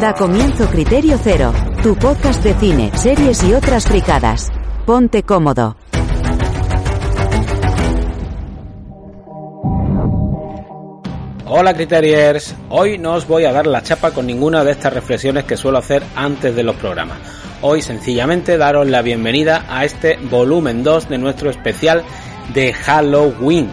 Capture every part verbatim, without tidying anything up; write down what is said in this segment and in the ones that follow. Da comienzo Criterio Cero, tu podcast de cine, series y otras fricadas. Ponte cómodo. Hola Criteriers, hoy no os voy a dar la chapa con ninguna de estas reflexiones que suelo hacer antes de los programas. Hoy sencillamente daros la bienvenida a este volumen dos de nuestro especial de Halloween.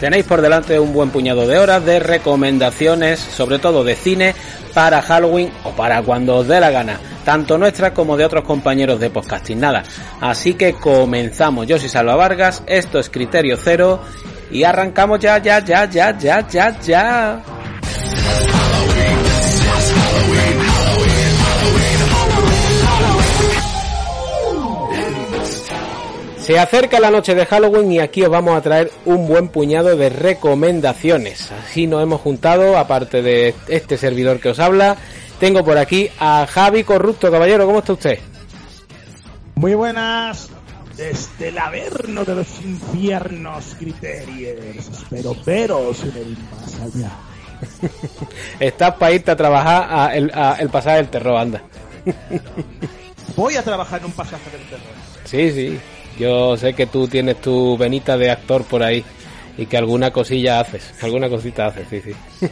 Tenéis por delante un buen puñado de horas de recomendaciones, sobre todo de cine, para Halloween o para cuando os dé la gana, tanto nuestra como de otros compañeros de podcasting. Nada, así que comenzamos. Yo soy Salva Vargas, esto es Criterio Cero y arrancamos ya, ya, ya, ya, ya, ya, ya. Se acerca la noche de Halloween y aquí os vamos a traer un buen puñado de recomendaciones. Así nos hemos juntado, aparte de este servidor que os habla, tengo por aquí a Javi Corrupto. Caballero, ¿cómo está usted? Muy buenas, desde el averno de los infiernos, Criteriers. Espero veros en el más allá. Estás para irte a trabajar a el, a el pasaje del terror, anda. Voy a trabajar en un pasaje del terror. Sí, sí. Yo sé que tú tienes tu venita de actor por ahí y que alguna cosilla haces, alguna cosita haces, sí, sí.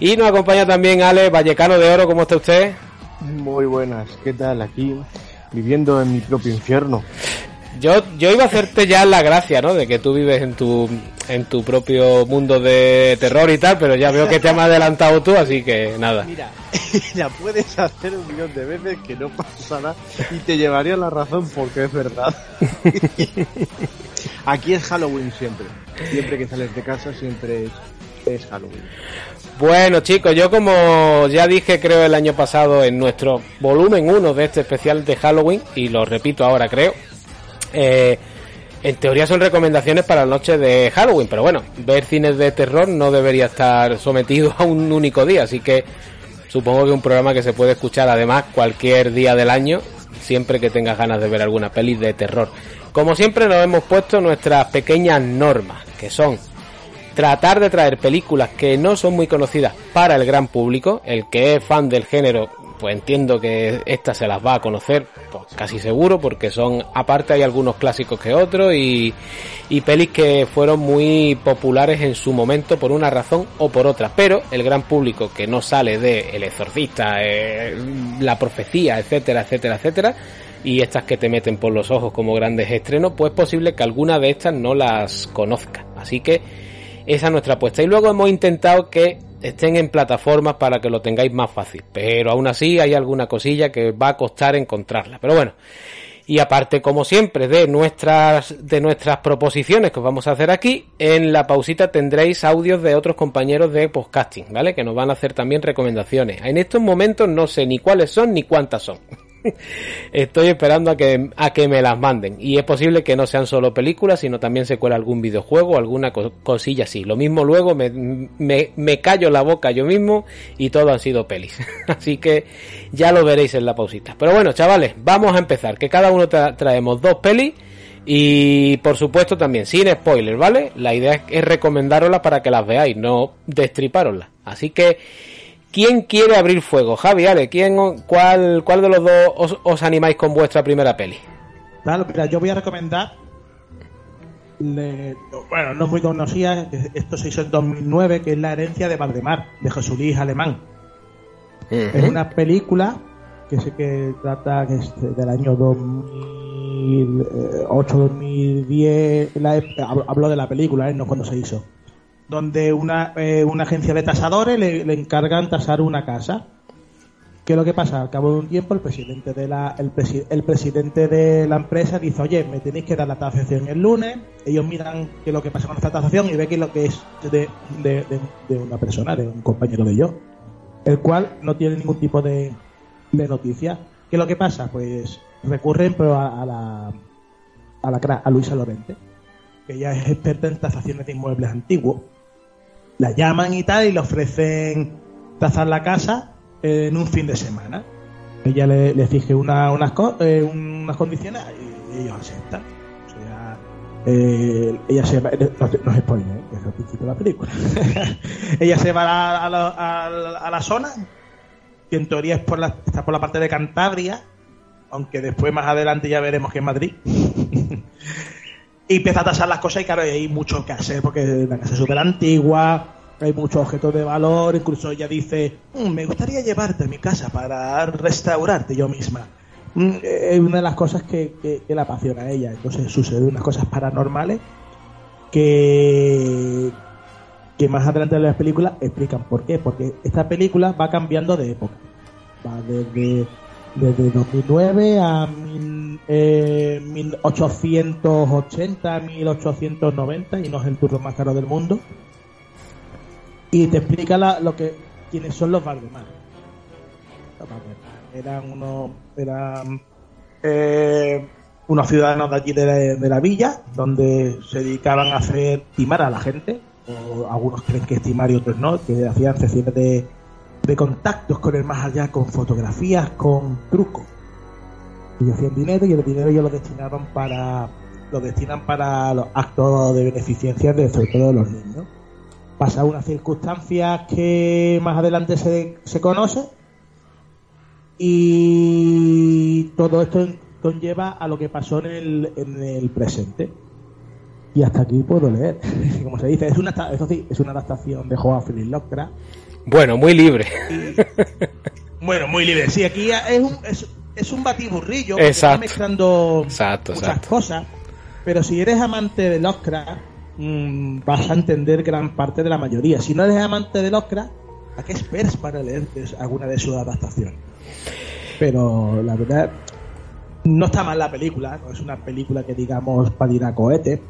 Y nos acompaña también Ale Vallecano de Oro. ¿Cómo está usted? Muy buenas, ¿qué tal? Aquí, viviendo en mi propio infierno. Yo yo iba a hacerte ya la gracia, ¿no? De que tú vives en tu en tu propio mundo de terror y tal, pero ya veo que te has adelantado tú, así que nada. Mira, la puedes hacer un millón de veces que no pasará y te llevaría la razón porque es verdad. Aquí es Halloween siempre. Siempre que sales de casa siempre es, es Halloween. Bueno chicos, yo como ya dije creo el año pasado en nuestro volumen uno de este especial de Halloween, y lo repito ahora creo, Eh, en teoría son recomendaciones para la noche de Halloween, pero bueno, ver cines de terror no debería estar sometido a un único día, así que supongo que un programa que se puede escuchar además cualquier día del año, siempre que tengas ganas de ver alguna peli de terror. Como siempre nos hemos puesto nuestras pequeñas normas, que son tratar de traer películas que no son muy conocidas para el gran público. El que es fan del género, pues entiendo que estas se las va a conocer, pues casi seguro, porque son, aparte hay algunos clásicos que otros y, y pelis que fueron muy populares en su momento por una razón o por otra, pero el gran público que no sale de El Exorcista, eh, La Profecía, etcétera, etcétera, etcétera, y estas que te meten por los ojos como grandes estrenos, pues es posible que alguna de estas no las conozca, así que esa es nuestra apuesta. Y luego hemos intentado que estén en plataformas para que lo tengáis más fácil, pero aún así hay alguna cosilla que va a costar encontrarla, pero bueno. Y aparte, como siempre, de nuestras de nuestras proposiciones que os vamos a hacer aquí, en la pausita tendréis audios de otros compañeros de podcasting, ¿vale? Que nos van a hacer también recomendaciones. En estos momentos no sé ni cuáles son ni cuántas son. Estoy esperando a que a que me las manden, y es posible que no sean solo películas, sino también se cuela algún videojuego, alguna cosilla así. Lo mismo luego me, me, me callo la boca yo mismo y todo han sido pelis, así que ya lo veréis en la pausita. Pero bueno chavales, vamos a empezar, que cada uno tra- traemos dos pelis y por supuesto también sin spoiler, ¿vale? La idea es recomendároslas para que las veáis, no destripároslas, así que ¿quién quiere abrir fuego? Javi, Ale, ¿quién, cuál, cuál de los dos os, os animáis con vuestra primera peli? Claro, mira, yo voy a recomendar, le, bueno, no muy conocida, esto se hizo en dos mil nueve, que es La herencia de Valdemar, de Jesús Luis Alemán. Uh-huh. Es una película que sé que trata este, del año dos mil ocho dos mil diez, la, hablo de la película, ¿eh? No cuando se hizo. Donde una, eh, una agencia de tasadores le, le encargan tasar una casa. ¿Qué es lo que pasa? Al cabo de un tiempo el presidente de la el, presi, el presidente de la empresa dice: oye, me tenéis que dar la tasación el lunes. Ellos miran qué es lo que pasa con esta tasación y ve qué es lo que es de, de, de, de una persona, de un compañero de ellos, el cual no tiene ningún tipo de, de noticia. ¿Qué es lo que pasa? Pues recurren pero a, a la a, la, a Luisa Lorente, que ella es experta en tasaciones de inmuebles antiguos. La llaman y tal y le ofrecen tasar la casa en un fin de semana. Ella le, le fije una, unas, eh, unas condiciones y ellos aceptan. O sea, eh, ella se va, no, no es spoiler, ¿eh? Es el principio de la película. Ella se va a, a, la, a, la, a la zona, que en teoría es por la, está por la parte de Cantabria, aunque después más adelante ya veremos que es Madrid. Y empieza a tasar las cosas y claro, hay mucho que hacer porque la casa es súper antigua, hay muchos objetos de valor, incluso ella dice, mmm, me gustaría llevarte a mi casa para restaurarte yo misma. Mm, es una de las cosas que, que, que la apasiona a ella, entonces suceden unas cosas paranormales que, que más adelante en las películas explican por qué, porque esta película va cambiando de época, va desde... desde dos mil nueve a mil, eh, mil ochocientos ochenta, mil ochocientos noventa, y no es el turno más caro del mundo, y te explica la, lo que quiénes son los Valdemar. Los Valdemar eran unos eran eh, unos ciudadanos de aquí de la, de la villa, donde se dedicaban a hacer timar a la gente, o algunos creen que es timar y otros no, que hacían sesiones de de contactos con el más allá, con fotografías, con trucos. Ellos hacían dinero y el dinero ellos lo destinaron para lo destinan para los actos de beneficencia, de, sobre todo de los niños. Pasa unas circunstancias que más adelante se, se conoce, y todo esto conlleva a lo que pasó en el, en el presente. Y hasta aquí puedo leer. Como se dice, es una, eso sí, es una adaptación de H P Lovecraft. Bueno, muy libre. Y, bueno, muy libre. Sí, aquí es un, es, es un batiburrillo. Está mezclando exacto, muchas exacto. cosas. Pero si eres amante de Lovecraft, mmm, vas a entender gran parte de la mayoría. Si no eres amante de Lovecraft, ¿a qué esperas para leerte alguna de sus adaptaciones? Pero la verdad, no está mal la película. No es una película que digamos para ir a cohete.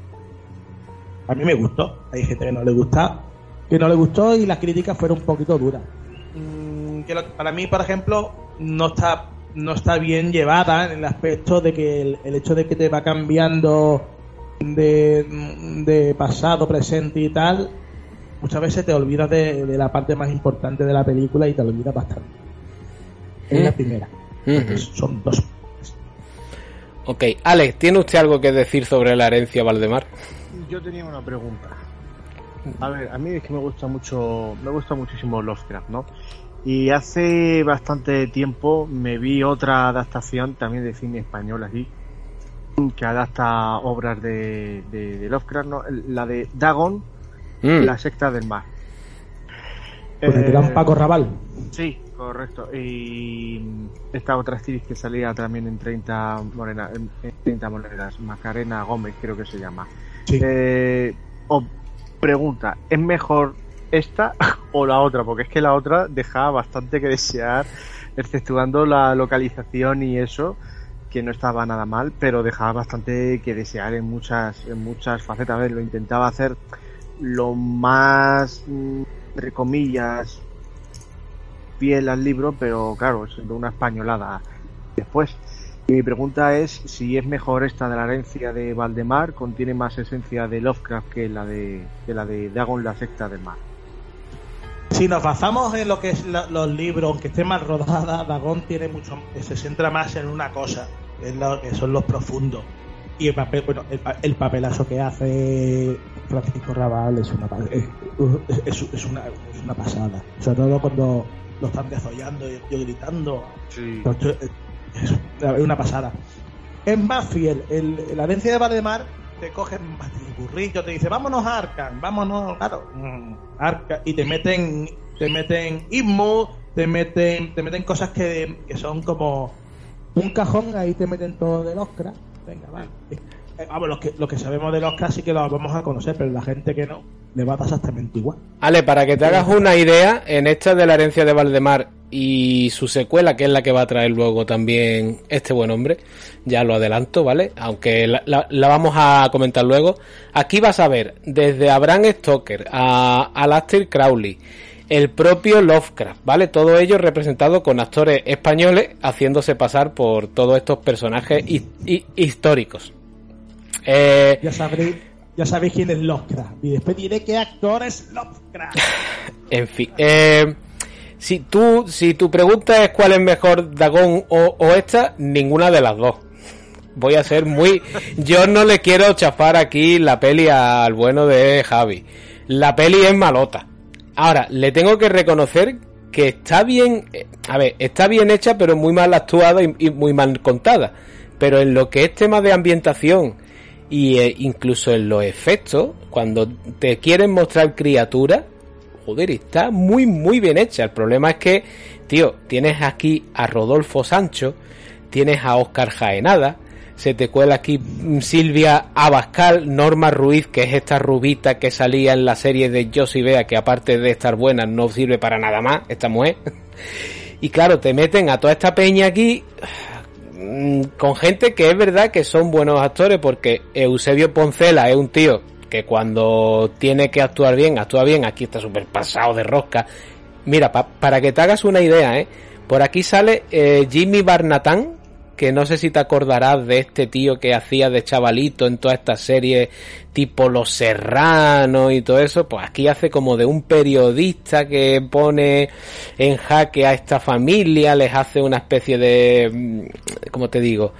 A mí me gustó. Hay gente que no le gusta. que no le gustó y las críticas fueron un poquito duras. Que lo, para mí, por ejemplo, no está no está bien llevada en el aspecto de que el, el hecho de que te va cambiando de, de pasado, presente y tal, muchas veces te olvidas de, de la parte más importante de la película y te olvidas bastante. Es ¿Eh? la primera. Uh-huh. Son dos. Ok, Alex, ¿tiene usted algo que decir sobre la herencia Valdemar? Yo tenía una pregunta. A ver, a mí es que me gusta mucho, me gusta muchísimo Lovecraft, ¿no? Y hace bastante tiempo me vi otra adaptación también de cine español aquí, que adapta obras de, de, de Lovecraft, ¿no? La de Dagon, mm. La secta del mar. Pues eh, te da un Paco Raval. Sí, correcto. Y esta otra actriz que salía también en treinta monedas, en treinta monedas, Macarena Gómez creo que se llama. Sí. Eh, oh, Pregunta, ¿es mejor esta o la otra? Porque es que la otra deja bastante que desear, exceptuando la localización y eso, que no estaba nada mal, pero dejaba bastante que desear en muchas, en muchas facetas. A ver, lo intentaba hacer lo más, entre comillas, fiel al libro, pero claro, siendo una españolada después. Y mi pregunta es si es mejor esta de la herencia de Valdemar, contiene más esencia de Lovecraft que la de, que la de Dagon, la secta del mar. Si nos basamos en lo que es la, los libros, aunque esté mal rodada, Dagon tiene mucho, se centra más en una cosa, en lo que son los profundos. Y el papel, bueno, el, el papelazo que hace Francisco Raval es una es, es una es una pasada. Sobre todo cuando lo están desollando y yo gritando. Sí. Entonces, es una pasada. Es más fiel. El, la herencia de Valdemar te coge más burrillo, te dice vámonos a Arkham, vámonos, claro, Arkham, y te meten, te meten ismo, te meten, te meten cosas que, que son como un cajón, ahí te meten todo del Oscar. Venga, va. Vamos, los que, los que sabemos del Oscar sí que los vamos a conocer, pero la gente que no, le va a pasar exactamente igual. Ale, para que te hagas una idea, en esta de la herencia de Valdemar y su secuela, que es la que va a traer luego también este buen hombre, ya lo adelanto, ¿vale? Aunque la, la, la vamos a comentar luego. Aquí vas a ver desde Abraham Stoker a Aleister Crowley, el propio Lovecraft, ¿vale? Todo ello representado con actores españoles haciéndose pasar por todos estos personajes hi, hi, históricos. Eh... Ya sabréis, ya sabéis quién es Lovecraft. Y después diré qué actor es Lovecraft. En fin. Eh... Si tú, si tu pregunta es cuál es mejor, Dagón o, o esta, ninguna de las dos. Voy a ser muy... Yo no le quiero chafar aquí la peli al bueno de Javi. La peli es malota. Ahora, le tengo que reconocer que está bien... A ver, está bien hecha, pero muy mal actuada y, y muy mal contada. Pero en lo que es tema de ambientación y eh, incluso en los efectos, cuando te quieren mostrar criaturas... Joder, está muy muy bien hecha. El problema es que, tío, tienes aquí a Rodolfo Sancho, tienes a Oscar Jaenada, se te cuela aquí Silvia Abascal, Norma Ruiz, que es esta rubita que salía en la serie de Yo si Vea, que aparte de estar buena no sirve para nada más, esta mujer. Y claro, te meten a toda esta peña aquí con gente que es verdad que son buenos actores, porque Eusebio Poncela es un tío que cuando tiene que actuar bien, actúa bien. Aquí está súper pasado de rosca. Mira, pa, para que te hagas una idea, ¿eh? Por aquí sale eh, Jimmy Barnatán, que no sé si te acordarás de este tío que hacía de chavalito en todas estas series tipo Los Serranos y todo eso. Pues aquí hace como de un periodista que pone en jaque a esta familia, les hace una especie de... ¿cómo te digo?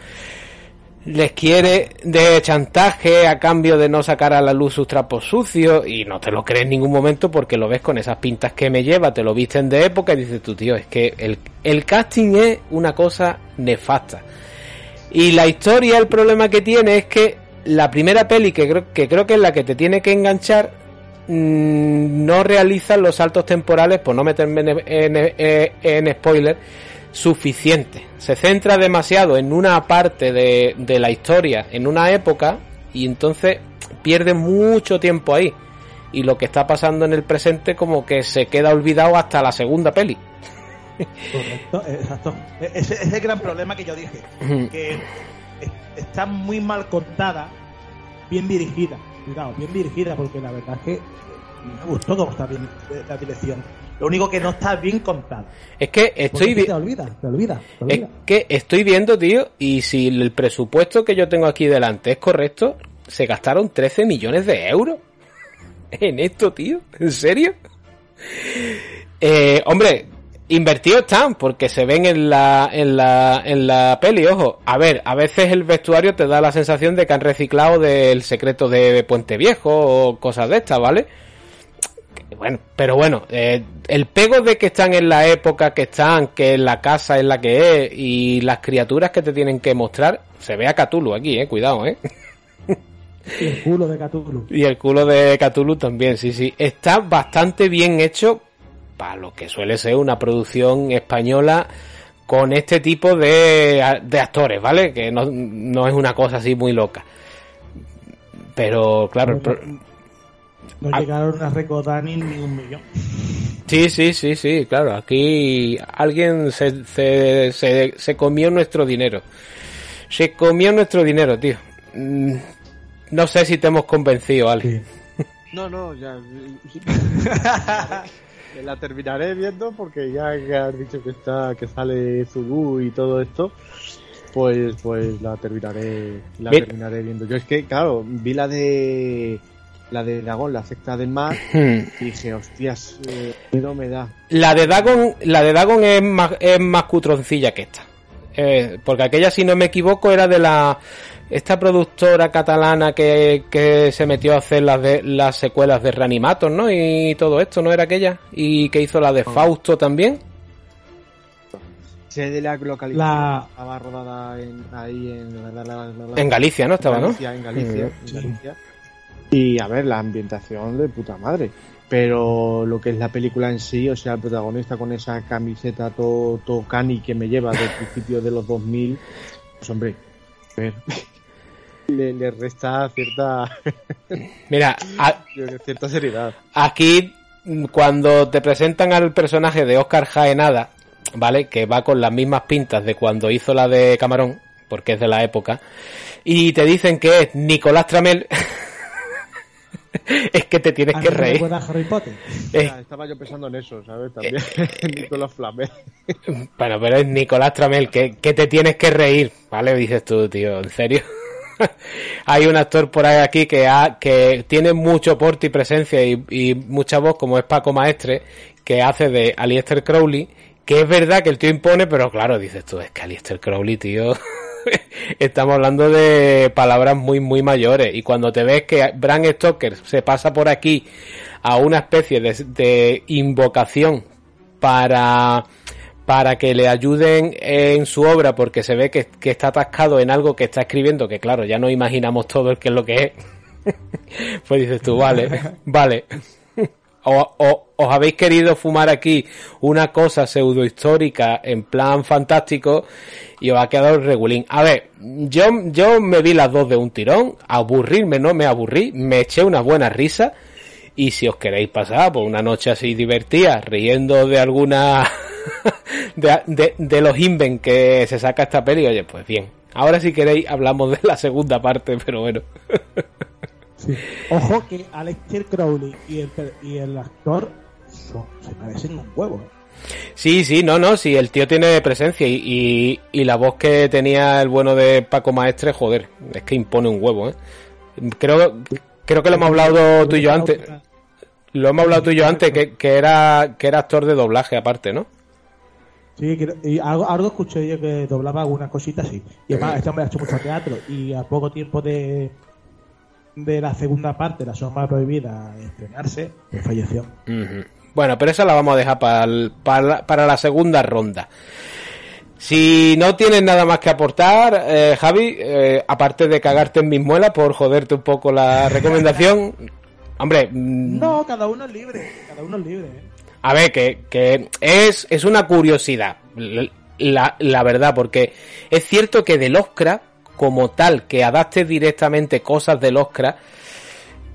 Les quiere de chantaje a cambio de no sacar a la luz sus trapos sucios, y no te lo crees en ningún momento porque lo ves con esas pintas que me lleva, te lo visten de época y dices tú, tío, es que el, el casting es una cosa nefasta. Y la historia, el problema que tiene es que la primera peli, que creo que, creo que es la que te tiene que enganchar, mmm, no realiza los saltos temporales, por no meterme en, en, en, en spoiler, suficiente. Se centra demasiado en una parte de, de la historia, en una época, y entonces pierde mucho tiempo ahí, y lo que está pasando en el presente como que se queda olvidado hasta la segunda peli. Correcto, exacto. Ese es el gran problema que yo dije, que está muy mal contada, bien dirigida, cuidado, bien dirigida, porque la verdad es que me gustó cómo está bien la dirección. Lo único que no está bien contado. Es que estoy viendo. Te olvida, te olvida, te olvida. Es que estoy viendo, tío, y si el presupuesto que yo tengo aquí delante es correcto, se gastaron trece millones de euros en esto, tío. ¿En serio? Eh, hombre, invertidos están, porque se ven en la, en la, en la peli, ojo. A ver, a veces el vestuario te da la sensación de que han reciclado del Secreto de Puente Viejo o cosas de estas, ¿vale? Bueno, pero bueno, eh, el pego de que están en la época que están, que la casa es la que es y las criaturas que te tienen que mostrar, se ve a Cthulhu aquí, eh, cuidado, eh. Y el culo de Cthulhu. Y el culo de Cthulhu también, sí, sí. Está bastante bien hecho para lo que suele ser una producción española con este tipo de, de actores, ¿vale? Que no, no es una cosa así muy loca. Pero, claro... Pero, el pro- No llegaron a recordar ni un millón. Sí, sí, sí, sí, claro. Aquí alguien se, se, se, se comió nuestro dinero. Se comió nuestro dinero, tío. No sé si te hemos convencido, Ale. Sí. No, no, ya. La terminaré viendo porque ya has dicho que está, que sale Zulu y todo esto. Pues, pues la terminaré, la Bien. terminaré viendo. Yo es que, claro, vi la de. La de Dagon, la secta del mar, y dije, hostias, eh, no me da. La de Dagon, la de Dagon es más, es más cutroncilla que esta. Eh, porque aquella, si no me equivoco, era de la esta productora catalana que, que se metió a hacer las de, las secuelas de Reanimator, ¿no? Y todo esto, ¿no era aquella? Y que hizo la de Fausto también. Sé de la localidad la... estaba rodada en, ahí en la, la, la, la, la... en Galicia, ¿no? Estaba, ¿no? En Galicia, en Galicia. Sí. En Galicia. Y a ver, la ambientación de puta madre, pero lo que es la película en sí, o sea, el protagonista con esa camiseta todo to cani que me lleva del principio de los dos mil, pues hombre, a ver, le, le resta cierta mira a... cierta seriedad. Aquí cuando te presentan al personaje de Oscar Jaenada, ¿vale? Que va con las mismas pintas de cuando hizo la de Camarón, porque es de la época, y te dicen que es Nicolás Tramel. Es que te tienes que reír. Harry Potter. Eh, ah, estaba yo pensando en eso, ¿sabes? También eh, eh, Nicolás Flamel. Bueno, pero es Nicolás Tramel, que, que te tienes que reír, ¿vale? Dices tú, tío, ¿en serio? hay un actor por ahí aquí que ha, que tiene mucho porte y presencia y, y mucha voz, como es Paco Maestre, que hace de Aleister Crowley, que es verdad que el tío impone, pero claro, dices tú, es que Aleister Crowley, tío... Estamos hablando de palabras muy muy mayores, y cuando te ves que Bram Stoker se pasa por aquí a una especie de, de invocación para para que le ayuden en su obra, porque se ve que, que está atascado en algo que está escribiendo, que claro, ya no imaginamos todo el que es lo que es, pues dices tú, vale, vale. O, o, os habéis querido fumar aquí una cosa pseudohistórica en plan fantástico y os ha quedado regulín. A ver, yo, yo me vi las dos de un tirón, aburrirme no me aburrí, me eché una buena risa, y si os queréis pasar por una noche así divertida, riendo de alguna de, de, de los invent que se saca esta peli, oye, pues bien. Ahora si queréis hablamos de la segunda parte, pero bueno. Sí. Ojo que Aleister Crowley y el, y el actor son, se parecen un huevo. Sí, sí, no, no, sí, el tío tiene presencia y, y, y la voz que tenía el bueno de Paco Maestre, joder, es que impone un huevo, ¿eh? Creo, creo que lo hemos hablado tú y yo antes. Lo hemos hablado tú y yo antes, que, que, era, que era actor de doblaje aparte, ¿no? Sí, y algo, algo escuché yo que doblaba algunas cositas, sí. Y además, este hombre ha hecho mucho teatro y a poco tiempo de... de la segunda parte, la sombra prohibida, estrenarse, que falleció. Uh-huh. Bueno, pero esa la vamos a dejar para, el, para, la, para la segunda ronda. Si no tienes nada más que aportar, eh, Javi, eh, aparte de cagarte en mis muelas por joderte un poco la recomendación, hombre... Mmm... No, cada uno es libre, cada uno es libre. ¿eh? A ver, que, que es, es una curiosidad, la, la verdad, porque es cierto que de Lovecraft como tal, que adapte directamente cosas de Lovecraft,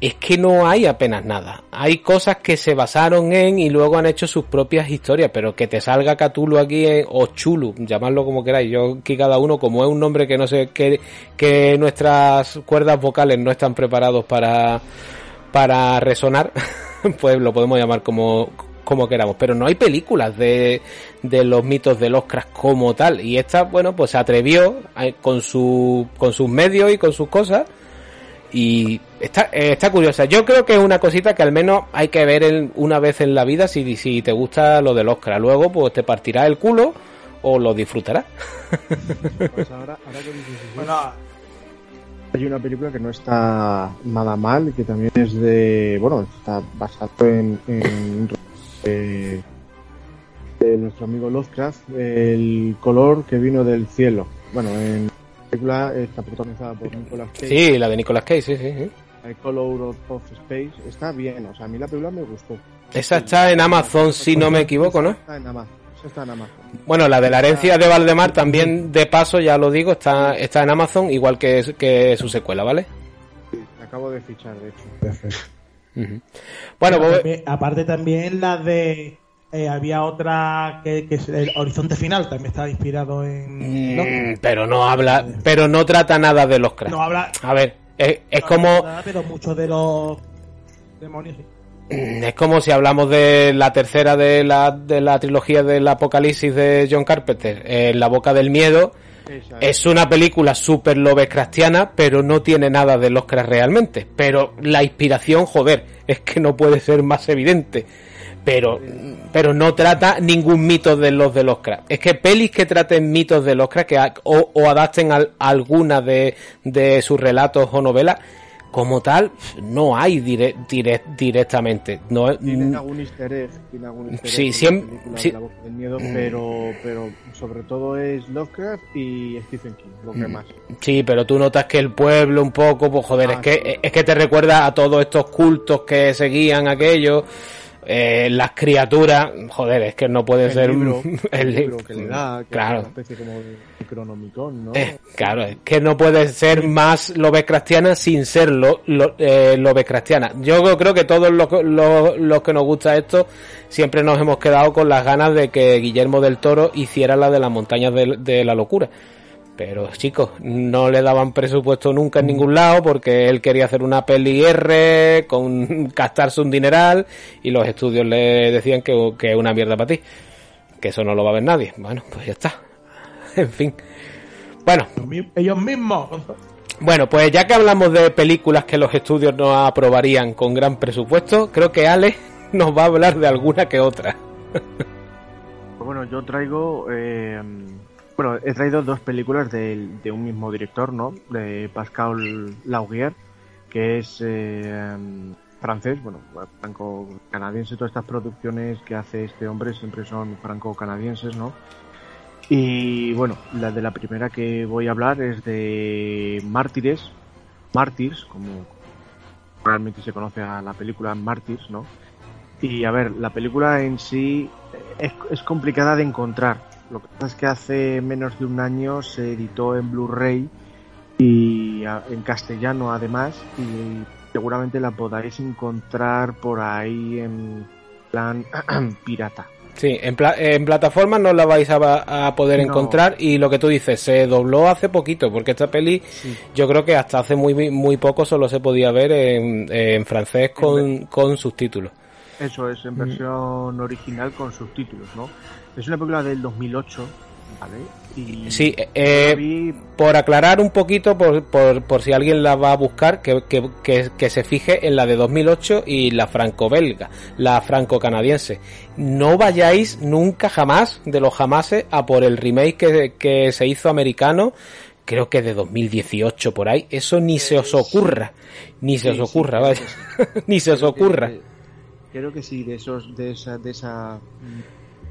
es que no hay apenas nada. Hay cosas que se basaron en y luego han hecho sus propias historias, pero que te salga Cthulhu aquí, en, o Chulu, llamadlo como queráis, yo aquí cada uno, como es un nombre que no sé, que, que nuestras cuerdas vocales no están preparados para, para resonar, pues lo podemos llamar como... como queramos, pero no hay películas de, de los mitos de Lovecraft como tal, y esta, bueno, pues se atrevió a, con su con sus medios y con sus cosas, y está, está curiosa. Yo creo que es una cosita que al menos hay que ver en, una vez en la vida, si, si te gusta lo de Lovecraft, luego pues te partirá el culo o lo disfrutarás. Pues ahora, ahora que dices, bueno, hay una película que no está nada mal y que también es de, bueno, está basado en, en... Eh, de nuestro amigo Lovecraft, El color que vino del cielo. Bueno, en la película está protagonizada por Nicolás Cage. Sí, la de Nicolás Cage, sí, sí. El Color of Space está bien, o sea, a mí la película me gustó. Esa está en Amazon, si no me equivoco, ¿no? Está en Amazon. Está en Amazon. Bueno, la de La herencia de Valdemar también, de paso, ya lo digo, está está en Amazon, igual que, que su secuela, ¿vale? Sí, la acabo de fichar, de hecho. Perfecto. Uh-huh. Bueno, pues... también, aparte también la de eh, había otra que, que es el Horizonte Final, también estaba inspirado en mm, Lovecraft. Pero no habla, pero no trata nada de Lovecraft. No habla. A ver, es, es no como nada, pero muchos de los demonios. Sí. Es como si hablamos de la tercera de la de la trilogía del Apocalipsis de John Carpenter, eh, La boca del miedo. Es una película super Lovecraftiana, pero no tiene nada de Lovecraft realmente. Pero la inspiración, joder, es que no puede ser más evidente. Pero, pero no trata ningún mito de los de Lovecraft. Es que pelis que traten mitos de Lovecraft, que a, o, o adapten a, a alguna de, de sus relatos o novelas, como tal, no hay dire, dire, directamente. No, tienen algún easter egg, tienen algún easter egg, sí, siempre, sí. La boca del miedo, pero, pero sobre todo es Lovecraft y Stephen King, lo que más. Sí, pero tú notas que el pueblo un poco, pues joder, ah, es que sí. Es que te recuerda a todos estos cultos que seguían aquello, eh, las criaturas, joder, es que no puede el ser libro, un, el, el libro que le da, que claro. Es una especie como Necronomicon, ¿no? Eh, claro, es que no puede ser más Lovecraftiana sin ser lo, lo, eh, Lovecraftiana. Yo creo que todos los, los, los que nos gusta esto siempre nos hemos quedado con las ganas de que Guillermo del Toro hiciera la de las montañas de, de la locura. Pero chicos, no le daban presupuesto nunca en ningún lado porque él quería hacer una peli R con gastarse un dineral y los estudios le decían que, que es una mierda para ti, que eso no lo va a ver nadie. Bueno, pues ya está. En fin, bueno, ellos mismos Bueno, pues ya que hablamos de películas que los estudios no aprobarían con gran presupuesto, creo que Ale nos va a hablar de alguna que otra. Bueno, yo traigo... Eh, bueno, he traído dos películas de, de un mismo director, ¿no? De Pascal Laugier, que es eh, francés, bueno, franco-canadiense. Todas estas producciones que hace este hombre siempre son franco-canadienses, ¿no? Y bueno, la de la primera que voy a hablar es de Mártires, Mártires, como realmente se conoce a la película Mártires, ¿no? Y a ver, la película en sí es, es complicada de encontrar. Lo que pasa es que hace menos de un año se editó en Blu-ray y en castellano además, y seguramente la podáis encontrar por ahí en plan pirata. Sí, en, pla- en plataformas no la vais a, a poder no. encontrar, y lo que tú dices, se dobló hace poquito, porque esta peli sí. Yo creo que hasta hace muy muy poco solo se podía ver en, en francés con, con subtítulos. Eso es, en versión mm. original con subtítulos, ¿no? Es una película del dos mil ocho, ¿vale? Y sí, eh, vi... por aclarar un poquito, por, por, por si alguien la va a buscar, que, que, que, que se fije en la de dos mil ocho y la franco-belga, la franco-canadiense. No vayáis nunca jamás, de los jamases, a por el remake que, que se hizo americano, creo que de dos mil dieciocho por ahí. Eso ni se os ocurra, ni se sí, os ocurra, sí, vaya, sí, sí. ni se os ocurra. Creo que, creo que sí, de esos, de esa, de esa,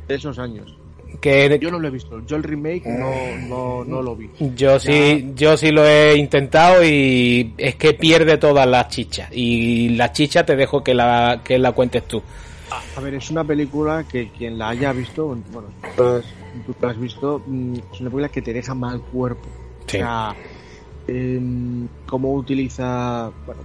de esos años. Que... yo no lo he visto, yo el remake no, no, no lo vi. Yo sí, ya. yo sí lo he intentado y es que pierde todas las chichas. Y la chicha te dejo que la, que la cuentes tú. A ver, es una película que quien la haya visto, bueno, tú la has visto, es una película que te deja mal cuerpo. Sí. O sea, eh, cómo utiliza, bueno,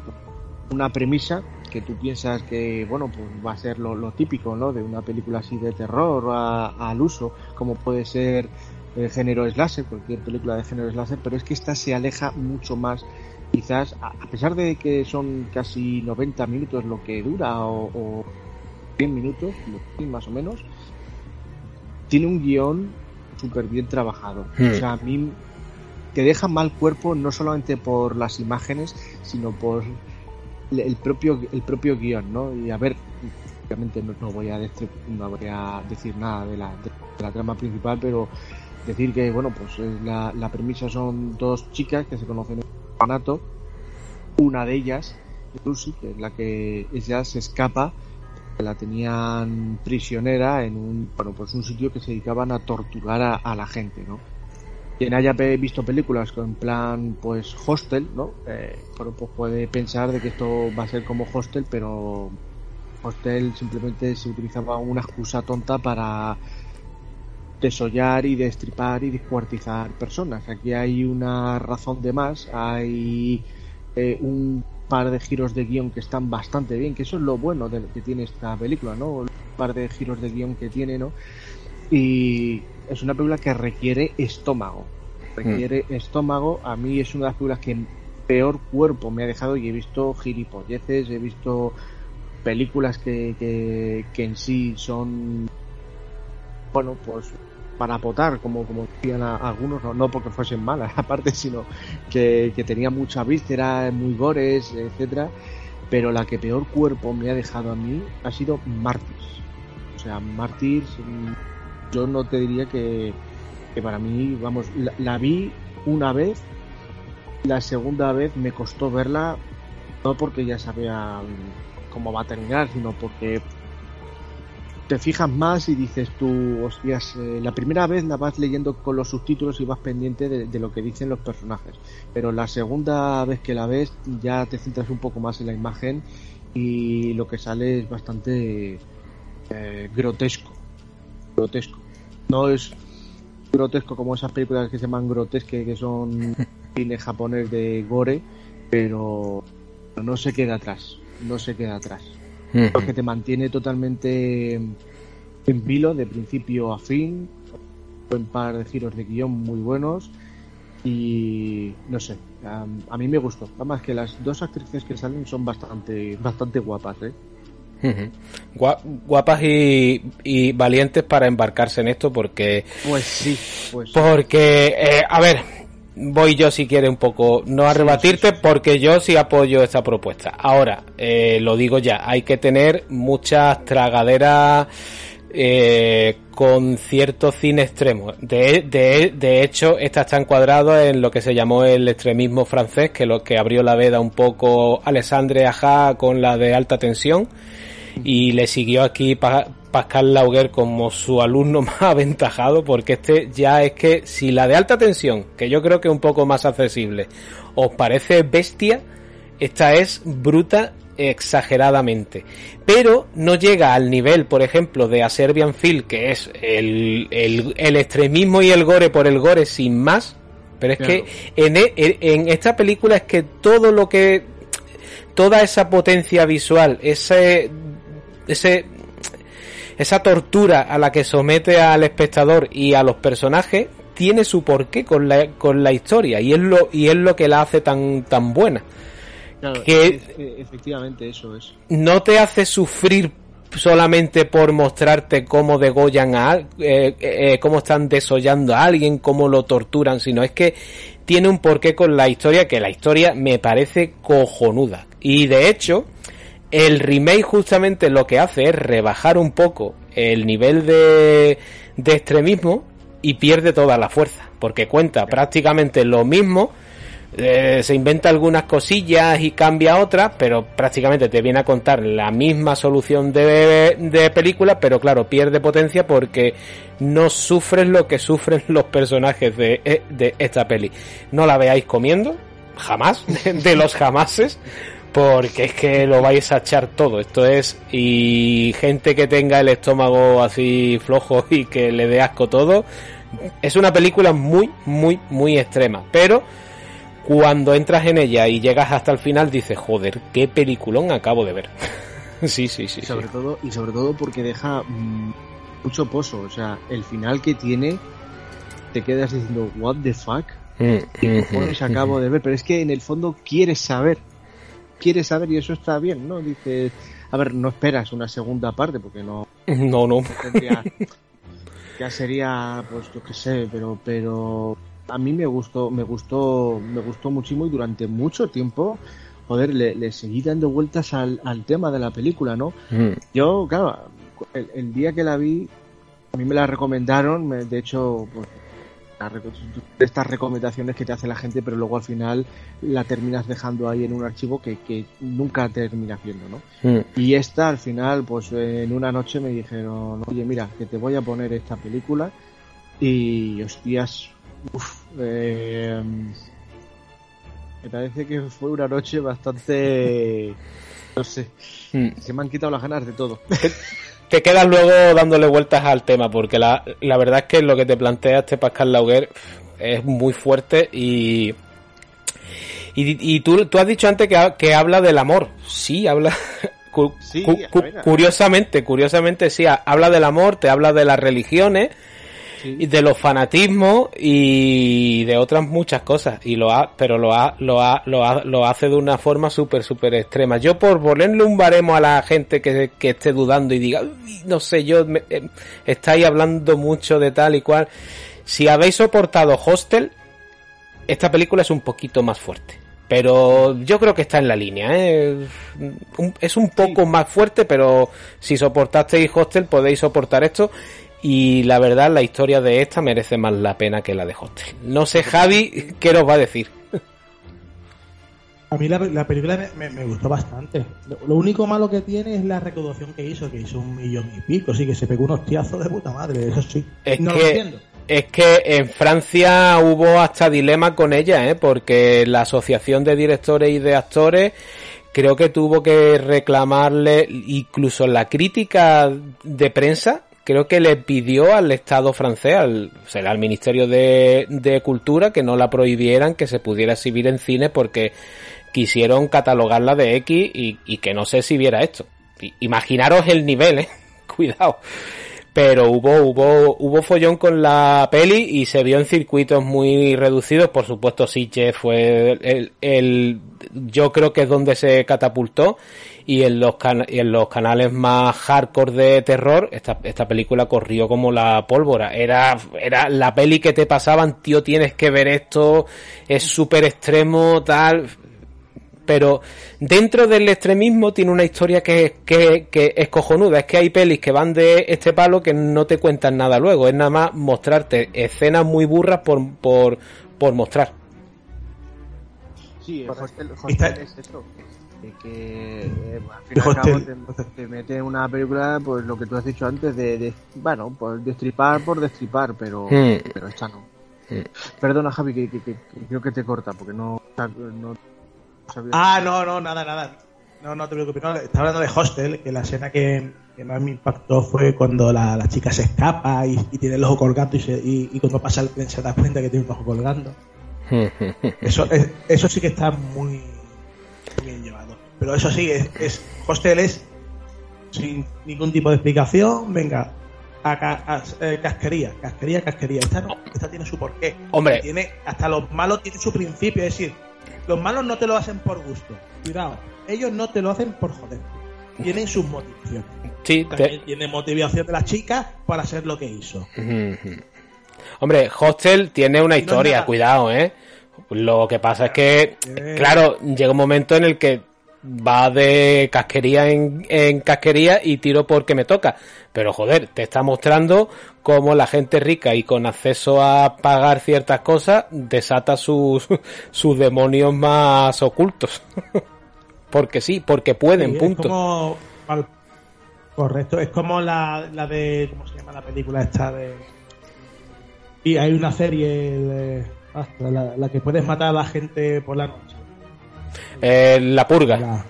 una premisa que tú piensas que, bueno, pues va a ser lo, lo típico, ¿no? De una película así de terror a, al uso, como puede ser el género slasher, cualquier película de género slasher, pero es que esta se aleja mucho más, quizás, a, a pesar de que son casi noventa minutos lo que dura, o, o diez minutos, más o menos, tiene un guión súper bien trabajado. Hmm. O sea, a mí te deja mal cuerpo, no solamente por las imágenes, sino por... el propio el propio guión, ¿no? Y a ver, obviamente no, no voy a decir, no voy a decir nada de la, de, de la trama principal, pero decir que, bueno, pues la, la premisa son dos chicas que se conocen en un orfanato. Una de ellas, Lucy, que es la que ella se escapa, que la tenían prisionera en un, bueno, pues un sitio que se dedicaban a torturar a, a la gente, ¿no? Quien haya visto películas en plan, pues, Hostel, ¿no? Eh, pero, pues, puede pensar de que esto va a ser como Hostel, pero Hostel simplemente se utilizaba una excusa tonta para desollar y destripar y descuartizar personas. Aquí hay una razón de más, hay eh, un par de giros de guión que están bastante bien, que eso es lo bueno de, que tiene esta película, ¿no? Un par de giros de guión que tiene, ¿no? Y... es una película que requiere estómago. Requiere mm. estómago. A mí es una de las películas que peor cuerpo me ha dejado, y he visto gilipolleces, he visto películas que, que, que en sí son, bueno, pues para potar, como, como decían a, a algunos, no, no porque fuesen malas, aparte, sino que, que tenía mucha víscera, muy gores, etcétera. Pero la que peor cuerpo me ha dejado a mí ha sido Mártires. O sea, Mártires... yo no te diría que, que para mí, vamos, la, la vi una vez, la segunda vez me costó verla, no porque ya sabía cómo va a terminar, sino porque te fijas más y dices tú, hostias, eh, la primera vez la vas leyendo con los subtítulos y vas pendiente de, de lo que dicen los personajes, pero la segunda vez que la ves ya te centras un poco más en la imagen y lo que sale es bastante eh, grotesco. grotesco, no es grotesco como esas películas que se llaman grotesque, que son cine japonés de gore, pero no se queda atrás, no se queda atrás, porque te mantiene totalmente en vilo de principio a fin, un par de giros de guión muy buenos y no sé, a, a mí me gustó, además que las dos actrices que salen son bastante, bastante guapas, ¿eh? Guapas y, y valientes para embarcarse en esto, porque pues sí, pues porque eh, a ver, voy yo, si quiere, un poco, no a rebatirte, porque yo sí apoyo esta propuesta. Ahora, eh, lo digo ya, hay que tener muchas tragaderas eh, con cierto cine extremo. De, de, de hecho, esta está encuadrada en lo que se llamó el extremismo francés, que lo que abrió la veda un poco Alexandre Aja con la de Alta Tensión, y le siguió aquí pa- Pascal Laugier como su alumno más aventajado, porque este ya es que, si la de Alta Tensión, que yo creo que es un poco más accesible, os parece bestia, esta es bruta exageradamente, pero no llega al nivel, por ejemplo, de A Serbian Film, que es el, el, el extremismo y el gore por el gore sin más, pero es claro. que en, en esta película es que todo lo que, toda esa potencia visual, ese ese esa tortura a la que somete al espectador y a los personajes, tiene su porqué con la con la historia, y es lo y es lo que la hace tan tan buena. Claro, que efectivamente eso es. No te hace sufrir solamente por mostrarte cómo degollan a eh, eh, cómo están desollando a alguien, cómo lo torturan, sino es que tiene un porqué con la historia, que la historia me parece cojonuda. Y de hecho, el remake justamente lo que hace es rebajar un poco el nivel de, de extremismo, y pierde toda la fuerza, porque cuenta prácticamente lo mismo, eh, se inventa algunas cosillas y cambia otras, pero prácticamente te viene a contar la misma solución de, de película, pero claro, pierde potencia porque no sufres lo que sufren los personajes de, de esta peli. No la veáis comiendo, jamás, de los jamases, porque es que lo vais a echar todo. Esto es, y gente que tenga el estómago así flojo y que le dé asco todo, es una película muy, muy, muy extrema, pero cuando entras en ella y llegas hasta el final dices, joder, qué peliculón acabo de ver. sí, sí, sí. Sobre sí. todo, y sobre todo porque deja mucho pozo, o sea, el final que tiene, te quedas diciendo, what the fuck, qué cojones acabo de ver, pero es que en el fondo quieres saber. Quieres saber, y eso está bien, ¿no? Dices, a ver, no esperas una segunda parte porque no... No, no. Tendría, ya sería, pues yo qué sé, pero pero a mí me gustó, me gustó, me gustó muchísimo, y durante mucho tiempo, joder, le, le seguí dando vueltas al, al tema de la película, ¿no? Mm. Yo, claro, el, el día que la vi, a mí me la recomendaron, me, de hecho, pues... estas recomendaciones que te hace la gente, pero luego al final la terminas dejando ahí en un archivo que, que nunca terminas viendo, ¿no? Sí. Y esta al final, pues en una noche me dijeron, oye, mira, que te voy a poner esta película, y hostias, uff, eh, me parece que fue una noche bastante, no sé, sí. se me han quitado las ganas de todo. Te quedas luego dándole vueltas al tema, porque la, la verdad es que lo que te plantea este Pascal Laugier es muy fuerte, y y, y tú, tú has dicho antes que, que habla del amor. Sí, habla... Cu, sí, cu, cu, curiosamente, curiosamente sí, habla del amor, te habla de las religiones, sí. de los fanatismos y de otras muchas cosas, y lo ha, pero lo ha, lo ha, lo ha, lo hace de una forma súper súper extrema. Yo, por ponerle un baremo a la gente que, que esté dudando y diga, no sé, yo me, eh, estáis hablando mucho de tal y cual, si habéis soportado Hostel, esta película es un poquito más fuerte, pero yo creo que está en la línea, ¿eh? Es un poco sí. más fuerte, pero si soportasteis Hostel podéis soportar esto. Y la verdad, la historia de esta merece más la pena que la de Hostel. No sé, Javi, ¿qué nos va a decir? A mí la, la película me, me, me gustó bastante. Lo, lo único malo que tiene es la recaudación que hizo, que hizo un millón y pico, sí, que se pegó unos tiazos de puta madre, eso sí. Es no que, lo entiendo. Es que en Francia hubo hasta dilema con ella, ¿eh? Porque la asociación de directores y de actores... creo que tuvo que reclamarle, incluso la crítica de prensa... creo que le pidió al Estado francés, al, o sea, al Ministerio de, de Cultura, que no la prohibieran, que se pudiera exhibir en cine, porque quisieron catalogarla de X y, y que no se exhibiera esto. Imaginaros el nivel, ¿eh? Cuidado. pero hubo hubo hubo follón con la peli y se vio en circuitos muy reducidos. Por supuesto, Sitges fue el, el yo creo que es donde se catapultó, y en los can, y en los canales más hardcore de terror esta esta película corrió como la pólvora. Era era la peli que te pasaban, tío, tienes que ver esto, es súper extremo, tal. Pero dentro del extremismo tiene una historia que, que, que es cojonuda. Es que hay pelis que van de este palo que no te cuentan nada luego. Es nada más mostrarte escenas muy burras por por, por mostrar. Sí, pues Hostel, Hostel es eso. Es que eh, al final cabo te, te mete una película, pues lo que tú has dicho antes, de, de bueno, pues destripar por destripar, pero, hmm. pero esta no. Hmm. Perdona, Javi, que, que, que, que creo que te corta, porque no... no Ah, no, no, nada, nada. No, no te preocupes. No, estaba hablando de Hostel, que la escena que, que más me impactó fue cuando la, la chica se escapa y, y tiene el ojo colgando y, se, y, y cuando pasa el tren se da cuenta que tiene un ojo colgando. Eso es, eso sí que está muy bien llevado. Pero eso sí, es, es Hostel es sin ningún tipo de explicación. Venga, a, a, a eh, casquería, casquería, casquería. Esta no, esta tiene su porqué. Hombre. Tiene, hasta los malos tienen su principio, es decir... Los malos no te lo hacen por gusto. Cuidado. Ellos no te lo hacen por joder. Tienen sus motivaciones. Sí, también te... tiene motivación de la chica para hacer lo que hizo. Mm-hmm. Hombre, Hostel tiene una y historia. No cuidado, ¿eh? Lo que pasa es que, eh... claro, llega un momento en el que va de casquería en, en casquería y tiro porque me toca. Pero, joder, te está mostrando cómo la gente rica y con acceso a pagar ciertas cosas desata sus, sus demonios más ocultos. Porque sí, porque pueden, sí, punto. Es como, correcto, es como la, la de... ¿Cómo se llama la película esta? De, y hay una serie de, hasta la, la que puedes matar a la gente por la noche. Eh, la purga. La,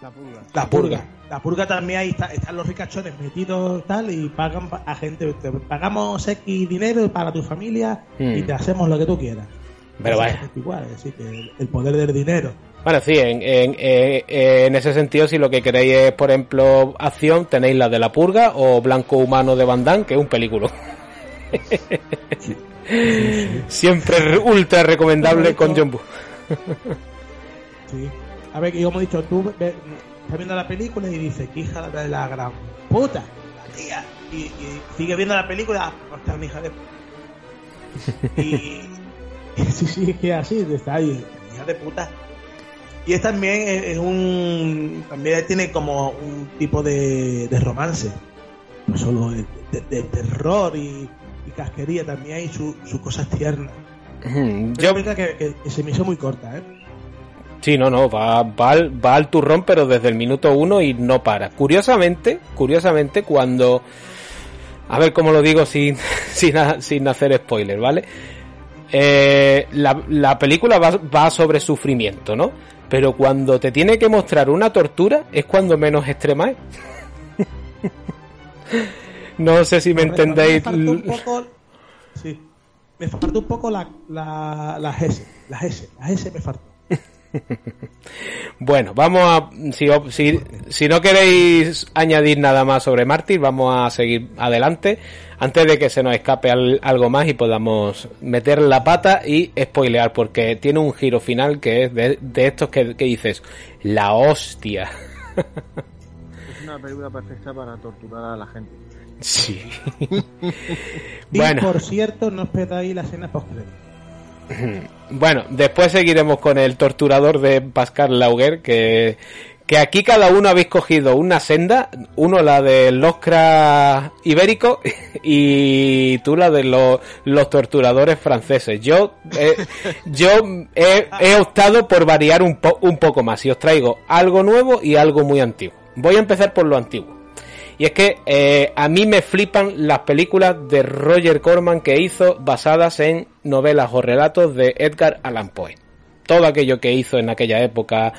la purga. La purga. La purga también ahí está, están los ricachones metidos tal y pagan a gente. Te pagamos X dinero para tu familia hmm. y te hacemos lo que tú quieras. Pero vaya. Es igual, es decir, el, el poder del dinero. Bueno, sí, en, en, en, en ese sentido, si lo que queréis es, por ejemplo, acción, tenéis la de La Purga o Blanco Humano de Van Damme, que es un película. Siempre ultra recomendable con John Boo. Sí. A ver, y como he dicho, tú ves, estás viendo la película y dices, que hija de la gran puta, la tía, y, y sigue viendo la película, hostia, mi hija de puta. Y sí, sí, es que así, está ahí, hija de puta. Y es también es un, también tiene como un tipo de, de romance, no solo de, de, de terror y, y casquería, también hay sus su cosas tiernas. Mm, yo... Es una película que, que se me hizo muy corta, ¿eh? Sí, no, no, va, va, al, va al turrón, pero desde el minuto uno y no para. Curiosamente, curiosamente, cuando... A ver cómo lo digo sin sin, sin hacer spoiler, ¿vale? Eh, la, la película va, va sobre sufrimiento, ¿no? Pero cuando te tiene que mostrar una tortura es cuando menos extrema es. No sé si me entendéis... Sí, me faltó un poco la, la, las S, las S, las S me faltó. Bueno, vamos a si, si, si no queréis añadir nada más sobre Mártir, vamos a seguir adelante antes de que se nos escape al, algo más y podamos meter la pata y spoilear, porque tiene un giro final que es de, de estos que, que dices la hostia. Es una película perfecta para torturar a la gente. Sí. Y bueno, por cierto, no os perdáis la escena post-crédito. Bueno, después seguiremos con el torturador de Pascal Laugier, que, que aquí cada uno habéis cogido una senda, uno la de Lovecraft ibérico y tú la de los, los torturadores franceses. Yo eh, yo he, he optado por variar un, po, un poco más y os traigo algo nuevo y algo muy antiguo. Voy a empezar por lo antiguo. Y es que eh, a mí me flipan las películas de Roger Corman que hizo basadas en novelas o relatos de Edgar Allan Poe. Todo aquello que hizo en aquella época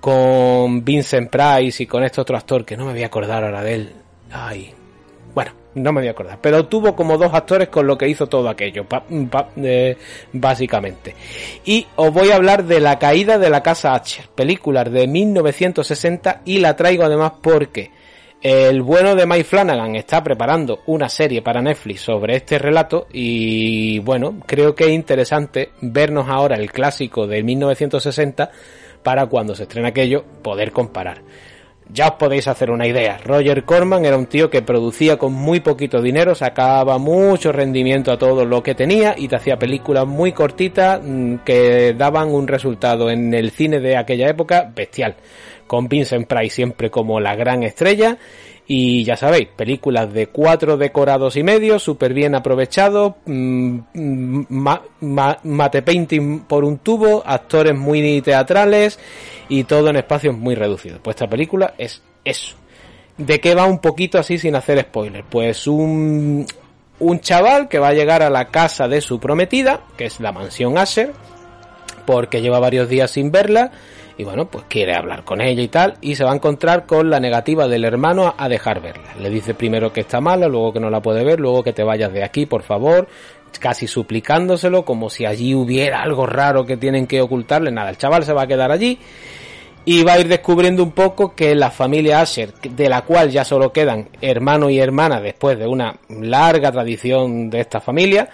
con Vincent Price y con este otro actor que no me voy a acordar ahora de él. Ay, bueno, no me voy a acordar. Pero tuvo como dos actores con lo que hizo todo aquello, pa, pa, eh, básicamente. Y os voy a hablar de La caída de la casa Usher, película de mil novecientos sesenta, y la traigo además porque... El bueno de Mike Flanagan está preparando una serie para Netflix sobre este relato y, bueno, creo que es interesante vernos ahora el clásico de mil novecientos sesenta para cuando se estrena aquello poder comparar. Ya os podéis hacer una idea. Roger Corman era un tío que producía con muy poquito dinero, sacaba mucho rendimiento a todo lo que tenía y te hacía películas muy cortitas que daban un resultado en el cine de aquella época bestial. Con Vincent Price siempre como la gran estrella y ya sabéis, películas de cuatro decorados y medio, súper bien aprovechado, ma, ma, mate painting por un tubo, actores muy teatrales y todo en espacios muy reducidos. Pues esta película es eso. ¿De qué va un poquito así sin hacer spoiler? Pues un, un chaval que va a llegar a la casa de su prometida, que es la mansión Usher, porque lleva varios días sin verla. Y bueno, pues quiere hablar con ella y tal, y se va a encontrar con la negativa del hermano a dejar verla. Le dice primero que está mala, luego que no la puede ver, luego que te vayas de aquí, por favor, casi suplicándoselo, como si allí hubiera algo raro que tienen que ocultarle. Nada, el chaval se va a quedar allí y va a ir descubriendo un poco que la familia Usher, de la cual ya solo quedan hermano y hermana después de una larga tradición de esta familia,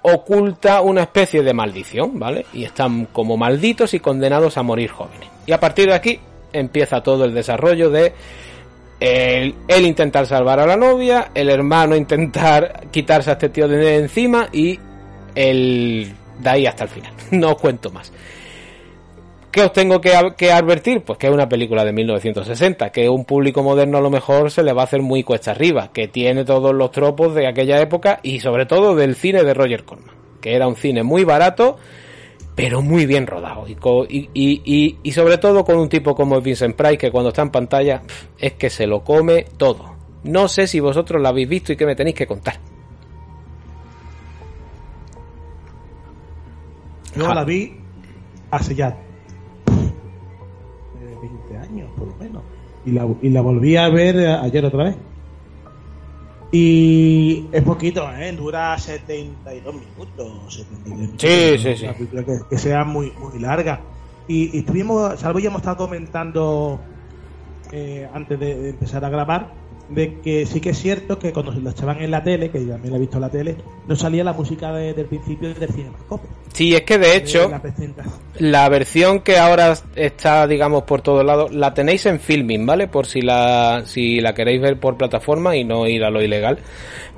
oculta una especie de maldición, ¿vale? Y están como malditos y condenados a morir jóvenes. Y a partir de aquí empieza todo el desarrollo de él, él intentar salvar a la novia, el hermano intentar quitarse a este tío de encima y el de ahí hasta el final. No os cuento más. ¿Qué os tengo que, que advertir? Pues que es una película de mil novecientos sesenta, que un público moderno a lo mejor se le va a hacer muy cuesta arriba, que tiene todos los tropos de aquella época y sobre todo del cine de Roger Corman, que era un cine muy barato, pero muy bien rodado. Y, y, y, y sobre todo con un tipo como Vincent Price, que cuando está en pantalla es que se lo come todo. No sé si vosotros la habéis visto y qué me tenéis que contar. Yo ja. la vi hace ya veinte años por lo menos y la, y la volví a ver ayer otra vez y es poquito, ¿eh? Dura setenta y dos minutos, setenta y tres minutos, sí, sí, sí. Una película que, que sea muy muy larga y, y estuvimos, Salvo y hemos estado comentando eh, antes de, de empezar a grabar de que sí que es cierto que cuando se lo echaban en la tele, que yo también la he visto en la tele, no salía la música de, del principio del Cinemascope. Sí, es que de hecho la, la versión que ahora está, digamos, por todos lados, la tenéis en Filmin, ¿vale? Por si la si la queréis ver por plataforma y no ir a lo ilegal.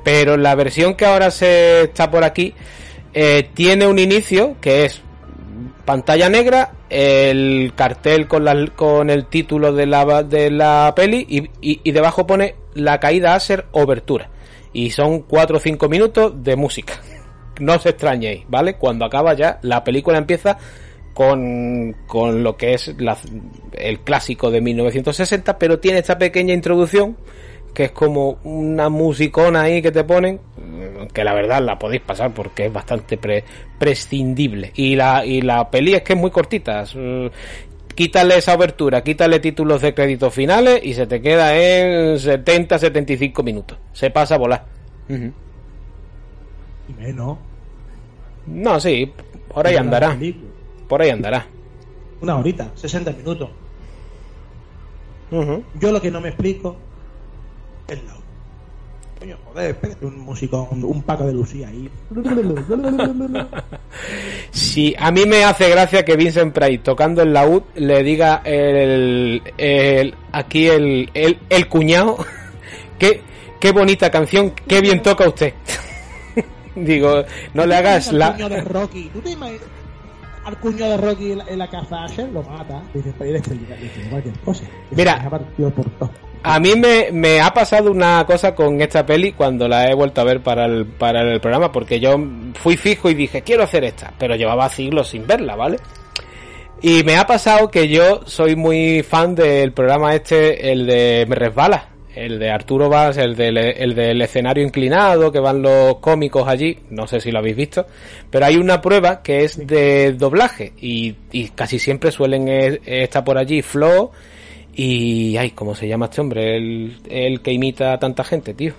Pero la versión que ahora se está por aquí eh, tiene un inicio que es pantalla negra, el cartel con la, con el título de la de la peli y, y, y debajo pone La caída Usher Obertura y son cuatro o cinco minutos de música. No os extrañéis, ¿vale? Cuando acaba ya la película empieza con con lo que es la, el clásico de mil novecientos sesenta, pero tiene esta pequeña introducción que es como una musicona ahí que te ponen, que la verdad la podéis pasar porque es bastante pre, prescindible. Y la y la peli es que es muy cortita. Quítale esa obertura, quítale títulos de créditos finales y se te queda en setenta a setenta y cinco minutos. Se pasa a volar. Uh-huh. Y menos. No, sí, por ahí andará. Por ahí andará. Una horita, sesenta minutos. Uh-huh. Yo lo que no me explico es la... Coño, joder, espérate, un músico, un, un Paco de Lucía ahí. Sí, a mí me hace gracia que Vincent Price tocando el laúd le diga el, el aquí el, el, el cuñado, qué, qué bonita canción, qué bien toca usted. Digo, no le hagas la... Cuño de Rocky. ¿Tú te imaginas al cuño de Rocky en la casa Usher? Lo mata. Dice, para ir a explicar cualquier cosa. Mira, a mí me, me ha pasado una cosa con esta peli cuando la he vuelto a ver para el, para el programa, porque yo fui fijo y dije, quiero hacer esta, pero llevaba siglos sin verla, ¿vale? Y me ha pasado que yo soy muy fan del programa este, el de Me Resbala, el de Arturo Valls, el del, el del escenario inclinado, que van los cómicos allí, no sé si lo habéis visto, pero hay una prueba que es de doblaje y, y casi siempre suelen estar por allí Flo y ay, ¿cómo se llama este hombre? El, el que imita a tanta gente, tío.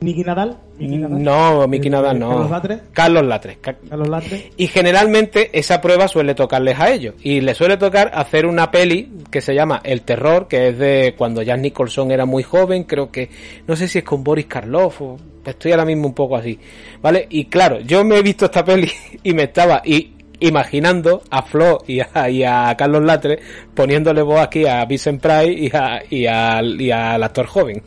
Nicky Nadal, Nicky Nadal. No, Nicky Nadal no. Carlos Latre. Carlos Latre. Carlos Latre. Y generalmente esa prueba suele tocarles a ellos. Y les suele tocar hacer una peli que se llama El Terror, que es de cuando Jack Nicholson era muy joven, creo que, no sé si es con Boris Karloff o... Estoy ahora mismo un poco así, ¿vale? Y claro, yo me he visto esta peli y me estaba... y imaginando a Flo y a, y a Carlos Latre poniéndole voz aquí a Vincent Price y, a, y, a, y al actor joven.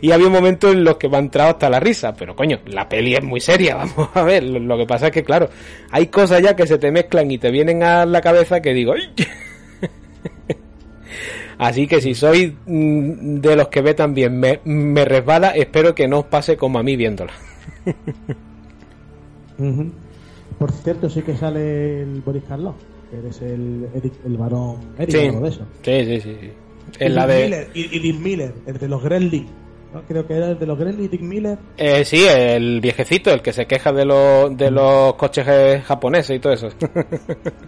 Y había momentos en los que me ha entrado hasta la risa, pero coño, la peli es muy seria, vamos a ver. Lo, lo que pasa es que, claro, hay cosas ya que se te mezclan y te vienen a la cabeza que digo... ¡Ay! Así que si sois de los que ve también me, me resbala, espero que no os pase como a mí viéndola. Uh-huh. Por cierto, sí que sale el Boris Karloff, que eres el, el, el varón Eric, sí, de eso. Sí, sí, sí. sí. Es la de... Miller, y, y Dick Miller, el de los Gremlins, ¿no? Creo que era el de los Gremlins, Dick Miller. Eh, sí, el viejecito, el que se queja de los de los coches japoneses y todo eso.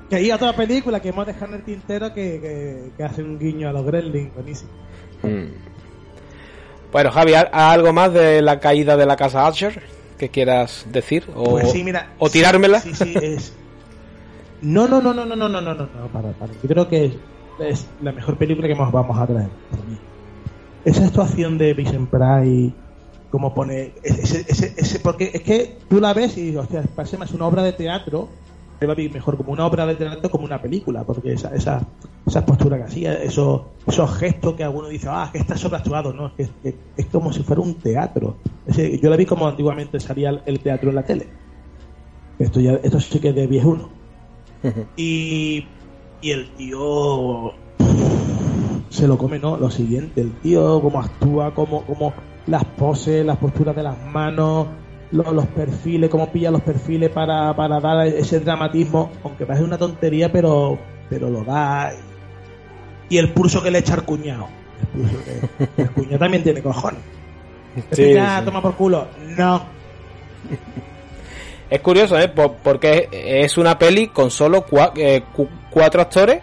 Que hay otra película que hemos dejado en el tintero que, que, que hace un guiño a los Gremlins, buenísimo. Mm. Bueno, Javi, ¿algo más de la caída de la casa Usher que quieras decir o, pues sí, mira, o tirármela? Sí, sí, sí, es... No, no, no, no, no, no, no, no, no, para, para. Yo creo que es, es la mejor película que nos vamos a traer. Esa actuación de Vincent Price, como pone, ese, ese, ese, porque es que tú la ves y, hostia, parece más una obra de teatro, te va a ir mejor como una obra de teatro como una película, porque esa, esa, esa postura que hacía, esos, esos gestos que alguno dice, ah, que está sobreactuado, no, es que, que es como si fuera un teatro. Es decir, yo la vi como antiguamente salía el teatro en la tele. Esto ya, esto sí que es de viejuno. Uh-huh. Y, y el tío se lo come, ¿no? Lo siguiente, el tío cómo actúa, cómo, cómo las poses, las posturas de las manos, los perfiles, cómo pilla los perfiles para, para dar ese dramatismo, aunque parece una tontería, pero pero lo da. Y el pulso que le echa al cuñado, el pulso que el cuñado también tiene cojones. Sí, ya, sí. Toma por culo, no. Es curioso, ¿eh? Porque es una peli con solo cuatro, eh, cuatro actores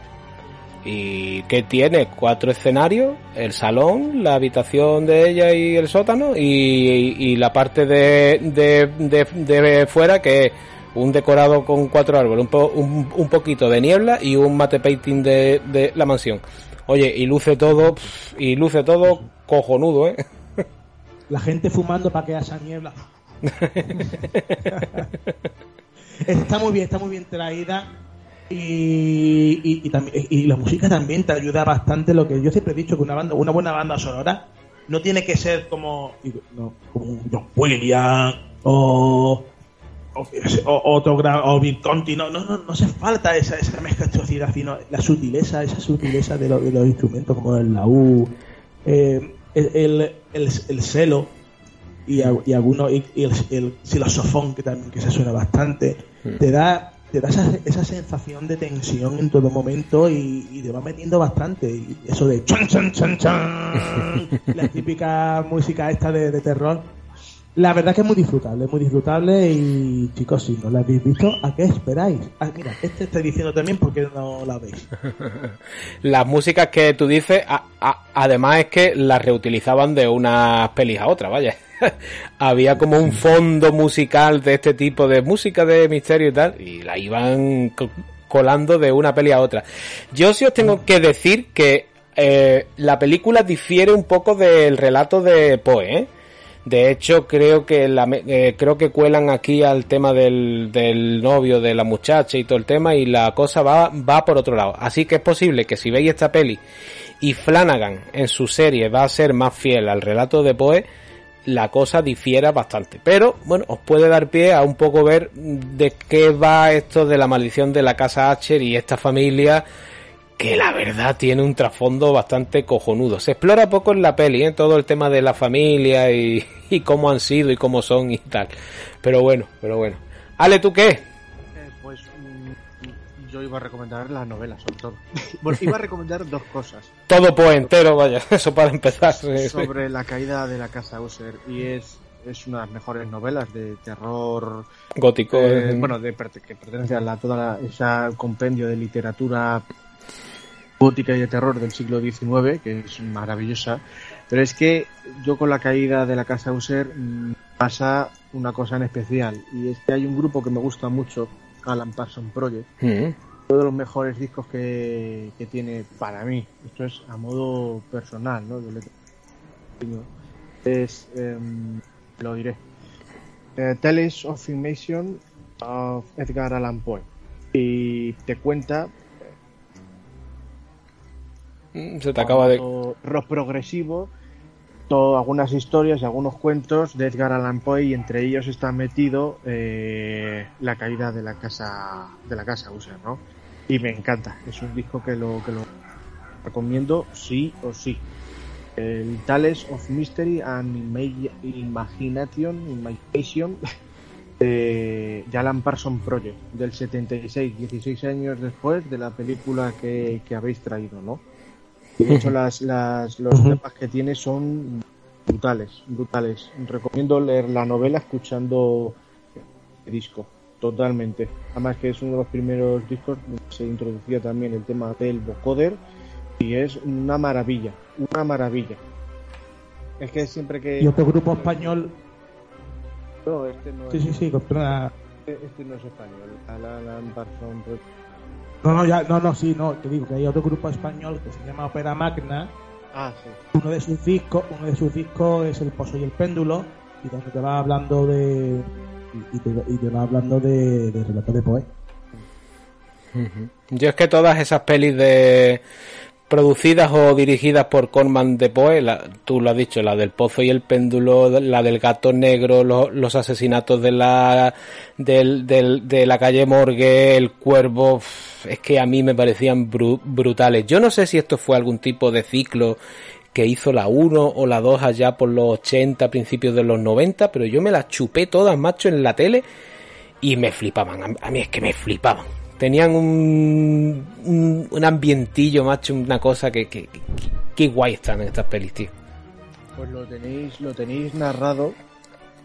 y que tiene cuatro escenarios: el salón, la habitación de ella y el sótano, y, y, y la parte de, de, de, de fuera, que es un decorado con cuatro árboles, un, po, un, un poquito de niebla y un matte painting de, de la mansión. Oye, y luce todo, y luce todo cojonudo, ¿eh? La gente fumando para que haya niebla. Está muy bien, está muy bien traída. Y, y, y, también, y la música también te ayuda bastante. Lo que yo siempre he dicho, que una banda, una buena banda sonora no tiene que ser como, no, como un John Williams o, o, o otro gran, o Visconti. No, no, no, no hace falta esa, esa majestuosidad, sino la sutileza, esa sutileza de, lo, de los instrumentos como el laúd, eh, el, el, el, el cello y, y algunos, y, y el, el xilosofón, que también que se suena bastante, mm. te da te da esa, esa sensación de tensión en todo momento y, y te va metiendo bastante. Y eso de chan, chan, chan, chan, la típica música esta de, de terror. La verdad que es muy disfrutable, muy disfrutable. Y chicos, si no la habéis visto, ¿a qué esperáis? Ah, mira, este está diciendo también porque no la veis. Las músicas que tú dices, a, a, además es que las reutilizaban de unas pelis a otra, vaya. Había como un fondo musical de este tipo de música de misterio y tal, y la iban colando de una peli a otra. Yo sí os tengo que decir que eh, la película difiere un poco del relato de Poe, ¿eh? De hecho, creo que la, eh, creo que cuelan aquí al tema del, del novio de la muchacha y todo el tema, y la cosa va, va por otro lado. Así que es posible que si veis esta peli y Flanagan en su serie va a ser más fiel al relato de Poe, la cosa difiera bastante. Pero bueno, os puede dar pie a un poco ver de qué va esto de la maldición de la casa Usher y esta familia, que la verdad tiene un trasfondo bastante cojonudo. Se explora poco en la peli, ¿eh? Todo el tema de la familia y, y cómo han sido y cómo son y tal. Pero bueno, pero bueno. Ale, ¿tú qué? Eh, pues yo iba a recomendar las novelas, sobre todo. Bueno, iba a recomendar dos cosas. Todo Poe entero, vaya, eso para empezar. Sobre la caída de la casa Usher, y es... es una de las mejores novelas de terror gótico. Eh, bueno, de, que pertenece a la, toda la, esa compendio de literatura gótica y de terror del siglo diecinueve, que es maravillosa, pero es que yo con La caída de la casa Usher pasa una cosa en especial, y es que hay un grupo que me gusta mucho, Alan Parsons Project, ¿eh? Uno de los mejores discos que, que tiene para mí, esto es a modo personal, ¿no? Yo le tengo, es, eh, lo diré, eh, Tales of Invasion of Edgar Allan Poe, y te cuenta se te acaba de rock progresivo, todo, algunas historias y algunos cuentos de Edgar Allan Poe, y entre ellos está metido eh, La caída de la casa de la casa Usher, ¿no? Y me encanta, es un disco que lo que lo recomiendo sí o sí. El Tales of Mystery and Imagination, Imagination de Alan Parsons Project del setenta y seis, dieciséis años después de la película que, que habéis traído, ¿no? De hecho, las, las, los temas que tiene son brutales, brutales. Recomiendo leer la novela escuchando el disco, totalmente. Además que es uno de los primeros discos donde se introducía también el tema del vocoder, y es una maravilla, una maravilla. Es que siempre que... Y otro grupo español... No, este no sí, es... Sí, sí, contra... este, este no es español, Alan Parsons... No, no, ya, no, no, sí, no, te digo que hay otro grupo español que se llama Opera Magna. Ah, sí. Uno de sus discos, uno de sus discos es El Pozo y el Péndulo, y donde te va hablando de, y, y, te, y te va hablando de, de relatos de Poe. Uh-huh. Yo es que todas esas pelis de producidas o dirigidas por Corman de Poe, la, tú lo has dicho, la del Pozo y el Péndulo, la del Gato Negro, lo, los asesinatos de la del, del, de la calle Morgue, El Cuervo. Es que a mí me parecían bru- brutales. Yo no sé si esto fue algún tipo de ciclo que hizo la uno o la dos allá por los ochenta, principios de los noventa, pero yo me las chupé todas, macho, en la tele y me flipaban. A mí es que me flipaban. Tenían un, un, un ambientillo, macho, una cosa que, que, que, que guay están en estas pelis, tío. Pues lo tenéis, lo tenéis narrado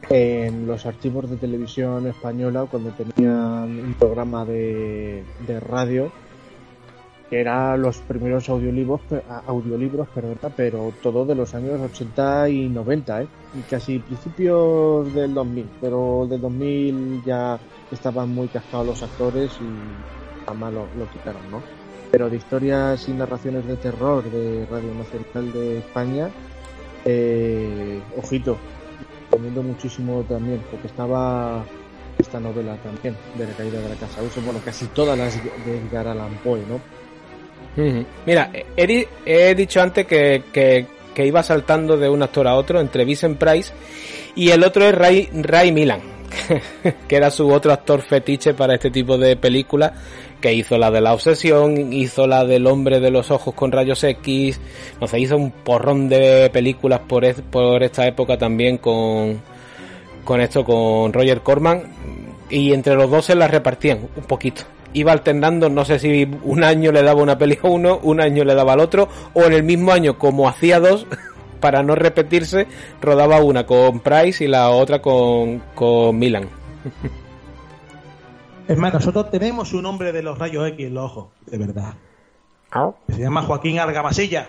en los archivos de televisión española, cuando tenían un programa de, de radio que eran los primeros audiolibros, audiolibros perdón, pero todos de los años ochenta y noventa, ¿eh? Casi principios del dos mil, pero del dos mil ya estaban muy cascados los actores y además lo, lo quitaron, ¿no? Pero de historias y narraciones de terror de Radio Nacional de España, eh, ojito. Recomiendo muchísimo también, porque estaba esta novela también de La caída de la casa Usher, bueno, casi todas las de Edgar Allan Poe, ¿no? Mira, he, he dicho antes que, que, que iba saltando de un actor a otro entre Vincent Price y el otro es Ray, Ray Milland, que era su otro actor fetiche para este tipo de películas, que hizo la de La obsesión, hizo la del hombre de los ojos con rayos X, no sé, hizo un porrón de películas por, es, por esta época también con, con esto, con Roger Corman, y entre los dos se las repartían un poquito, iba alternando, no sé si un año le daba una peli a uno, un año le daba al otro, o en el mismo año, como hacía dos, para no repetirse, rodaba una con Price y la otra con, con Milland. Es más, nosotros tenemos un hombre de los rayos X en los ojos, de verdad. ¿Oh? Se llama Joaquín Argamasilla.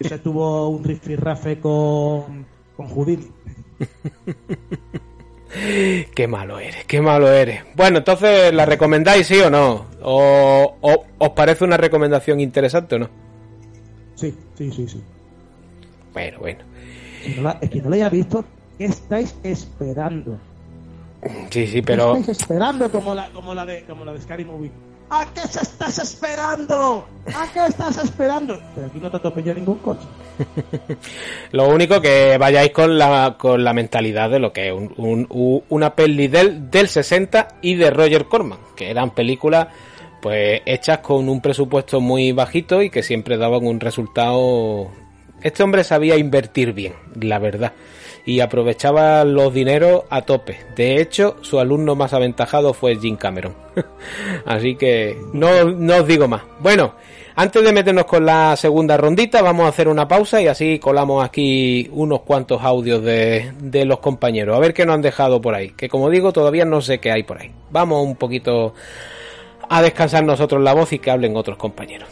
Ese tuvo un rifirrafe con, con Houdini. Qué malo eres, qué malo eres. Bueno, entonces, ¿la recomendáis sí o no? ¿O, o os parece una recomendación interesante o no? Sí, sí, sí, sí. Bueno, bueno. Si no la, es que no la haya visto, ¿qué estáis esperando? Sí, sí, pero... ¿Qué estáis esperando? Como la, como la de, como la de Scary Movie. ¿A qué se estás esperando? ¿A qué estás esperando? Pero aquí no te atropelló ningún coche. Lo único que vayáis con la, con la mentalidad de lo que es un, un, un, una peli del, del sesenta y de Roger Corman, que eran películas pues hechas con un presupuesto muy bajito y que siempre daban un resultado... Este hombre sabía invertir bien, la verdad, y aprovechaba los dineros a tope. De hecho, su alumno más aventajado fue Jim Cameron. Así que no, no os digo más. Bueno, antes de meternos con la segunda rondita, vamos a hacer una pausa y así colamos aquí unos cuantos audios de, de los compañeros. A ver qué nos han dejado por ahí, que como digo, todavía no sé qué hay por ahí. Vamos un poquito a descansar nosotros la voz y que hablen otros compañeros.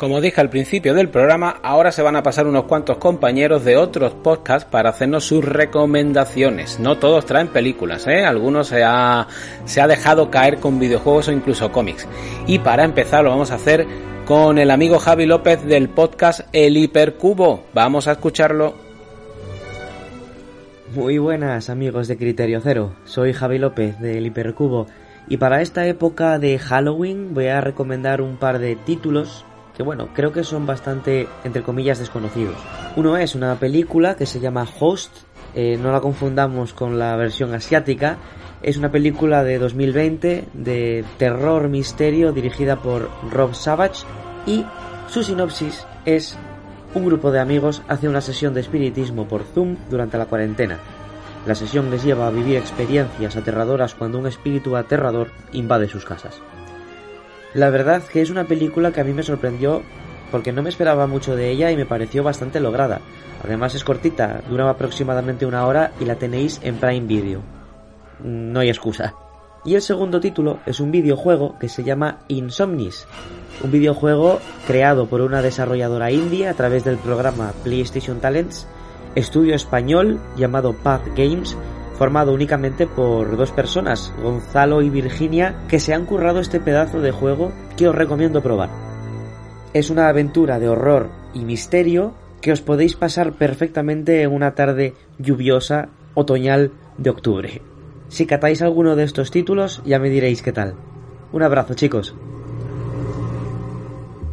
Como dije al principio del programa, ahora se van a pasar unos cuantos compañeros de otros podcasts para hacernos sus recomendaciones. No todos traen películas, ¿eh? Algunos se ha, se ha dejado caer con videojuegos o incluso cómics. Y para empezar lo vamos a hacer con el amigo Javi López del podcast El Hipercubo. Vamos a escucharlo. Muy buenas amigos de Criterio Cero, soy Javi López del Hipercubo y para esta época de Halloween voy a recomendar un par de títulos que bueno, creo que son bastante, entre comillas, desconocidos. Uno es una película que se llama Host, eh, no la confundamos con la versión asiática, es una película de dos mil veinte de terror misterio dirigida por Rob Savage y su sinopsis es: un grupo de amigos hace una sesión de espiritismo por Zoom durante la cuarentena. La sesión les lleva a vivir experiencias aterradoras cuando un espíritu aterrador invade sus casas. La verdad que es una película que a mí me sorprendió porque no me esperaba mucho de ella y me pareció bastante lograda. Además es cortita, dura aproximadamente una hora y la tenéis en Prime Video. No hay excusa. Y el segundo título es un videojuego que se llama Insomnis, un videojuego creado por una desarrolladora indie a través del programa PlayStation Talents, estudio español llamado Path Games, formado únicamente por dos personas, Gonzalo y Virginia, que se han currado este pedazo de juego que os recomiendo probar. Es una aventura de horror y misterio que os podéis pasar perfectamente en una tarde lluviosa otoñal de octubre. Si catáis alguno de estos títulos, ya me diréis qué tal. Un abrazo, chicos.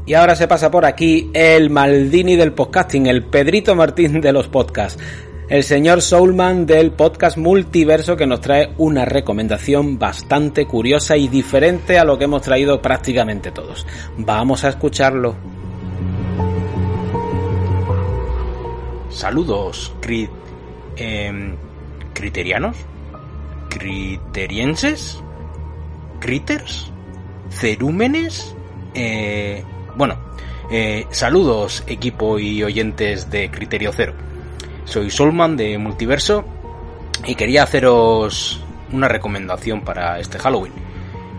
Y ahora se pasa por aquí el Maldini del podcasting, el Pedrito Martín de los podcasts, el señor Soulman del podcast Multiverso, que nos trae una recomendación bastante curiosa y diferente a lo que hemos traído prácticamente todos. Vamos a escucharlo. Saludos, cri... Eh, criterianos. Criterienses, critters, cerúmenes, eh, bueno, eh, saludos equipo y oyentes de Criterio Cero. Soy Solman de Multiverso y quería haceros una recomendación para este Halloween.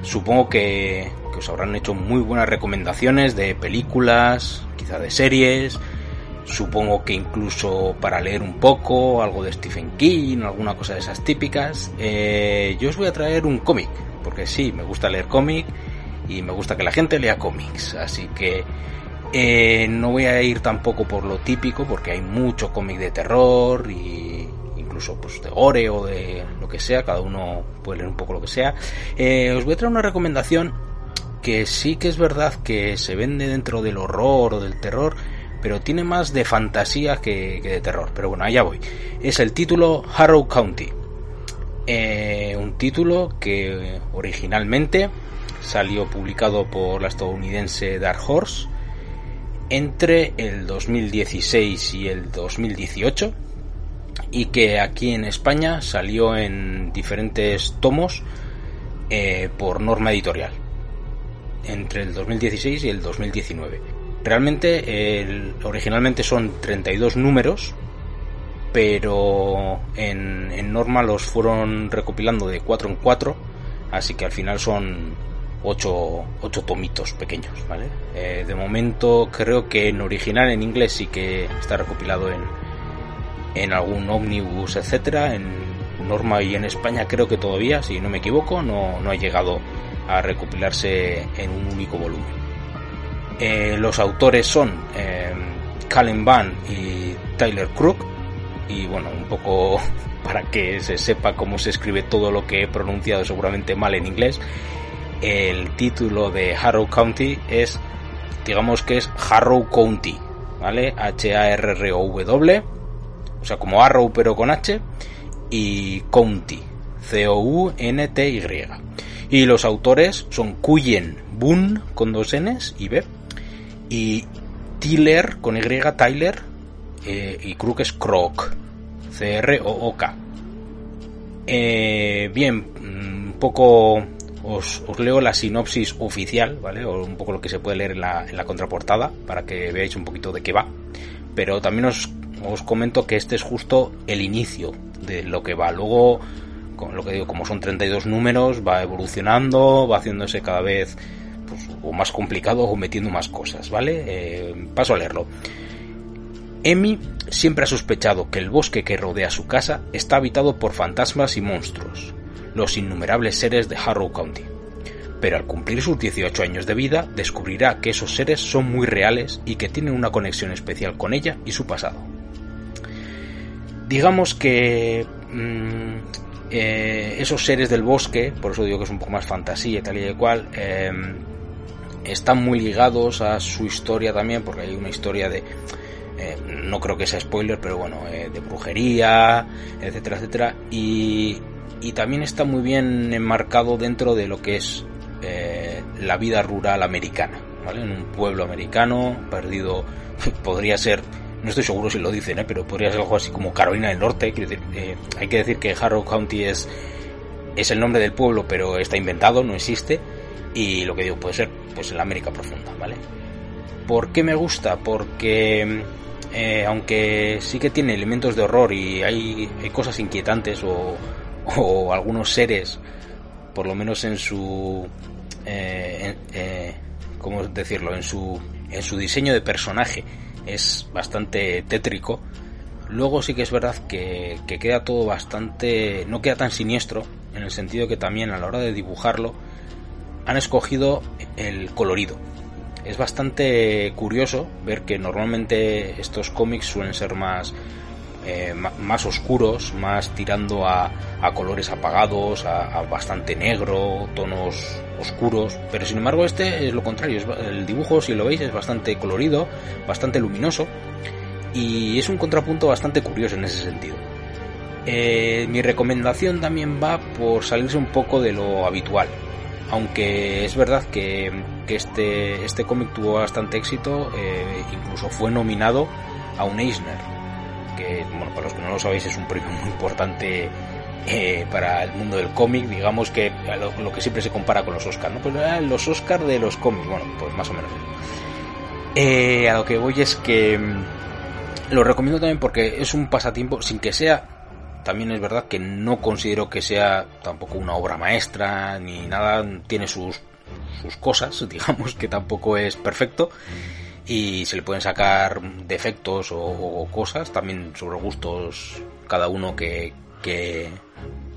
Supongo que, que os habrán hecho muy buenas recomendaciones de películas, quizá de series. Supongo que incluso para leer un poco, algo de Stephen King, alguna cosa de esas típicas. Eh, yo os voy a traer un cómic, porque sí, me gusta leer cómic y me gusta que la gente lea cómics. Así que eh, no voy a ir tampoco por lo típico, porque hay mucho cómic de terror y incluso pues de gore o de lo que sea. Cada uno puede leer un poco lo que sea. Eh, os voy a traer una recomendación que sí que es verdad que se vende dentro del horror o del terror, pero tiene más de fantasía que, que de terror. Pero bueno, allá voy. Es el título Harrow County. Eh, un título que originalmente salió publicado por la estadounidense Dark Horse entre el dos mil dieciséis y el dos mil dieciocho. Y que aquí en España salió en diferentes tomos eh, por Norma Editorial entre el dos mil dieciséis y el dos mil diecinueve. Realmente, el, originalmente son treinta y dos números, pero en, en Norma los fueron recopilando de cuatro en cuatro, así que al final son ocho, ocho tomitos pequeños, ¿vale? Eh, de momento creo que en original, en inglés, sí que está recopilado en, en algún ómnibus, etcétera. En Norma y en España creo que todavía, si no me equivoco, no, no ha llegado a recopilarse en un único volumen. Eh, los autores son eh, Cullen Bunn y Tyler Crook, y bueno, un poco para que se sepa cómo se escribe todo lo que he pronunciado seguramente mal en inglés. El título de Harrow County es, digamos que es Harrow County, ¿vale? H A R R O W, o sea, como Arrow pero con H, y County, C O U N T Y. Y los autores son Cullen Bunn con dos N's y B, y Tyler con Y, Tyler, eh, y creo que es Crook, C R O O K. Eh, bien, un poco os, os leo la sinopsis oficial, ¿vale? O un poco lo que se puede leer en la, en la contraportada, para que veáis un poquito de qué va. Pero también os, os comento que este es justo el inicio de lo que va. Luego, con lo que digo, como son treinta y dos números, va evolucionando, va haciéndose cada vez pues, o más complicados o metiendo más cosas, ¿vale? Eh, paso a leerlo. Amy siempre ha sospechado que el bosque que rodea su casa está habitado por fantasmas y monstruos, los innumerables seres de Harrow County. Pero al cumplir sus dieciocho años de vida, descubrirá que esos seres son muy reales y que tienen una conexión especial con ella y su pasado. Digamos que mmm, eh, esos seres del bosque, por eso digo que es un poco más fantasía y tal y de cual, eh, están muy ligados a su historia también, porque hay una historia de... Eh, no creo que sea spoiler, pero bueno, eh, de brujería, etcétera, etcétera, y, y también está muy bien enmarcado dentro de lo que es eh, la vida rural americana, ¿vale? En un pueblo americano perdido, podría ser, no estoy seguro si lo dicen, ¿eh? Pero podría ser algo así como Carolina del Norte. Eh, hay que decir que Harrow County es, es el nombre del pueblo, pero está inventado, no existe, y lo que digo puede ser pues la América profunda, ¿vale? ¿Por qué me gusta? Porque... Eh, aunque sí que tiene elementos de horror y hay, hay cosas inquietantes o, o algunos seres, por lo menos en su eh, eh, ¿cómo decirlo? En su, en su diseño de personaje es bastante tétrico. Luego sí que es verdad que, que queda todo bastante, no queda tan siniestro, en el sentido que también a la hora de dibujarlo han escogido el colorido. Es bastante curioso ver que normalmente estos cómics suelen ser más, eh, más oscuros, más tirando a, a colores apagados, a, a bastante negro, tonos oscuros, pero sin embargo este es lo contrario, es, el dibujo, si lo veis, es bastante colorido, bastante luminoso, y es un contrapunto bastante curioso en ese sentido. Eh, mi recomendación también va por salirse un poco de lo habitual. Aunque es verdad que, que este, este cómic tuvo bastante éxito, eh, incluso fue nominado a un Eisner, que, bueno, para los que no lo sabéis, es un premio muy importante eh, para el mundo del cómic, digamos que lo, lo que siempre se compara con los Oscar, ¿no? Pues eh, los Oscar de los cómics, bueno, pues más o menos. Eh, a lo que voy es que lo recomiendo también porque es un pasatiempo, sin que sea... También es verdad que no considero que sea tampoco una obra maestra ni nada, tiene sus, sus cosas, digamos, que tampoco es perfecto y se le pueden sacar defectos o, o cosas, también sobre gustos cada uno que, que,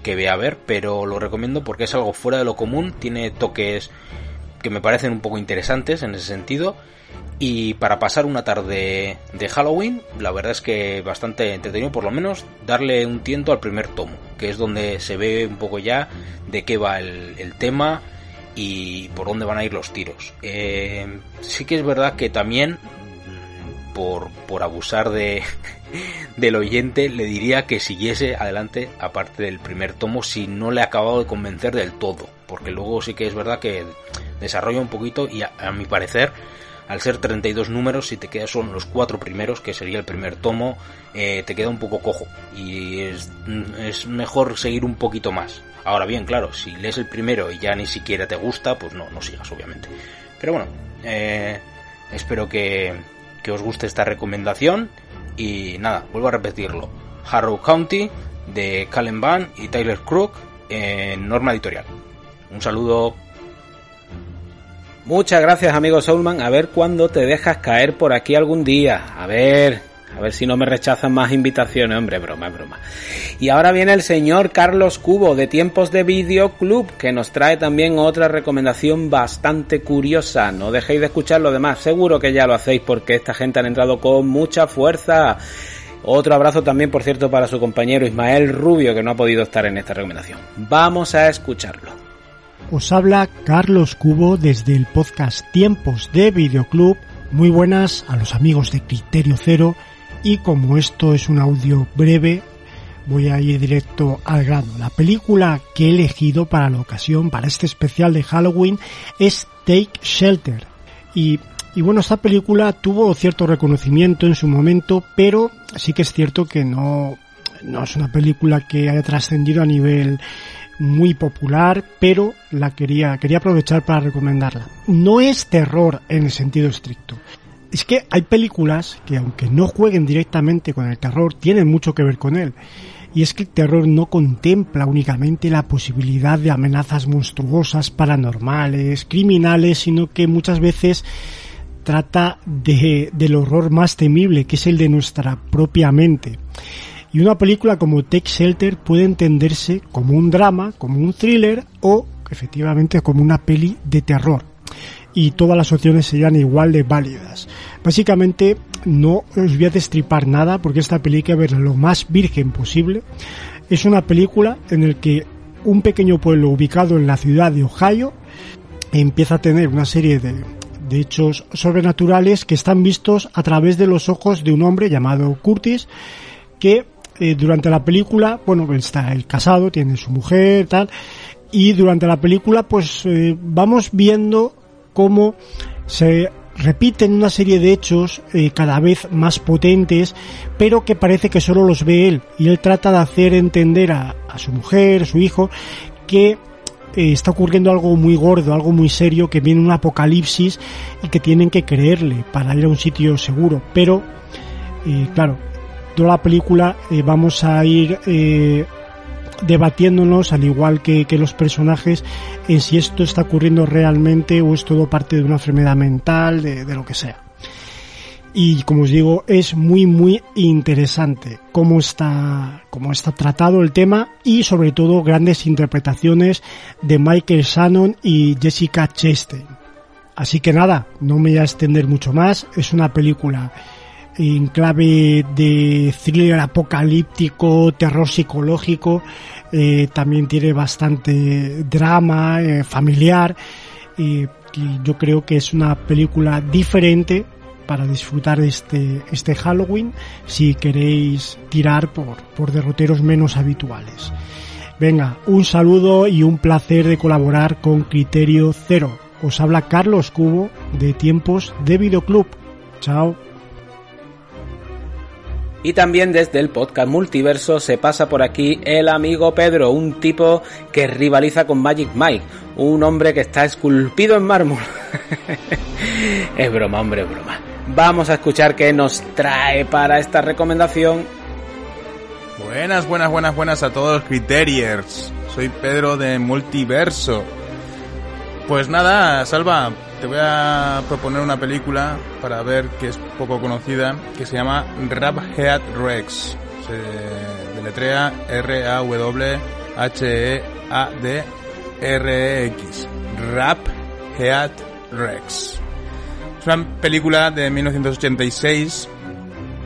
que vea a ver, pero lo recomiendo porque es algo fuera de lo común, tiene toques que me parecen un poco interesantes en ese sentido. Y para pasar una tarde de Halloween, la verdad es que bastante entretenido, por lo menos darle un tiento al primer tomo, que es donde se ve un poco ya de qué va el, el tema y por dónde van a ir los tiros. Eh, sí que es verdad que también, por, por abusar de del oyente, le diría que siguiese adelante, aparte del primer tomo, si no le ha acabado de convencer del todo, porque luego sí que es verdad que desarrolla un poquito y a, a mi parecer... Al ser treinta y dos números, si te quedan son los cuatro primeros, que sería el primer tomo, eh, te queda un poco cojo. Y es, es mejor seguir un poquito más. Ahora bien, claro, si lees el primero y ya ni siquiera te gusta, pues no, no sigas, obviamente. Pero bueno, eh, espero que, que os guste esta recomendación. Y nada, vuelvo a repetirlo. Harrow County, de Cullen Bunn y Tyler Crook, en Norma Editorial. Un saludo... Muchas gracias, amigo Soulman. A ver cuándo te dejas caer por aquí algún día. A ver, a ver si no me rechazan más invitaciones. Hombre, broma, broma. Y ahora viene el señor Carlos Cubo, de Tiempos de Videoclub, que nos trae también otra recomendación bastante curiosa. No dejéis de escuchar lo demás. Seguro que ya lo hacéis porque esta gente han entrado con mucha fuerza. Otro abrazo también, por cierto, para su compañero Ismael Rubio, que no ha podido estar en esta recomendación. Vamos a escucharlo. Os habla Carlos Cubo desde el podcast Tiempos de Videoclub. Muy buenas a los amigos de Criterio Cero. Y como esto es un audio breve, voy a ir directo al grano. La película que he elegido para la ocasión, para este especial de Halloween, es Take Shelter. Y, y bueno, esta película tuvo cierto reconocimiento en su momento, pero sí que es cierto que no, no es una película que haya trascendido a nivel... muy popular, pero la quería quería aprovechar para recomendarla. No es terror en el sentido estricto. Es que hay películas que, aunque no jueguen directamente con el terror, tienen mucho que ver con él. y es que el terror no contempla únicamente la posibilidad de amenazas monstruosas, paranormales, criminales, sino que muchas veces trata de, del horror más temible, que es el de nuestra propia mente. Y una película como Take Shelter puede entenderse como un drama, como un thriller o, efectivamente, como una peli de terror. Y todas las opciones serían igual de válidas. Básicamente, no os voy a destripar nada porque esta película hay que verla lo más virgen posible. Es una película en la que un pequeño pueblo ubicado en la ciudad de Ohio empieza a tener una serie de... de hechos sobrenaturales que están vistos a través de los ojos de un hombre llamado Curtis, que eh, durante la película, bueno, está el casado, tiene su mujer, tal, y durante la película pues eh, vamos viendo cómo se repiten una serie de hechos eh, cada vez más potentes, pero que parece que solo los ve él, y él trata de hacer entender a, a su mujer, a su hijo, que Eh, está ocurriendo algo muy gordo, algo muy serio, que viene un apocalipsis y que tienen que creerle para ir a un sitio seguro. Pero, eh, claro, toda la película eh, vamos a ir eh, debatiéndonos, al igual que, que los personajes, en si esto está ocurriendo realmente o es todo parte de una enfermedad mental, de, de lo que sea. Y como os digo, es muy muy interesante cómo está cómo está tratado el tema, y sobre todo grandes interpretaciones de Michael Shannon y Jessica Chastain. Así que nada, no me voy a extender mucho más. Es una película en clave de thriller apocalíptico, terror psicológico, eh, también tiene bastante drama eh, familiar, eh, y yo creo que es una película diferente para disfrutar este, este Halloween, si queréis tirar por, por derroteros menos habituales. Venga, un saludo y un placer de colaborar con Criterio Cero. Os habla Carlos Cubo de Tiempos de Videoclub. Chao. Y también desde el podcast Multiverso se pasa por aquí el amigo Pedro, un tipo que rivaliza con Magic Mike, un hombre que está esculpido en mármol. Es broma, hombre, es broma. Vamos a escuchar qué nos trae para esta recomendación. Buenas, buenas, buenas, buenas a todos, Criteriers. Soy Pedro de Multiverso. Pues nada, Salva, te voy a proponer una película para ver, que es poco conocida, que se llama Rawhead Rex. Se deletrea R A W H E A D R E X. Rawhead Rex. Es una película de mil novecientos ochenta y seis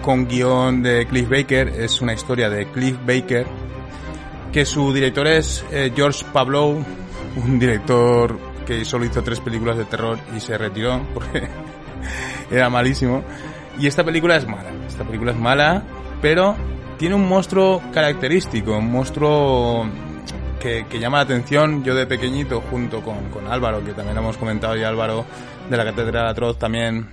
con guión de Cliff Baker. Es una historia de Cliff Baker, que su director es eh, George Pavlov, un director que solo hizo tres películas de terror y se retiró porque era malísimo. Y esta película es mala, esta película es mala, pero tiene un monstruo característico, un monstruo que, que llama la atención. Yo de pequeñito, junto con, con Álvaro, que también hemos comentado, y Álvaro de la Catedral Atroz también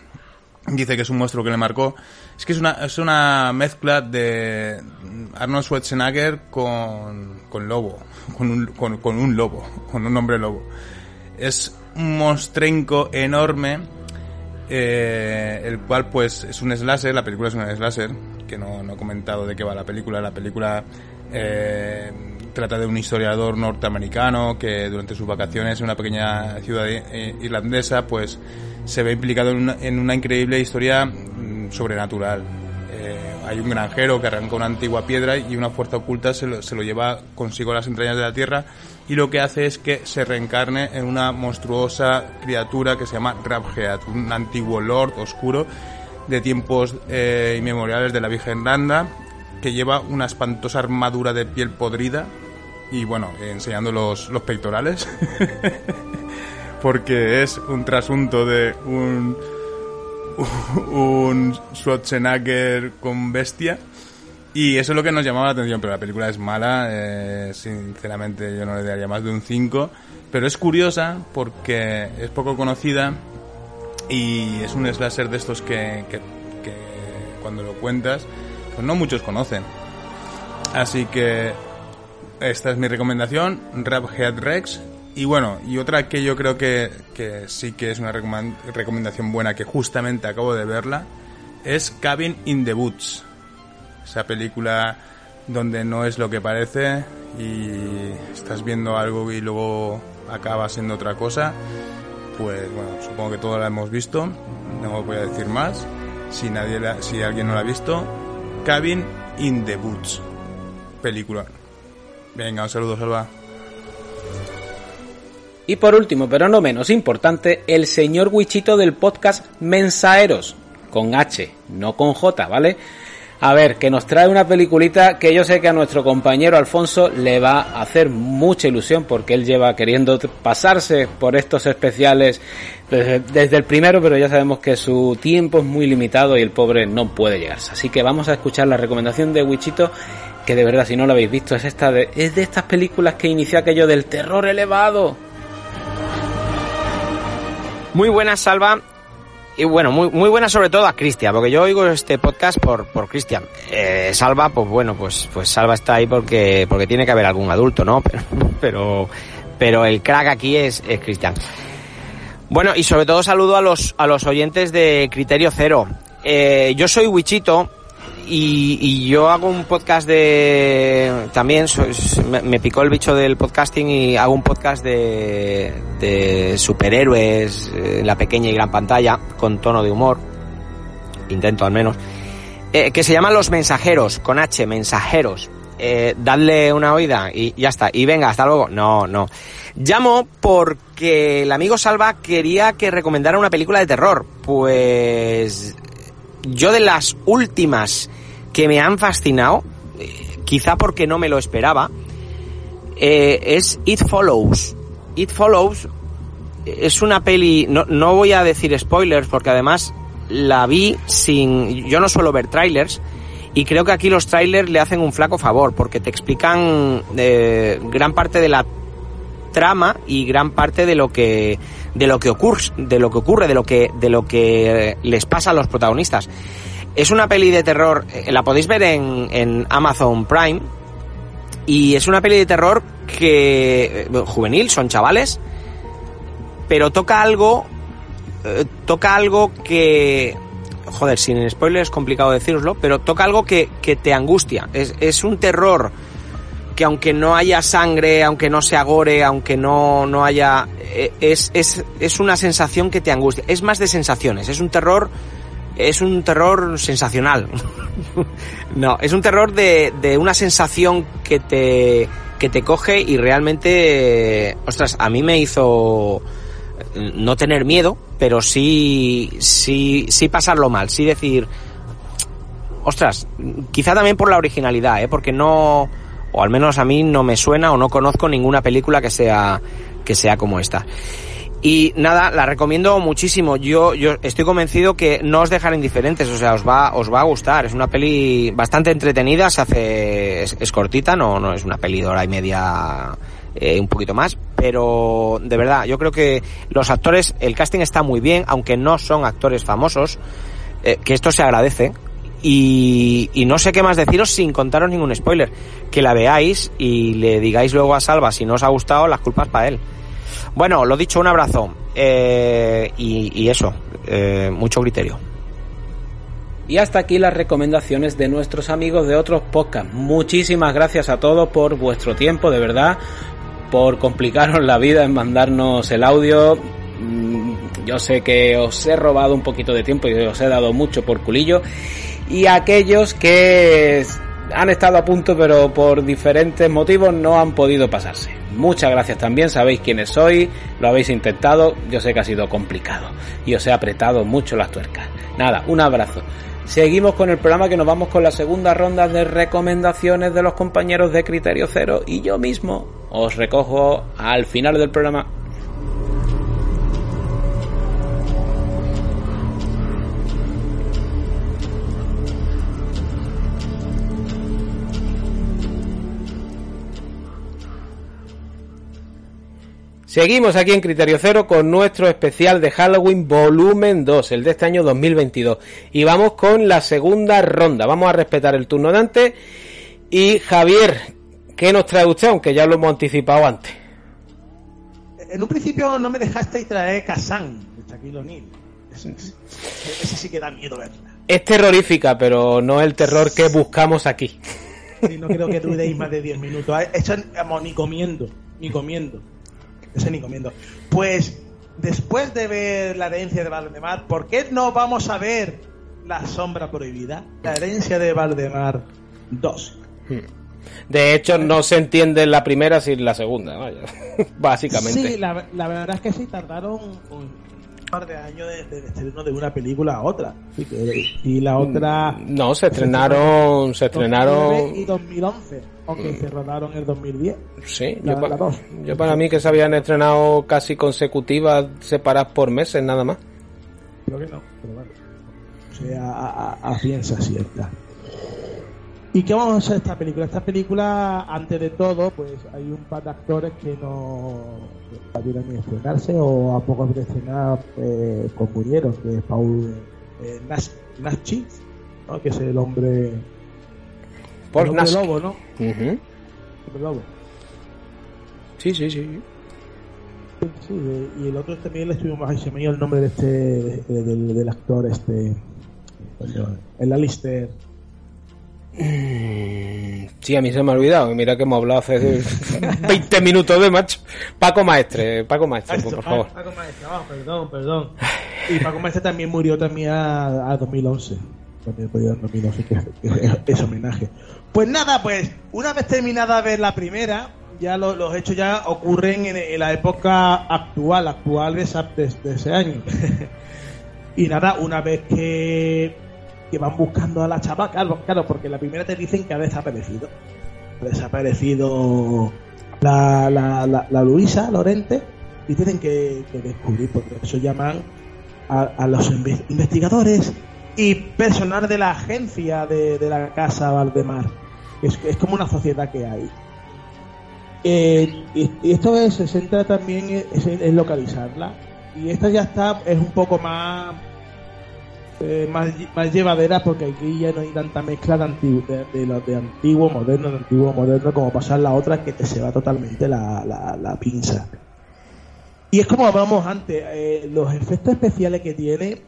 dice que es un monstruo que le marcó. Es que es una, es una mezcla de Arnold Schwarzenegger con, con lobo, con un, con, con un lobo, con un hombre lobo. Es un monstrenco enorme, eh, el cual pues es un slasher. La película es un slasher, que no, no he comentado de qué va la película. La película eh, trata de un historiador norteamericano que durante sus vacaciones en una pequeña ciudad irlandesa pues se ve implicado en una, en una increíble historia sobrenatural. Eh, hay un granjero que arranca una antigua piedra y una fuerza oculta se lo, se lo lleva consigo a las entrañas de la tierra, y lo que hace es que se reencarne en una monstruosa criatura que se llama Rawhead, un antiguo lord oscuro de tiempos eh, inmemoriales de la Virgen Randa, que lleva una espantosa armadura de piel podrida y, bueno, eh, enseñando los, los pectorales porque es un trasunto de un un Schwarzenegger con bestia, y eso es lo que nos llamaba la atención. Pero la película es mala, eh, sinceramente yo no le daría más de un cinco, pero es curiosa porque es poco conocida y es un slasher de estos que, que, que cuando lo cuentas pues no muchos conocen. Así que esta es mi recomendación, Rawhead Rex. Y bueno, y otra que yo creo que, que sí que es una recomendación buena, que justamente acabo de verla, es Cabin in the Woods. Esa película donde no es lo que parece y estás viendo algo y luego acaba siendo otra cosa. Pues bueno, supongo que todos la hemos visto, no voy a decir más. Si nadie la, si alguien no la ha visto, Cabin in the Woods, película. Venga, un saludo, Salva. Y por último, pero no menos importante, el señor Wichito del podcast Mensaeros, con H, no con J, ¿vale? A ver, que nos trae una peliculita que yo sé que a nuestro compañero Alfonso le va a hacer mucha ilusión, porque él lleva queriendo pasarse por estos especiales desde, desde el primero, pero ya sabemos que su tiempo es muy limitado y el pobre no puede llegarse. Así que vamos a escuchar la recomendación de Wichito, que de verdad, si no lo habéis visto, es esta de, es de estas películas que inició aquello del terror elevado. Muy buenas, Salva. Y bueno, muy muy buena sobre todo a Cristian, porque yo oigo este podcast por por Cristian. Eh, Salva, pues bueno, pues pues Salva está ahí porque porque tiene que haber algún adulto, ¿no? Pero pero, pero el crack aquí es, es Cristian. Bueno, y sobre todo saludo a los a los oyentes de Criterio Cero. Eh, yo soy Wichito y, y yo hago un podcast de... También soy, me, me picó el bicho del podcasting y hago un podcast de... de superhéroes en la pequeña y gran pantalla, con tono de humor, intento al menos, eh, que se llaman Los Mensajeros, con H, Mensajeros. Eh, dadle una oída y ya está, y venga, hasta luego. No, no. Llamo porque el amigo Salva quería que recomendara una película de terror. Pues yo, de las últimas que me han fascinado, eh, quizá porque no me lo esperaba, eh, es It Follows. It Follows es una peli, no, no voy a decir spoilers porque además la vi sin... Yo no suelo ver trailers y creo que aquí los trailers le hacen un flaco favor porque te explican eh, gran parte de la trama y gran parte de lo que de lo que ocurre, de lo que ocurre, de lo que de lo que les pasa a los protagonistas. Es una peli de terror, la podéis ver en, en Amazon Prime. Y es una peli de terror que... juvenil, son chavales, pero toca algo... Eh, toca algo que... Joder, sin spoiler es complicado deciroslo, pero toca algo que, que te angustia. Es, es un terror que, aunque no haya sangre, aunque no se agore, aunque no, no haya... Eh, es, es, es una sensación que te angustia. Es más de sensaciones, es un terror... Es un terror sensacional. No, es un terror de, de una sensación que te que te coge y realmente, ostras, a mí me hizo no tener miedo, pero sí sí sí pasarlo mal, sí decir, ostras, quizá también por la originalidad, ¿eh? Porque no, o al menos a mí no me suena o no conozco ninguna película que sea que sea como esta. Y nada, la recomiendo muchísimo. Yo, yo estoy convencido que no os dejará indiferentes, o sea, os va, os va a gustar. Es una peli bastante entretenida, se hace, es, es cortita, no, no es una peli de hora y media, eh, un poquito más, pero de verdad, yo creo que los actores, el casting está muy bien, aunque no son actores famosos, eh, que esto se agradece. Y, y no sé qué más deciros sin contaros ningún spoiler. Que la veáis y le digáis luego a Salva si no os ha gustado, las culpas para él. Bueno, lo dicho, un abrazo, eh, y, y eso, eh, mucho criterio. Y hasta aquí las recomendaciones de nuestros amigos de otros podcasts. Muchísimas gracias a todos por vuestro tiempo, de verdad, por complicaros la vida en mandarnos el audio. Yo sé que os he robado un poquito de tiempo y os he dado mucho por culillo. Y aquellos que han estado a punto pero por diferentes motivos no han podido pasarse, muchas gracias también, sabéis quiénes sois, lo habéis intentado, yo sé que ha sido complicado y os he apretado mucho las tuercas. Nada, un abrazo. Seguimos con el programa, que nos vamos con la segunda ronda de recomendaciones de los compañeros de Criterio Cero, y yo mismo os recojo al final del programa. Seguimos aquí en Criterio Cero con nuestro especial de Halloween volumen dos, el de este año dos mil veintidós. Y vamos con la segunda ronda. Vamos a respetar el turno de antes. Y Javier, ¿qué nos trae usted? Aunque ya lo hemos anticipado antes. En un principio no me dejasteis traer Kazan, de Shaquille O'Neal. Esa sí que da miedo verla. Es terrorífica, pero no el terror que buscamos aquí. y no creo que duréis más de diez minutos. Eso ni comiendo, ni comiendo. Eso ni comiendo. Pues, después de ver La herencia de Valdemar, ¿por qué no vamos a ver La sombra prohibida? La herencia de Valdemar dos. De hecho, no se entiende la primera sin la segunda, vaya. Básicamente. Sí, la, la verdad es que sí, tardaron un par de años de, de estreno de una película a otra. Sí, que, y la otra... No, se estrenaron... Se estrenaron... y dos mil once, aunque mm. se rodaron en dos mil diez. Sí, la, yo, la, pa, la yo para mí que se habían estrenado casi consecutivas, separadas por meses, nada más. Creo que no, pero vale. O sea, a, a, a ciencia cierta. ¿Y qué vamos a hacer esta película? Esta película, antes de todo, pues hay un par de actores que no pudieron ni estrenarse o a poco de estrenar eh, concurrieron, que es Paul eh, Nash, Nashi, ¿no? Que es el hombre, Paul el hombre lobo, ¿no? Uh-huh. El lobo. Sí, sí, sí. Sí, sí de, y el otro también le estuvimos ahí, se me dio el nombre de este, de, de, del actor este, el Aleister. Sí, a mí se me ha olvidado. Mira que hemos hablado hace veinte minutos de macho. Paco Maestre, Paco Maestre, Maestro, por favor. Paco Maestre, oh, perdón, perdón. Y Paco Maestre también murió también a, a dos mil once. También murió a dos mil once, que, que es homenaje. Pues nada, pues una vez terminada ver la primera, ya lo, los hechos ya ocurren en, en la época actual, actual de, de, de ese año. Y nada, una vez que... que van buscando a la chapa, claro, claro, porque la primera te dicen que ha desaparecido. Ha desaparecido la, la, la, la Luisa Lorente y tienen que, que descubrir, porque eso llaman a, a los investigadores y personal de la agencia de, de la casa Valdemar. Es, es como una sociedad que hay. Eh, y, y esto es, se centra también en, en localizarla. Y esta ya está, es un poco más... Eh, más, más llevadera, porque aquí ya no hay tanta mezcla de antiguo, de, de, de, de antiguo moderno, de antiguo moderno, como pasa en la otra, que te se va totalmente la, la, la pinza. Y es como hablábamos antes, eh, los efectos especiales que tiene,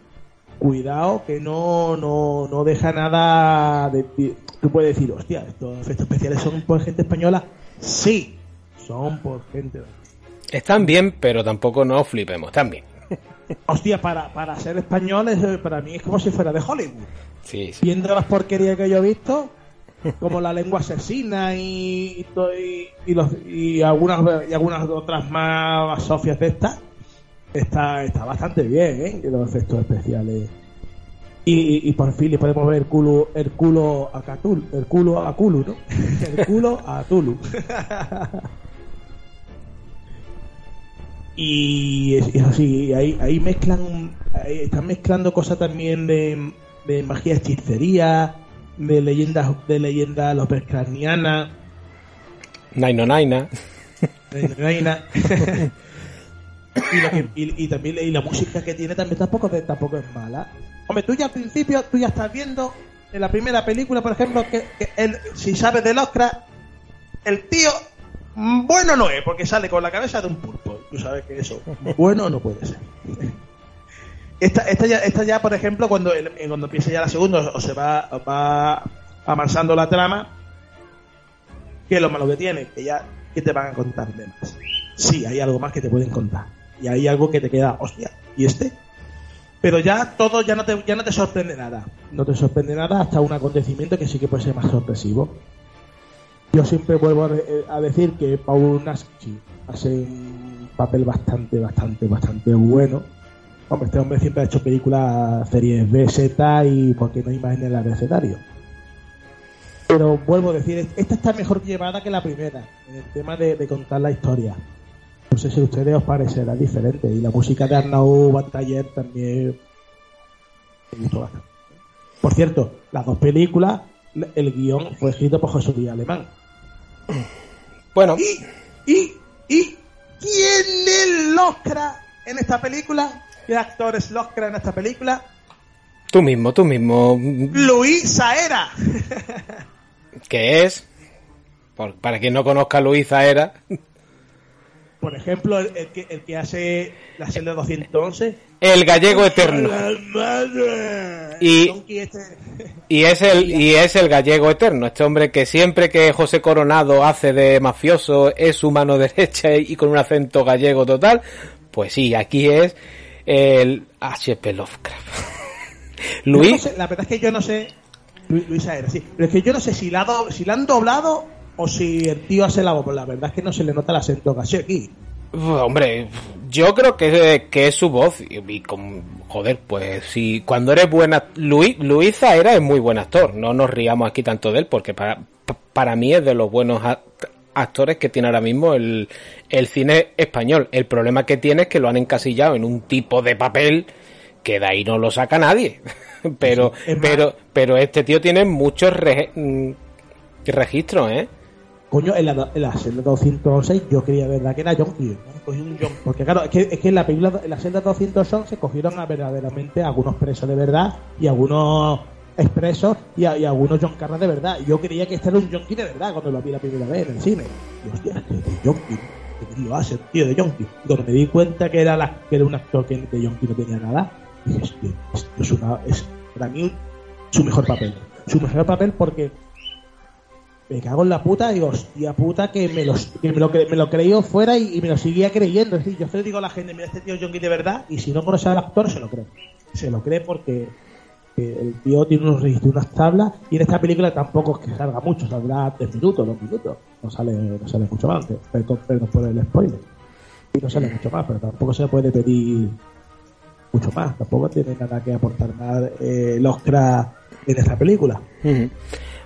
cuidado, que no no, no deja nada de ti. Tú puedes decir, hostia, estos efectos especiales son por gente española. Sí, son por gente. Están bien, pero tampoco nos flipemos, están bien. Hostia, para, para ser españoles, para mí es como si fuera de Hollywood. Sí, sí. Viendo las porquerías que yo he visto, como La lengua asesina y y, y, los, y algunas y algunas otras más sofias de estas, está, está bastante bien, ¿eh? Los efectos especiales. Y, y, y por fin le podemos ver el culo, el culo a Cthulhu, el culo a Cthulhu, ¿no? El culo a Cthulhu. Y es, es así, ahí, ahí mezclan, ahí están mezclando cosas también de, de magia, hechicería, de leyendas, de leyendas lovecraftianas. Naino Naina. Naino Naina. y, lo que, y, y también y la música que tiene también tampoco, tampoco es mala. Hombre, tú ya al principio, tú ya estás viendo en la primera película, por ejemplo, que, que el, si sabes de Lovecraft, el tío bueno no es, porque sale con la cabeza de un pulpo. Tú sabes que eso bueno no puede ser. Esta, esta, ya, esta ya, por ejemplo, cuando, el, cuando empieza ya la segunda, o se va, va avanzando la trama, que es lo malo que tiene, que ya que te van a contar de más. Sí, hay algo más que te pueden contar. Y hay algo que te queda, hostia, ¿y este? Pero ya todo, ya no te, ya no te sorprende nada. No te sorprende nada hasta un acontecimiento que sí que puede ser más sorpresivo. Yo siempre vuelvo a decir que Paul Naschy hace un papel bastante, bastante, bastante bueno. Hombre, este hombre siempre ha hecho películas, series B, Z y porque no hay más en el abecedario. Pero vuelvo a decir, esta está mejor llevada que la primera, en el tema de, de contar la historia. No sé si a ustedes os parecerá diferente. Y la música de Arnaud Bataller también me gustó bastante. Por cierto, las dos películas, el guión fue escrito por José Luis Alemán. Bueno. ¿Y, y, y quién es Lovecraft en esta película? ¿Qué actor es Lovecraft en esta película? Tú mismo, tú mismo. Luisa Era. ¿Qué es? Por, para quien no conozca a Luisa Era. Por ejemplo, el, el, que, el que hace la celda doscientos once. El gallego eterno. Y, y, es el, y es el gallego eterno. Este hombre que siempre que José Coronado hace de mafioso es su mano derecha y con un acento gallego total. Pues sí, aquí es el H P Lovecraft. Luis. No sé, la verdad es que yo no sé. Luisa era, sí. Pero es que yo no sé si la, do, si la han doblado o si el tío hace la voz. La verdad es que no se le nota el acento casi aquí. Uf, hombre, yo creo que, que es su voz. Y, y con, joder, pues si cuando eres buena. Luis, Luisa era es muy buen actor. No nos riamos aquí tanto de él porque para, para mí es de los buenos actores que tiene ahora mismo el, el cine español. El problema que tiene es que lo han encasillado en un tipo de papel que de ahí no lo saca nadie. Pero sí, pero pero este tío tiene muchos re, registros, ¿eh? Coño, en la, en la celda doscientos seis yo creía, ¿verdad? Que era John Q, ¿no? John, porque claro, es que, es que en la película, en la celda doscientos once cogieron a, verdaderamente a algunos presos de verdad y algunos expresos y, a, y a algunos John Carras de verdad. Yo creía que este era un John Q de verdad cuando lo vi la primera vez en el cine. Y, hostia, este es John Q. ¿Qué tío hace, tío de John Q? Y cuando me di cuenta que era, la, que era un actor que de John Q no tenía nada, Es, es, es, una, es para mí su mejor papel. Su mejor papel porque me cago en la puta y digo, hostia puta, que me, los, que me, lo, que me lo creí fuera y, y me lo seguía creyendo. Es decir, yo le digo a la gente, mira, este tío es John Q de verdad, y si no conoce al actor, se lo cree. Se lo cree porque eh, el tío tiene unos registros, unas tablas, y en esta película tampoco es que salga mucho, saldrá tres minutos, dos minutos. No sale, no sale mucho más, perdón, perdón por el spoiler. Y no sale mucho más, pero tampoco se puede pedir mucho más, tampoco tiene nada que aportar nada eh, el Oscar en esta película. Uh-huh.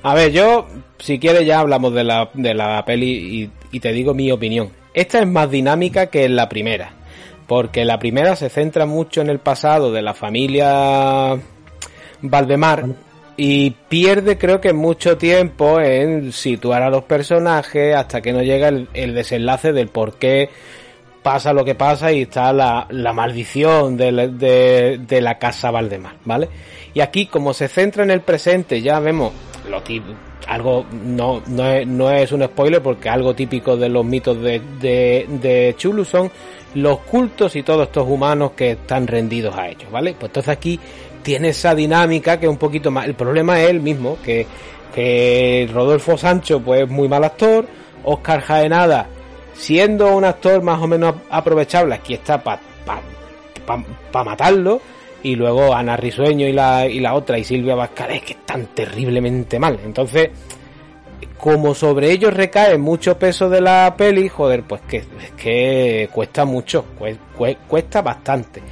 A ver, yo, si quieres ya hablamos de la, de la peli y, y te digo mi opinión. Esta es más dinámica que la primera, porque la primera se centra mucho en el pasado de la familia Valdemar, vale, y pierde creo que mucho tiempo en situar a los personajes hasta que no llega el, el desenlace del por qué pasa lo que pasa y está la, la maldición de la, de, de la casa Valdemar, ¿vale? Y aquí, como se centra en el presente, ya vemos lo típico, algo no, no, es, no es un spoiler porque algo típico de los mitos de, de, de Cthulhu son los cultos y todos estos humanos que están rendidos a ellos, ¿vale? Pues entonces aquí tiene esa dinámica que es un poquito más. El problema es el mismo, que, que Rodolfo Sancho pues es muy mal actor, Oscar Jaenada siendo un actor más o menos aprovechable, aquí está para pa, pa, pa matarlo, y luego Ana Risueño y la y la otra y Silvia Bascal es que están terriblemente mal. Entonces, como sobre ellos recae mucho peso de la peli, joder, pues que, que cuesta mucho, cuesta bastante.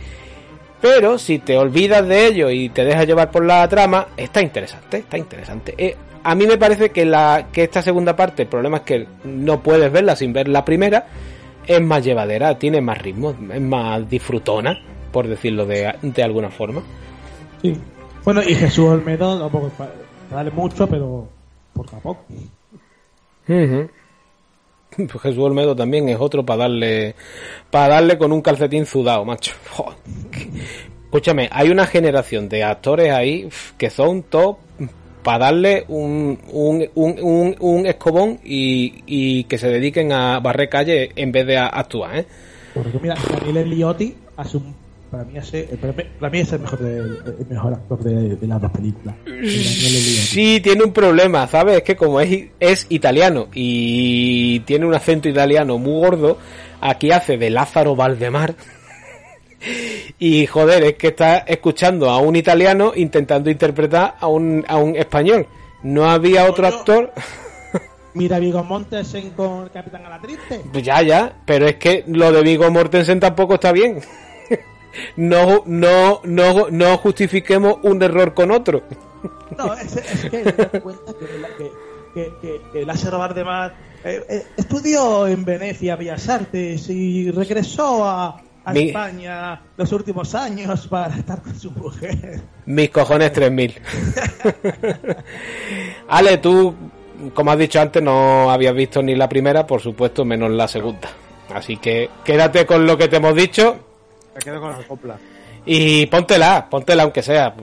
Pero si te olvidas de ello y te dejas llevar por la trama, está interesante, está interesante. Eh, A mí me parece que la que esta segunda parte, el problema es que no puedes verla sin ver la primera, es más llevadera, tiene más ritmo, es más disfrutona, por decirlo de, de alguna forma. Sí. Bueno, y Jesús Olmedo tampoco vale mucho, pero por tampoco. Uh-huh. Pues Jesús Olmedo también es otro para darle para darle con un calcetín sudado, macho. Joder. Escúchame, hay una generación de actores ahí que son top para darle un un, un, un, un escobón y, y que se dediquen a barrer calle en vez de a actuar, ¿eh? Porque mira, Daniel Eliotti hace un, para mí hace, para mí es el mejor de, el mejor actor de, de las dos películas. Sí, tiene un problema, ¿sabes? Es que como es es italiano y tiene un acento italiano muy gordo, aquí hace de Lázaro Valdemar. Y joder, es que está escuchando a un italiano intentando interpretar a un a un español. No había otro actor. Mira, Viggo Mortensen con el Capitán a la Triste. Pues ya, ya, pero es que lo de Viggo Mortensen tampoco está bien. No, no, no, no justifiquemos un error con otro. No, es, es que me das cuenta que, que, que, que Lázaro Valdemar eh, eh, estudió en Venecia Bellas Artes y regresó a a Mi... España los últimos años para estar con su mujer. Mis cojones tres mil. Ale, tú, como has dicho antes, no habías visto ni la primera, por supuesto, menos la segunda. Así que quédate con lo que te hemos dicho. Me quedo con la copla. Y póntela, póntela aunque sea.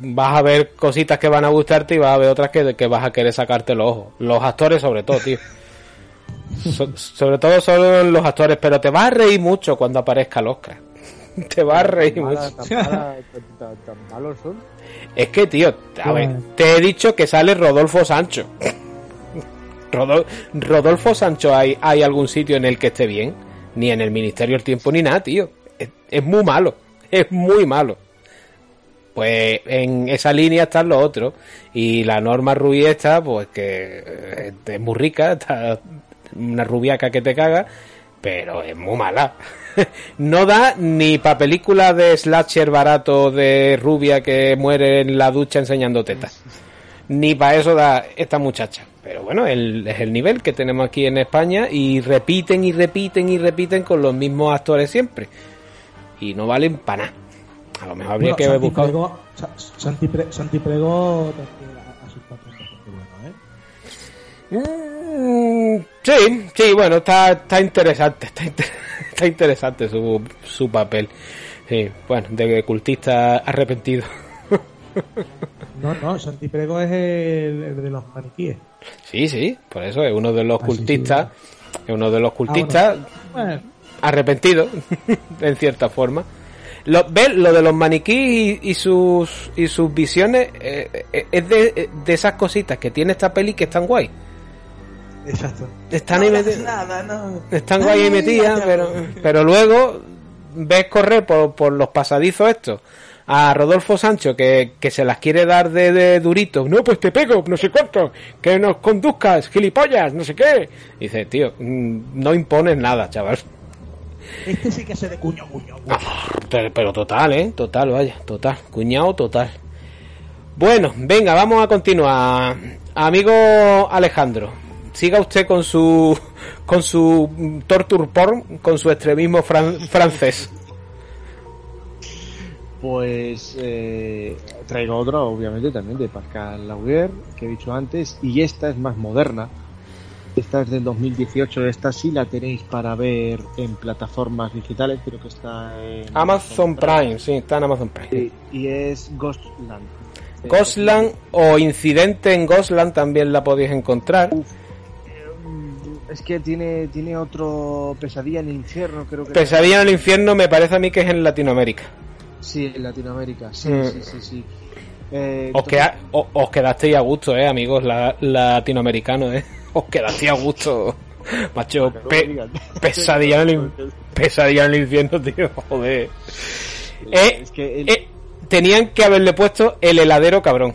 Vas a ver cositas que van a gustarte y vas a ver otras que, que vas a querer sacarte los ojos. Los actores sobre todo, tío. So, sobre todo son los actores, pero te va a reír mucho cuando aparezca el Oscar. Te va a reír mucho. ¿Tan malos son? Es que, tío, a ver, te he dicho que sale Rodolfo Sancho. Rodol- Rodolfo Sancho, ¿hay, ¿hay algún sitio en el que esté bien? Ni en el Ministerio del Tiempo ni nada, tío. Es, es muy malo, es muy malo. Pues en esa línea están los otros. Y la Norma Ruiz está, pues que es muy rica, está una rubiaca que te caga, pero es muy mala. No da ni para películas de slasher barato de rubia que muere en la ducha enseñando tetas. Ni para eso da esta muchacha. Pero bueno, el, es el nivel que tenemos aquí en España y repiten y repiten y repiten con los mismos actores siempre. Y no valen para nada. A lo mejor habría bueno, que haber buscado... Santi Prego... Santi Prego... A sus bueno, ¿eh? Mm, sí, sí, bueno, está, está interesante. Está, inter... está interesante su, su papel. Sí, bueno, de cultista arrepentido. No, no, Santi Prego es el, el de los maniquíes. Sí, sí, por eso es uno de los ah, cultistas, sí, sí. Es uno de los cultistas ah, bueno. Bueno. Arrepentido, en cierta forma. Lo, ¿ves? Lo de los maniquíes y, y sus y sus visiones eh, eh, es de, de esas cositas que tiene esta peli que están guay. Exacto. Están no, ahí metidas. Nada, no. Están guay ahí metidas, pero, pero luego ves correr por, por los pasadizos estos a Rodolfo Sancho que, que se las quiere dar de, de durito. No, pues te pego, no sé cuánto, que nos conduzcas, gilipollas, no sé qué. Y dice, tío, no impones nada, chaval. Este sí que hace de cuño, cuño, cuño. Ah, pero, pero total, ¿eh? Total, vaya, total. Cuñado, total. Bueno, venga, vamos a continuar. Amigo Alejandro, siga usted con su con su torture porn, con su extremismo fran- francés. Pues eh, traigo otra, obviamente, también de Pascal Laugier, que he dicho antes, y esta es más moderna. Esta es del dos mil dieciocho, esta sí la tenéis para ver en plataformas digitales, creo que está en... Amazon Prime, Prime sí, está en Amazon Prime. Y, y es Ghostland. Ghostland eh, o Incidente en Ghostland también la podéis encontrar. Uf, es que tiene tiene otro... Pesadilla en el infierno, creo que... Pesadilla en el infierno me parece a mí que es en Latinoamérica. Sí, en Latinoamérica, sí, mm. sí, sí, sí. Eh, os, queda, os, os quedasteis a gusto, eh, amigos la, latinoamericanos, eh. Os quedasteis a gusto, macho. Pe, pesadilla, en el, pesadilla en el infierno, tío. Joder. Eh, es que el... eh, tenían que haberle puesto el heladero cabrón.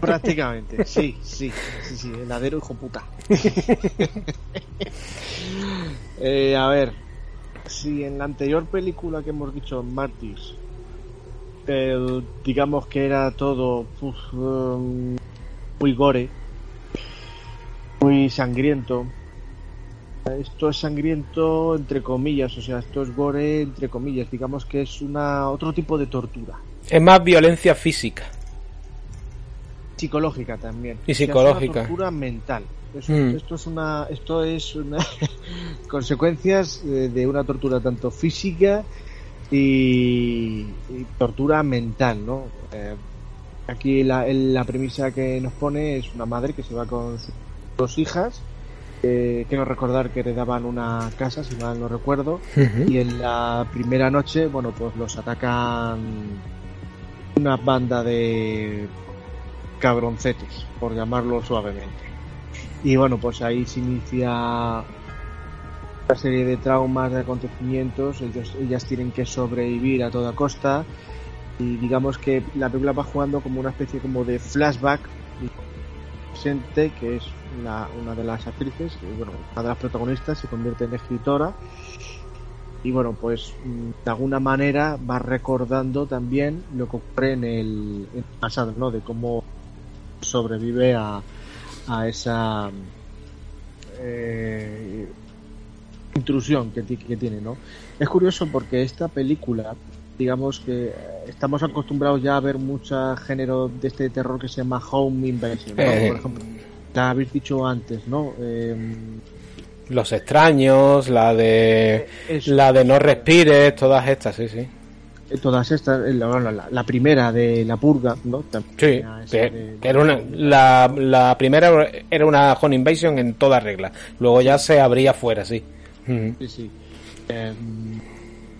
Prácticamente, sí, sí, sí, sí, heladero hijo puta. eh, a ver, si en la anterior película que hemos dicho, Mártires, El, digamos que era todo uf, um, muy gore, muy sangriento. Esto es sangriento entre comillas, o sea, esto es gore entre comillas, digamos que es una otro tipo de tortura. Es más violencia física. Psicológica también. Y psicológica. O sea, es una tortura mental. Esto, mm. esto es una esto es una consecuencias de una tortura tanto física Y, y tortura mental, ¿no? Eh, aquí la, la premisa que nos pone es una madre que se va con sus dos hijas, eh, quiero recordar que heredaban una casa, si mal no recuerdo, uh-huh. Y en la primera noche, bueno, pues los atacan una banda de cabroncetes, por llamarlo suavemente. Y bueno, pues ahí se inicia... una serie de traumas, de acontecimientos, ellos, ellas tienen que sobrevivir a toda costa y digamos que la película va jugando como una especie como de flashback presente, que es la, una de las actrices, bueno, una de las protagonistas se convierte en escritora y bueno, pues de alguna manera va recordando también lo que ocurre en el, en el pasado, ¿no? De cómo sobrevive a, a esa... Eh, intrusión que, t- que tiene, ¿no? Es curioso porque esta película, digamos que estamos acostumbrados ya a ver muchos géneros de este terror que se llama Home Invasion, ¿no? eh, por ejemplo, la habéis dicho antes, ¿no? Eh, Los Extraños, la de eso, la de No Respires, todas estas, sí, sí. todas estas, la, la, la primera de La Purga, ¿no? Sí, que, de, que era una, la, la primera era una home invasion en toda regla, luego ya se abría fuera, sí. Uh-huh. Sí, sí. Eh,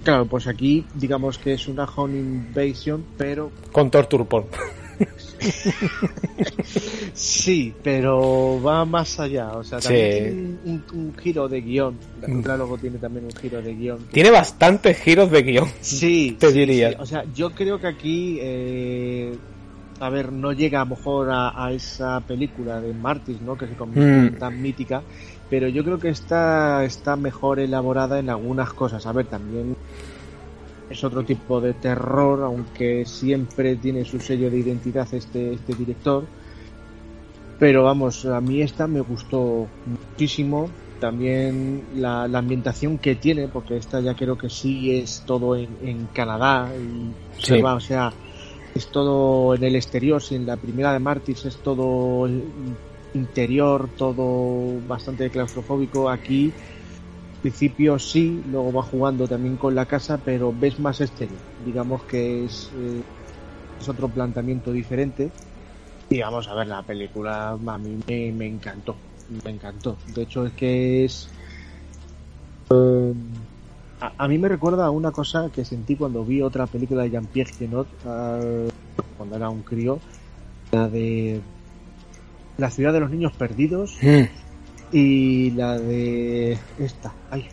claro, pues aquí digamos que es una home invasion, pero... con torture porn. Sí, pero va más allá, o sea, también sí. tiene un, un, un giro de guión. Claro, luego tiene también un giro de guión. Tiene bastantes giros de guión. Sí, te sí, diría. Sí. O sea, yo creo que aquí, eh, a ver, no llega a lo mejor a, a esa película de Mártires, ¿no? Que se convirtió mm. tan mítica, pero yo creo que está está mejor elaborada en algunas cosas. A ver, también es otro tipo de terror, aunque siempre tiene su sello de identidad este, este director. Pero vamos, a mí esta me gustó muchísimo. También la, la ambientación que tiene, porque esta ya creo que sí es todo en, en Canadá. Y sí. se va, o sea, es todo en el exterior. Si en la primera de Mártires es todo interior, todo bastante claustrofóbico, aquí... principio sí, luego va jugando también con la casa, pero ves más exterior, digamos que es, eh, es otro planteamiento diferente. Digamos, a ver, la película a mí me, me encantó, me encantó. De hecho es que es... Eh, a, a mí me recuerda a una cosa que sentí cuando vi otra película de Jean-Pierre Jeunet, eh, cuando era un crío, la de La ciudad de los niños perdidos. Mm. Y la de esta, ay,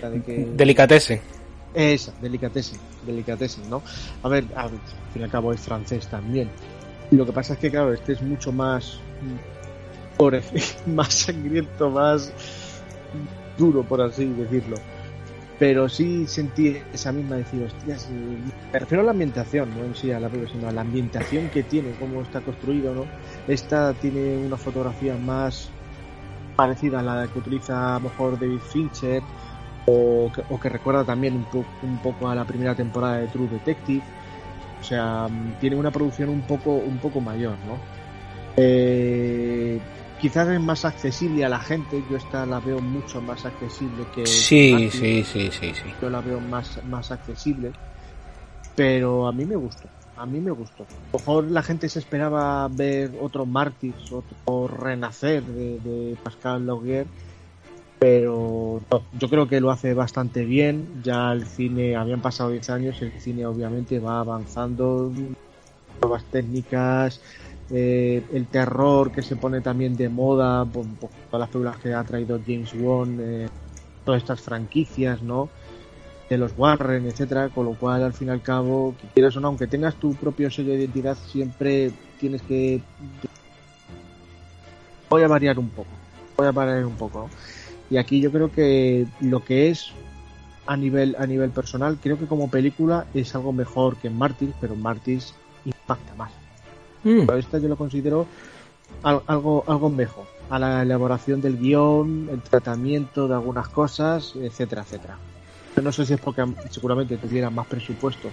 la de que... Delicatessen. Esa, Delicatessen, Delicatessen, ¿no? A ver, a ver, al fin y al cabo es francés también. Lo que pasa es que, claro, este es mucho más, pobre, más sangriento, más duro, por así decirlo. Pero sí sentí esa misma, decir, hostias, me refiero a la ambientación, no en sí a la película, sino a la ambientación que tiene, cómo está construido, ¿no? Esta tiene una fotografía más parecida a la que utiliza a lo mejor David Fincher, o que, o que recuerda también un, po, un poco a la primera temporada de True Detective. O sea, tiene una producción un poco un poco mayor, ¿no? Eh, quizás es más accesible a la gente. Yo esta la veo mucho más accesible que... Sí, Martin. sí, sí, sí, sí. Yo la veo más, más accesible, pero a mí me gustó. A mí me gustó. A lo mejor la gente se esperaba ver otro Mártires, otro renacer de, de Pascal Laugier, pero no, yo creo que lo hace bastante bien. Ya el cine, habían pasado diez años, el cine obviamente va avanzando, nuevas técnicas, eh, el terror que se pone también de moda, por, por todas las películas que ha traído James Wan, eh, todas estas franquicias, ¿no? de los Warren, etcétera, con lo cual al fin y al cabo, quieras o no, aunque tengas tu propio sello de identidad, siempre tienes que... voy a variar un poco, voy a variar un poco, ¿no? Y aquí yo creo que lo que es a nivel a nivel personal, creo que como película es algo mejor que Mártires, pero Mártires impacta más. Mm. Pero esta yo lo considero algo algo mejor, a la elaboración del guión, el tratamiento de algunas cosas, etcétera, etcétera. No sé si es porque seguramente tuviera más presupuesto,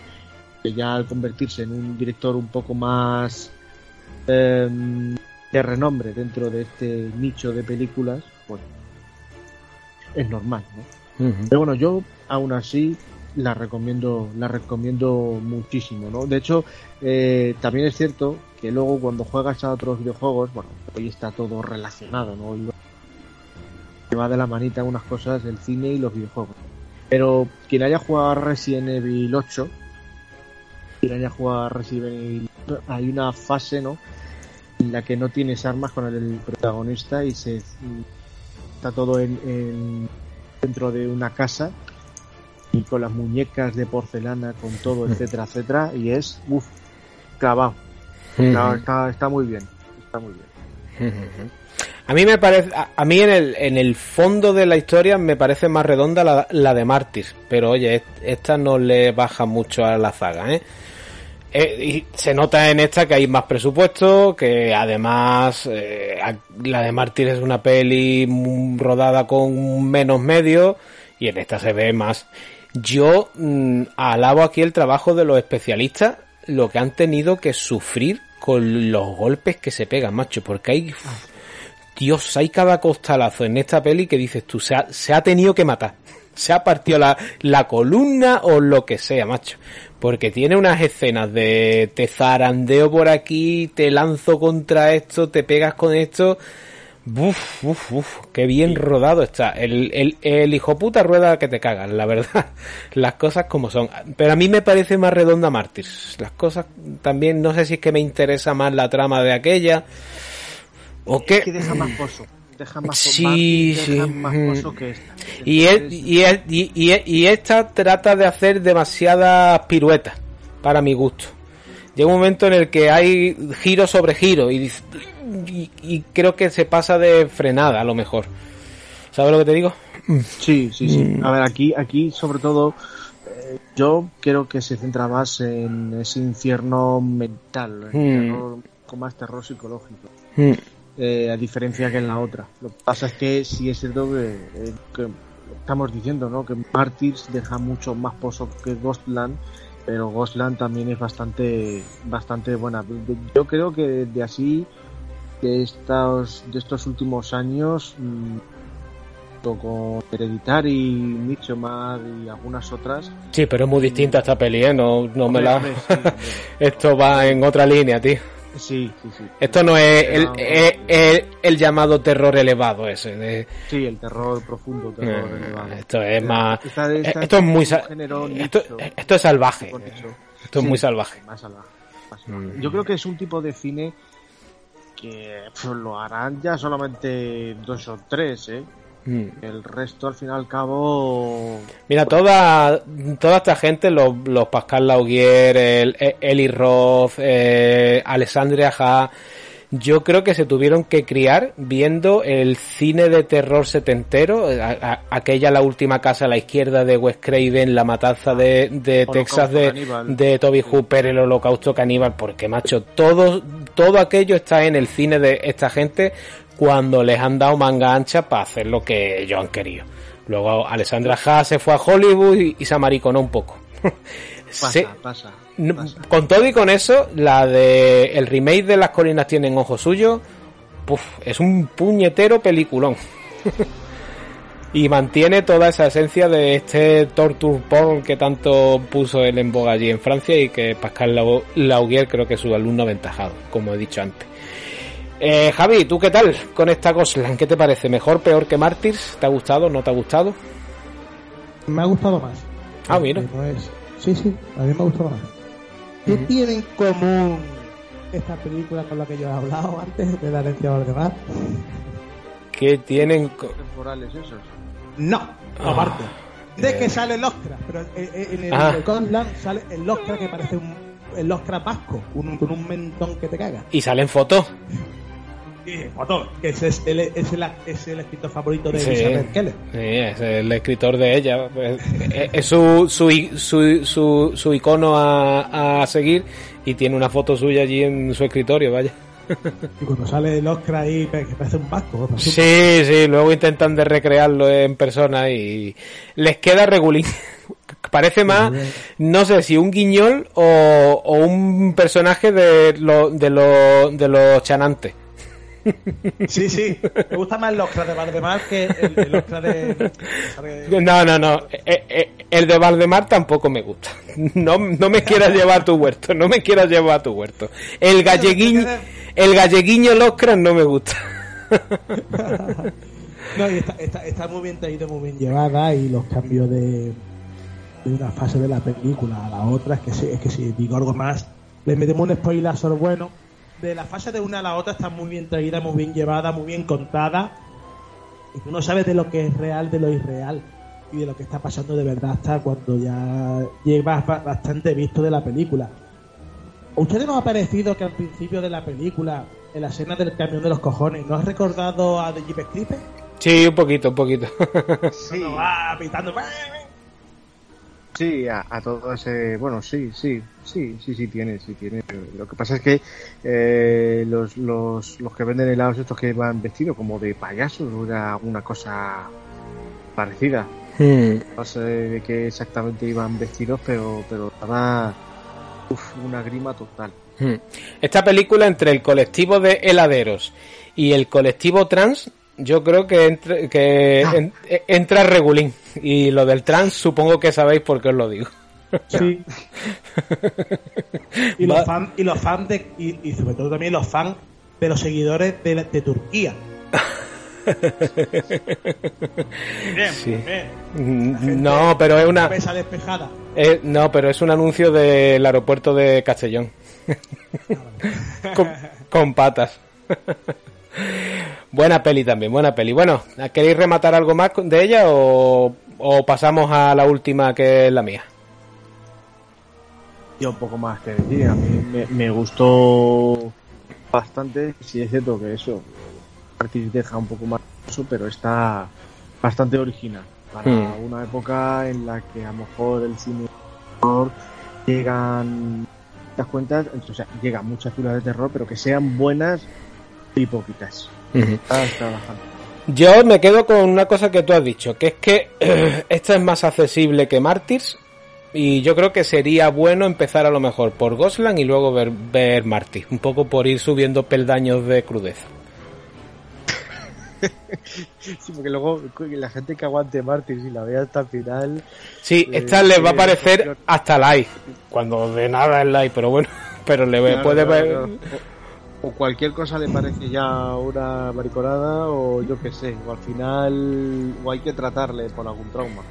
que ya al convertirse en un director un poco más eh, de renombre dentro de este nicho de películas, pues es normal, ¿no? Uh-huh. Pero bueno, yo aún así la recomiendo, la recomiendo muchísimo, ¿no? De hecho, eh, también es cierto que luego cuando juegas a otros videojuegos, bueno, hoy está todo relacionado, ¿no? Hoy va de la manita unas cosas, el cine y los videojuegos. Pero quien haya jugado a Resident Evil ocho, quien haya jugado a Resident Evil ocho, hay una fase, ¿no?, en la que no tienes armas con el protagonista y se y está todo en, en dentro de una casa y con las muñecas de porcelana, con todo, etcétera, etcétera, y es uff, clavado. No, está, está muy bien, está muy bien. A mí me parece, a, a mí en el en el fondo de la historia me parece más redonda la, la de Mártires, pero oye, esta no le baja mucho a la saga, ¿eh? Eh, y se nota en esta que hay más presupuesto, que además eh, la de Mártires es una peli rodada con menos medios y en esta se ve más. Yo mmm, alabo aquí el trabajo de los especialistas, lo que han tenido que sufrir con los golpes que se pegan, macho, porque hay... Uff, Dios, hay cada costalazo en esta peli que dices tú, se ha, se ha tenido que matar. Se ha partido la, la columna o lo que sea, macho. Porque tiene unas escenas de te zarandeo por aquí, te lanzo contra esto, te pegas con esto. Uf, uf, uf, qué bien rodado está. El, el, el hijo puta rueda que te cagas, la verdad. Las cosas como son. Pero a mí me parece más redonda Mártires. Las cosas también, no sé si es que me interesa más la trama de aquella. O qué. Es que deja más pozo. Deja más pozo. Sí, sí. Deja más pozo que esta. Y, el, y, el, y, y, y esta trata de hacer demasiadas piruetas, para mi gusto. Llega un momento en el que hay giro sobre giro y, y, y creo que se pasa de frenada a lo mejor. ¿Sabes lo que te digo? Sí, sí, sí. A ver, aquí, aquí sobre todo eh, yo creo que se centra más en ese infierno mental, en mm. terror, con más terror psicológico, mm. eh, a diferencia que en la otra. Lo que pasa es que sí es cierto que, eh, que estamos diciendo, ¿no? Que Mártires deja mucho más pozo que Ghostland. Pero Ghostland también es bastante bastante buena. Yo creo que de, de así, de estos, de estos últimos años, junto con Hereditary, Midsommar y algunas otras... Sí, pero es muy distinta esta peli, ¿eh? No, no me la... Sí, esto va en otra línea, tío. Sí, sí, sí. Esto no es el, el, el, el llamado terror elevado ese. De... Sí, el terror profundo, terror mm, elevado. Esto es más... Esta, esta, esta, esto es muy... Sa... Esto, esto es salvaje. Esto es sí, muy salvaje. Más salvaje, más salvaje. Mm. Yo creo que es un tipo de cine que pues, lo harán ya solamente dos o tres, ¿eh? Mm. El resto, al fin y al cabo... Mira, toda toda esta gente, los, los Pascal Laugier, el, el, Eli Roth, eh, Alexandre Aja, yo creo que se tuvieron que criar viendo el cine de terror setentero, a, a, aquella La última casa a la izquierda de Wes Craven, La matanza de, de Texas de, de Toby Hooper, El holocausto caníbal, porque macho, todo, todo aquello está en el cine de esta gente... cuando les han dado manga ancha para hacer lo que ellos han querido. Luego Alexandre Aja se fue a Hollywood y, y se amariconó un poco. Pasa, se, pasa, no, pasa. Con todo y con eso, la de el remake de Las colinas tienen ojos suyos, puf, es un puñetero peliculón. Y mantiene toda esa esencia de este torture porn que tanto puso él en boga allí en Francia y que Pascal Laugier creo que es su alumno aventajado, como he dicho antes. Eh, Javi, ¿tú qué tal con esta Ghostland? ¿Qué te parece? ¿Mejor, peor que Mártires? ¿Te ha gustado, no te ha gustado? Me ha gustado más. Ah, mira. Pues, sí, sí, a mí me ha gustado más. ¿Qué uh-huh. tiene en común esta película con la que yo he hablado antes de La herencia de Valdemar? ¿Qué tienen...? ¿Temporales esos? No, oh. aparte. De eh. que sale el Lovecraft, pero en, en el ah. Ghostland sale el Lovecraft que parece un... el Lovecraft vasco, un, con un mentón que te caga. ¿Y salen fotos? Sí, fotos, que ese es el, es el, es el escritor favorito de sí, Elizabeth Keller. Sí, es el escritor de ella. Es, es su, su, su, su, su icono a, a seguir y tiene una foto suya allí en su escritorio, vaya. Y cuando sale el Oscar ahí, que parece un vasco. ¿No? Sí, sí, luego intentan de recrearlo en persona y les queda regulín. Parece más, no sé si un guiñol o, o un personaje de, lo, de, lo, de los chanantes. Sí, sí. Me gusta más el Lovecraft de Valdemar que el de Lovecraft de... No, no, no. El de Valdemar tampoco me gusta. No, no me quieras llevar a tu huerto. No me quieras llevar a tu huerto. El galleguiño, el galleguiño Lovecraft no me gusta. No, y está, está, está muy bien traído, muy bien llevada y los cambios de, de una fase de la película a la otra. Es que sí, es que sí. Digo algo más. Le metemos un spoilazo bueno. De la fase de una a la otra está muy bien traída, muy bien llevada, muy bien contada. Y tú no sabes de lo que es real, de lo irreal y de lo que está pasando de verdad hasta cuando ya llevas bastante visto de la película. ¿A ustedes nos ha parecido que al principio de la película, en la escena del camión de los cojones, ¿no has recordado a The Jeepers Creepers? Sí, un poquito, un poquito. Sí, no, va pitando. Sí, a, a todo ese... Bueno, sí, sí, sí, sí, sí tiene, sí tiene. Lo que pasa es que eh, los, los, los que venden helados estos que van vestidos como de payasos o una, una cosa parecida. Sí. No sé de qué exactamente iban vestidos, pero pero estaba uf, una grima total. Esta película entre el colectivo de heladeros y el colectivo trans... Yo creo que, entre, que en, entra regulín. Y lo del trans supongo que sabéis por qué os lo digo. Sí. Y los fans, y los fans de, y, y sobre todo también los fans de los seguidores de, la, de Turquía. Bien, sí. Bien. No, pero es una mesa despejada. Eh, no, pero es un anuncio del aeropuerto de Castellón. con, con patas. Buena peli también, buena peli. Bueno, ¿queréis rematar algo más de ella o, o pasamos a la última que es la mía? Yo un poco más que decir. A mí me, me gustó bastante. Sí, es cierto que eso Mártires deja un poco más eso, pero está bastante original para hmm. una época en la que a lo mejor el cine llegan las cuentas, o sea, llegan muchas películas de terror, pero que sean buenas y poquitas. Uh-huh. Ah, está bajando. Yo me quedo con una cosa que tú has dicho, que es que eh, esta es más accesible que Mártires, y yo creo que sería bueno empezar a lo mejor por Gosland y luego ver, ver Mártires, un poco por ir subiendo peldaños de crudeza. Sí, porque luego la gente que aguante Mártires y la vea hasta el final. Sí, esta eh, les va a parecer eh, hasta live, cuando de nada es live, pero bueno, pero le claro, puede ver. Claro, claro. O cualquier cosa le parece ya una mariconada, o yo qué sé, o al final, o hay que tratarle por algún trauma.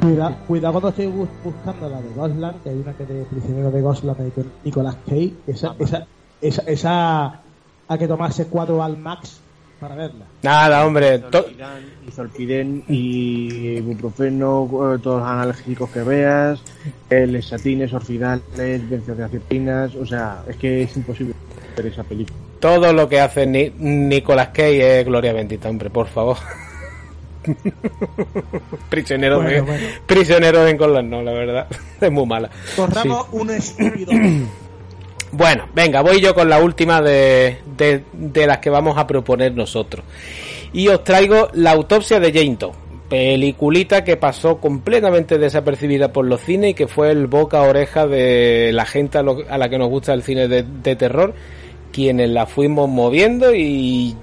Cuidado, cuidado cuando estoy buscando la de Gosland, que hay una que de Prisionero de Gosland de Nicolás Cage, esa, esa, esa, esa hay que tomarse cuatro al max para verla. Nada, hombre. Isolpidem y ibuprofeno, todos los analgésicos que veas, lesatines, orfidales, benzodiazepinas, o sea, es que es imposible ver esa película. Todo lo que hace Ni- Nicolas Cage es gloria bendita, hombre, por favor. Prisionero, bueno, de, bueno. Prisionero de England, no, la verdad, es muy mala. Corramos sí. un estúpido. Bueno, venga, voy yo con la última de, de, de las que vamos a proponer nosotros. Y os traigo La autopsia de Jane Doe, peliculita que pasó completamente desapercibida por los cines y que fue el boca a oreja de la gente a, lo, a la que nos gusta el cine de, de terror, quienes la fuimos moviendo, y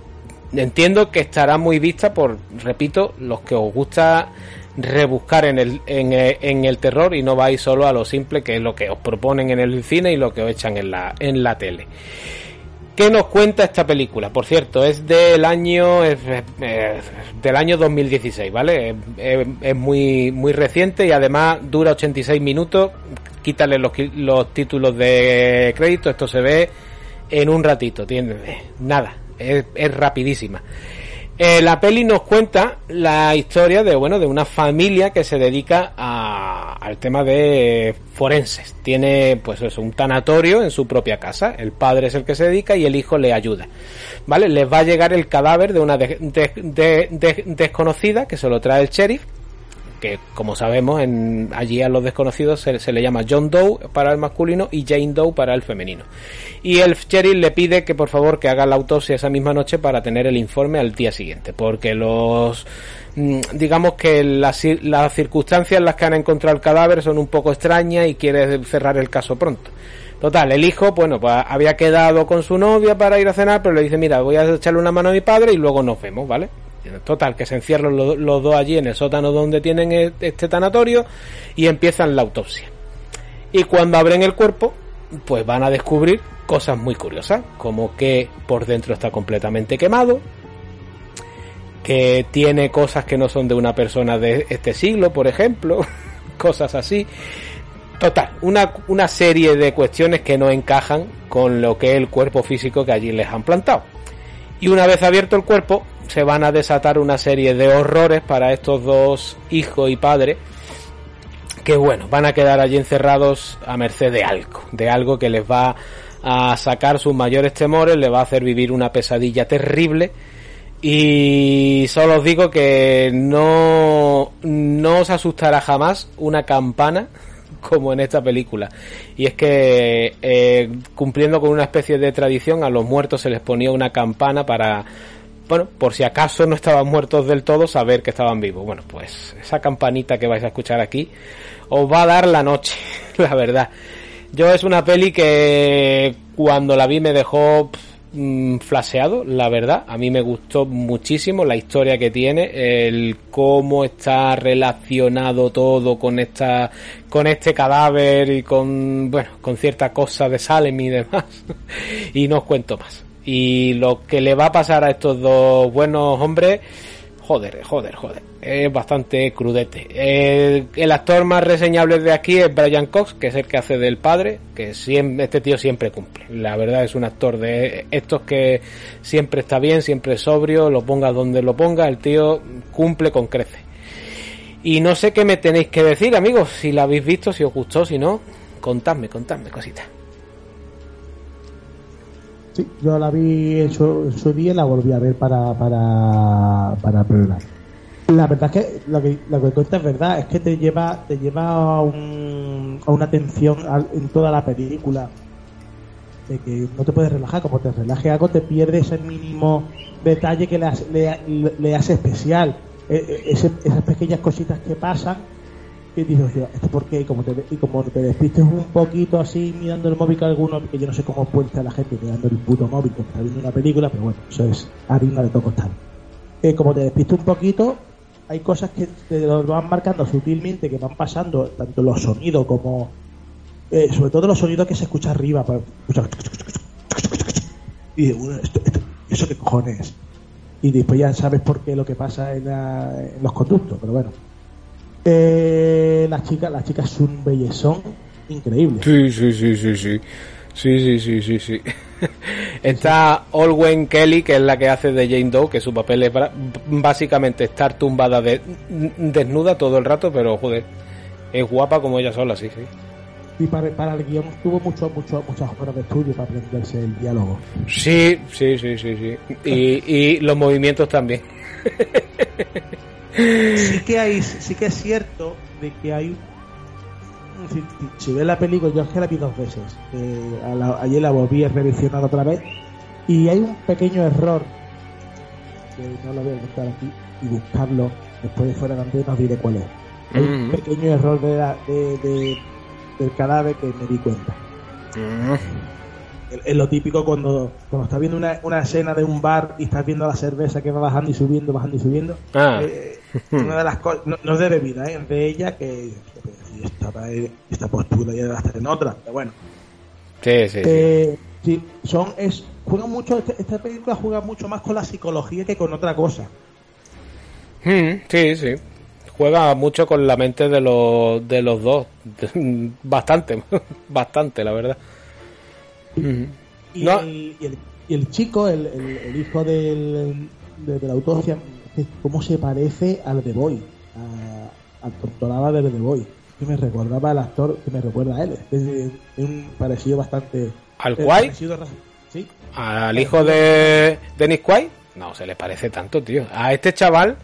entiendo que estará muy vista por, repito, los que os gusta rebuscar en el, en, en el terror y no vais solo a lo simple, que es lo que os proponen en el cine y lo que os echan en la, en la tele. ¿Qué nos cuenta esta película? Por cierto, es del año es, es, del año dos mil dieciséis, ¿vale? Es, es muy muy reciente y además dura ochenta y seis minutos. Quítale los, los títulos de crédito, esto se ve en un ratito, tiene nada, es, es rapidísima. Eh, la peli nos cuenta la historia de bueno de una familia que se dedica a, al tema de forenses. Tiene pues eso, un tanatorio en su propia casa. El padre es el que se dedica y el hijo le ayuda. ¿Vale? Les va a llegar el cadáver de una de, de, de, de, desconocida que se lo trae el sheriff, que como sabemos en, allí a los desconocidos se, se le llama John Doe para el masculino y Jane Doe para el femenino, y el sheriff le pide que por favor que haga la autopsia esa misma noche para tener el informe al día siguiente, porque los digamos que las, las circunstancias en las que han encontrado el cadáver son un poco extrañas y quiere cerrar el caso pronto. Total, el hijo, bueno, pues había quedado con su novia para ir a cenar, pero le dice, mira, voy a echarle una mano a mi padre y luego nos vemos, ¿vale? Total, que se encierran los, los dos allí en el sótano donde tienen este tanatorio y empiezan la autopsia. Y cuando abren el cuerpo, pues van a descubrir cosas muy curiosas, como que por dentro está completamente quemado, que tiene cosas que no son de una persona de este siglo, por ejemplo, cosas así. Total, una, una serie de cuestiones que no encajan con lo que es el cuerpo físico que allí les han plantado. Y una vez abierto el cuerpo, se van a desatar una serie de horrores para estos dos hijos y padres, que bueno, van a quedar allí encerrados a merced de algo, de algo que les va a sacar sus mayores temores, les va a hacer vivir una pesadilla terrible. Y solo os digo que no, no os asustará jamás una campana como en esta película, y es que eh, cumpliendo con una especie de tradición, a los muertos se les ponía una campana para, bueno, por si acaso no estaban muertos del todo, saber que estaban vivos. Bueno, pues esa campanita que vais a escuchar aquí os va a dar la noche, la verdad. Yo es una peli que cuando la vi me dejó pff, mmm, flaseado, la verdad. A mí me gustó muchísimo la historia que tiene, el cómo está relacionado todo con esta, con este cadáver y con, bueno, con ciertas cosas de Salem y demás. Y no os cuento más. Y lo que le va a pasar a estos dos buenos hombres, joder, joder, joder, es bastante crudete. El, el actor más reseñable de aquí es Brian Cox, que es el que hace del padre, que siempre, este tío siempre cumple. La verdad es un actor de estos que siempre está bien, siempre es sobrio, lo pongas donde lo pongas, el tío cumple con creces. Y no sé qué me tenéis que decir, amigos, si la habéis visto, si os gustó, si no, contadme, contadme cositas. Sí, yo la vi en su, en su día y la volví a ver para para para programar. La verdad es que lo que lo que cuenta es verdad, es que te lleva te lleva a, un, a una tensión en toda la película, de que no te puedes relajar. Como te relajes algo, te pierdes el mínimo detalle que le hace, le, le hace especial, Ese, esas pequeñas cositas que pasan. Y dices, esto porque, y como te, y como te despistes un poquito así mirando el móvil que alguno, que yo no sé cómo puesta la gente mirando el puto móvil que está viendo una película, pero bueno, eso es harina de todo costal. Eh, como te despistes un poquito, hay cosas que te lo van marcando sutilmente, que van pasando, tanto los sonidos como, eh, sobre todo los sonidos que se escucha arriba, para escuchar, y bueno, esto, esto, eso qué cojones. Y después ya sabes por qué lo que pasa en, la, en los conductos, pero bueno. Eh, la chica, la chica es un bellezón increíble. Sí, sí, sí, sí, sí. Sí, sí, sí, sí, sí. Está Olwen Kelly, que es la que hace de Jane Doe, que su papel es básicamente estar tumbada de, desnuda todo el rato, pero joder, es guapa como ella sola, sí, sí. Y para, para el guión tuvo mucho, mucho, muchas horas de estudio para aprenderse el diálogo. Sí, sí, sí, sí, sí. Y, y los movimientos también. Sí que hay, sí que es cierto de que hay, si, si ves la película, yo es que la vi dos veces, eh, a la, ayer la volví a revisionar otra vez, y hay un pequeño error que no lo voy a buscar aquí, y buscarlo después de fuera de antena os diré cuál es. Hay un pequeño error de la, de, de, del cadáver que me di cuenta. Es lo típico cuando, cuando estás viendo una, una escena de un bar y estás viendo la cerveza que va bajando y subiendo, bajando y subiendo. Ah. Eh, una de las cosas, no, no es de bebida, ¿eh? De ella, que estaba esta postura y hasta en otra, pero bueno. Sí, sí. Eh, sí. sí son, es, juega mucho, esta película juega mucho más con la psicología que con otra cosa. Mm, sí, sí. Juega mucho con la mente de los, de los dos. Bastante, bastante, la verdad. Uh-huh. Y, no. el, y, el, y el chico, el, el, el hijo del, de, de la autopsia, ¿cómo se parece al de Boy? Al torturaba del de Boy, que me recordaba al actor, que me recuerda a él. Es, es un parecido bastante. ¿Al Quay? ¿Sí? ¿Al hijo de Dennis Quay? No, se le parece tanto, tío. A este chaval,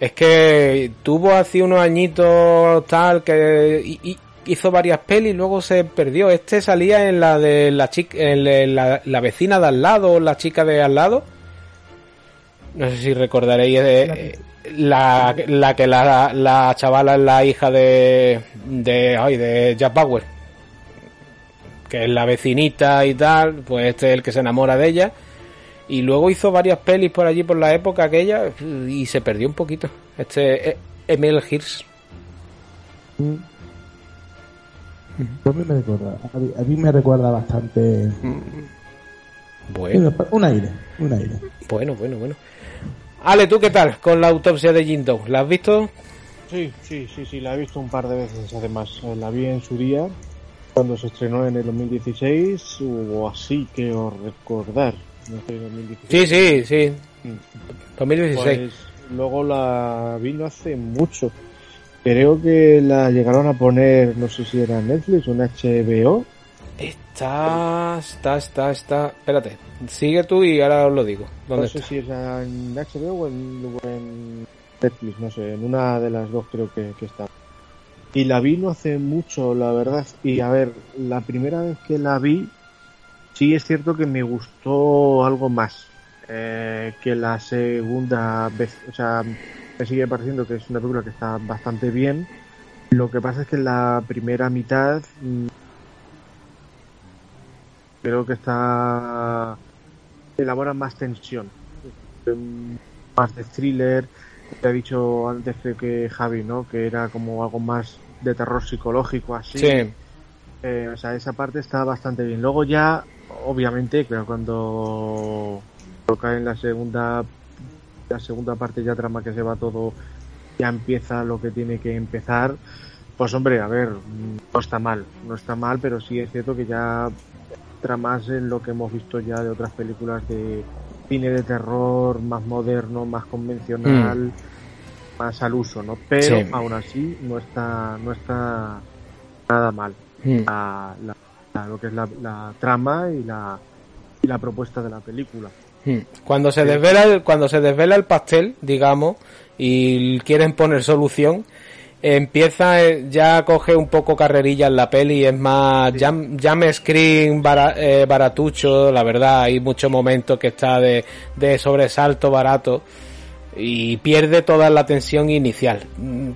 es que tuvo hace unos añitos tal que. Y, y, hizo varias pelis, luego se perdió. Este salía en la de la chica, en la, la vecina de al lado, o la chica de al lado. No sé si recordaréis, eh, la, la que la, la chavala es la hija de de, ay, de Jack Bauer, que es la vecinita y tal. Pues este es el que se enamora de ella. Y luego hizo varias pelis por allí por la época aquella y se perdió un poquito. Este eh, Emil Hirsch. Mm. A mí me recuerda, a mí, a mí me recuerda bastante. Bueno, un aire, un aire. Bueno, bueno, bueno. Ale, ¿tú qué tal con la autopsia de Jane Doe? ¿La has visto? Sí, sí, sí, sí, la he visto un par de veces además. La vi en su día cuando se estrenó en el dos mil dieciséis o así, creo recordar. No sé, dos mil dieciséis. Sí, sí, sí. dos mil dieciséis. Pues, luego la vi no hace mucho. Creo que la llegaron a poner, no sé si era Netflix o en H B O. Está, está, está, está... Espérate, sigue tú y ahora os lo digo. ¿Dónde no sé está? Si era en H B O o en, o en Netflix, no sé, en una de las dos creo que, que está. Y la vi no hace mucho, la verdad. Y a ver, la primera vez que la vi, sí es cierto que me gustó algo más eh, que la segunda vez, o sea... Me sigue pareciendo que es una película que está bastante bien. Lo que pasa es que en la primera mitad creo que está elaboran más tensión, más de thriller. Te he dicho antes que, que Javi, ¿no? Que era como algo más de terror psicológico, así. Sí. Eh, o sea, esa parte está bastante bien. Luego ya, obviamente, claro, cuando toca en la segunda, la segunda parte ya trama que se va todo, ya empieza lo que tiene que empezar. Pues hombre, a ver, no está mal, no está mal, pero sí es cierto que ya tramas en lo que hemos visto ya de otras películas de cine de terror, más moderno, más convencional, mm. más al uso, ¿no? Pero sí. aún así no está, no está nada mal mm. la, la, la, lo que es la, la trama y la, y la propuesta de la película. Mm. Cuando se sí. desvela el, cuando se desvela el pastel, digamos, y quieren poner solución, empieza, ya coge un poco carrerilla en la peli, es más sí. jam, jam screen bara, eh, baratucho, la verdad. Hay muchos momentos que está de, de sobresalto barato y pierde toda la tensión inicial,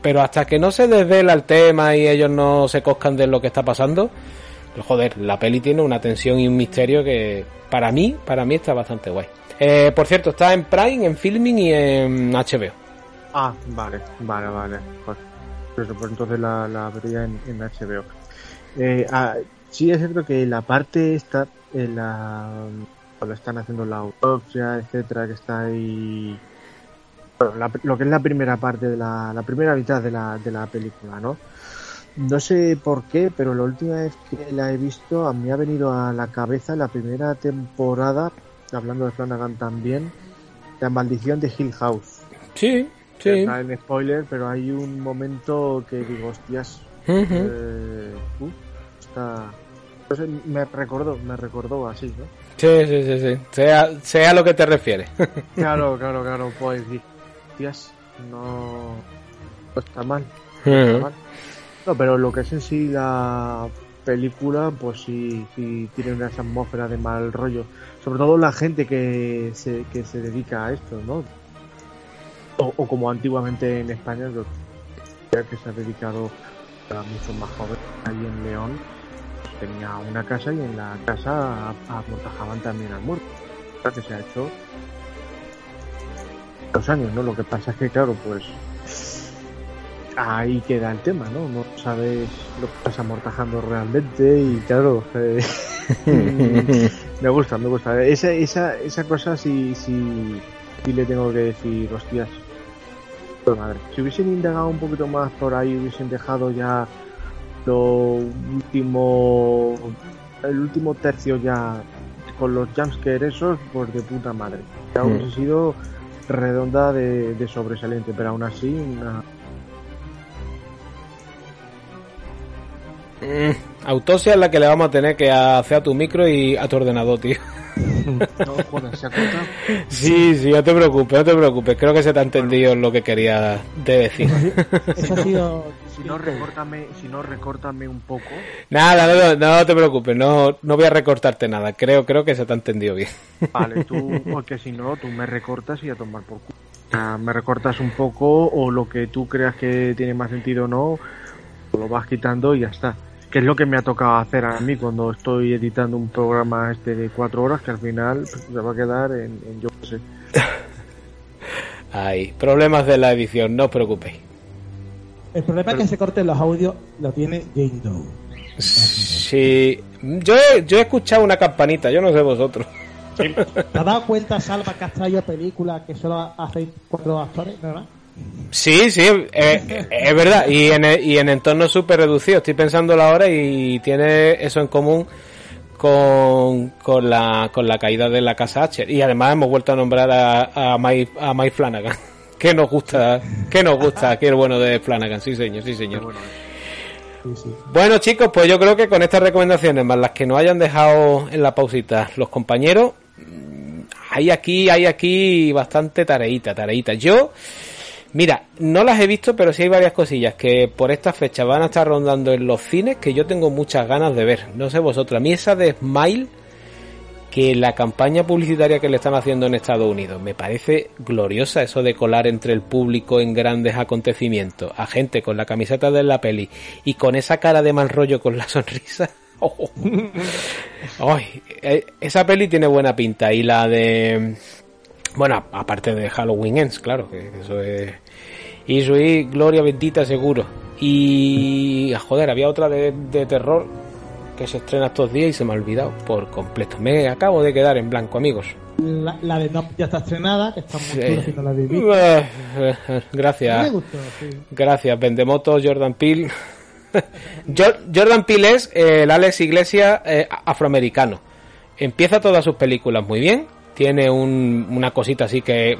pero hasta que no se desvela el tema y ellos no se coscan de lo que está pasando, joder, la peli tiene una tensión y un misterio que para mí, para mí está bastante guay. Eh, por cierto, está en Prime, en Filmin y en H B O. Ah, vale, vale, vale, pues por entonces la, la vería en, en H B O. Eh, ah, sí es cierto que la parte esta, en la, cuando están haciendo la autopsia, etcétera, que está ahí, bueno, la, lo que es la primera parte de la, la primera mitad de la, de la película, ¿no? No sé por qué, pero la última vez que la he visto, a mí ha venido a la cabeza la primera temporada, hablando de Flanagan también, La maldición de Hill House. Sí. Sí. No hay spoiler, pero hay un momento que digo, hostias, uh-huh. eh, uh, está... no sé, me recordó, me recordó así, ¿no? Sí, sí, sí, sí. Sea, sea lo que te refieres. Claro, claro, claro, pues sí. Hostias, no, no está mal, no está uh-huh. mal. No, pero lo que es en sí la película, pues sí, sí tiene una atmósfera de mal rollo. Sobre todo la gente que se, que se dedica a esto, ¿no? O, o como antiguamente en España, los que se ha dedicado a muchos más jóvenes, allí en León, pues tenía una casa y en la casa amortajaban también al muerto, que se ha hecho dos años, ¿no? Lo que pasa es que, claro, pues ahí queda el tema, ¿no? No sabes lo que estás amortajando realmente y, claro, eh, me gusta, me gusta. Esa, esa, esa cosa sí, sí, sí le tengo que decir, hostias. Madre. Si hubiesen indagado un poquito más por ahí, hubiesen dejado ya lo último, el último tercio ya con los jumpscare esos, pues de puta madre. Ya hubiese mm. sido redonda de, de sobresaliente, pero aún así una... mm, autopsia es la que le vamos a tener que hacer a tu micro y a tu ordenador, tío. No, joder, ¿se ha cortado? Sí, sí, no te preocupes, no te preocupes. Creo que se te ha entendido bueno. lo que quería de decir. Eso ha sido... Si no, recórtame, si no, recórtame un poco. Nada, no, no, no te preocupes, no, no voy a recortarte nada. Creo, creo que se te ha entendido bien. Vale, tú, porque si no, tú me recortas y a tomar por culo. Ah, me recortas un poco o lo que tú creas que tiene más sentido o no, lo vas quitando y ya está. Que es lo que me ha tocado hacer a mí cuando estoy editando un programa este de cuatro horas que al final se va a quedar en, en yo no sé. Ay, problemas de la edición, no os preocupéis. El problema Pero... es que se corten los audios lo tiene Jane Doe. Sí, yo he, yo he escuchado una campanita, yo no sé vosotros. Sí. ¿Te has dado cuenta, Salva, que has traído películas que solo hacen cuatro actores, verdad? Sí, sí, eh, eh, es verdad, y en, y en entornos súper reducidos. Estoy pensándolo ahora y tiene eso en común con, con la con la caída de la casa Usher. Y además hemos vuelto a nombrar a, a Mike a Mike Flanagan, que nos gusta, que nos gusta, que es bueno de Flanagan, sí señor, sí señor. Bueno chicos, pues yo creo que con estas recomendaciones, más las que nos hayan dejado en la pausita los compañeros, hay aquí, hay aquí bastante tareita, tareita. Yo... Mira, no las he visto, pero sí hay varias cosillas que por esta fecha van a estar rondando en los cines que yo tengo muchas ganas de ver. No sé vosotros, a mí esa de Smile, que la campaña publicitaria que le están haciendo en Estados Unidos, me parece gloriosa, eso de colar entre el público en grandes acontecimientos a gente con la camiseta de la peli y con esa cara de mal rollo con la sonrisa. Oh. Ay, esa peli tiene buena pinta. Y la de... Bueno, aparte de Halloween Ends, claro, que eso es... Y soy Gloria Bendita, seguro. Y... Joder, había otra de, de terror que se estrena estos días y se me ha olvidado por completo. Me acabo de quedar en blanco, amigos. La, la de No ya está estrenada, que está muy dura, sí. Si no la viví. Gracias. Me gustó, sí. Gracias, Vendemoto, Jordan Peele. Jordan Peele es eh, el Alex Iglesias eh, afroamericano. Empieza todas sus películas muy bien. Tiene un, una cosita así que...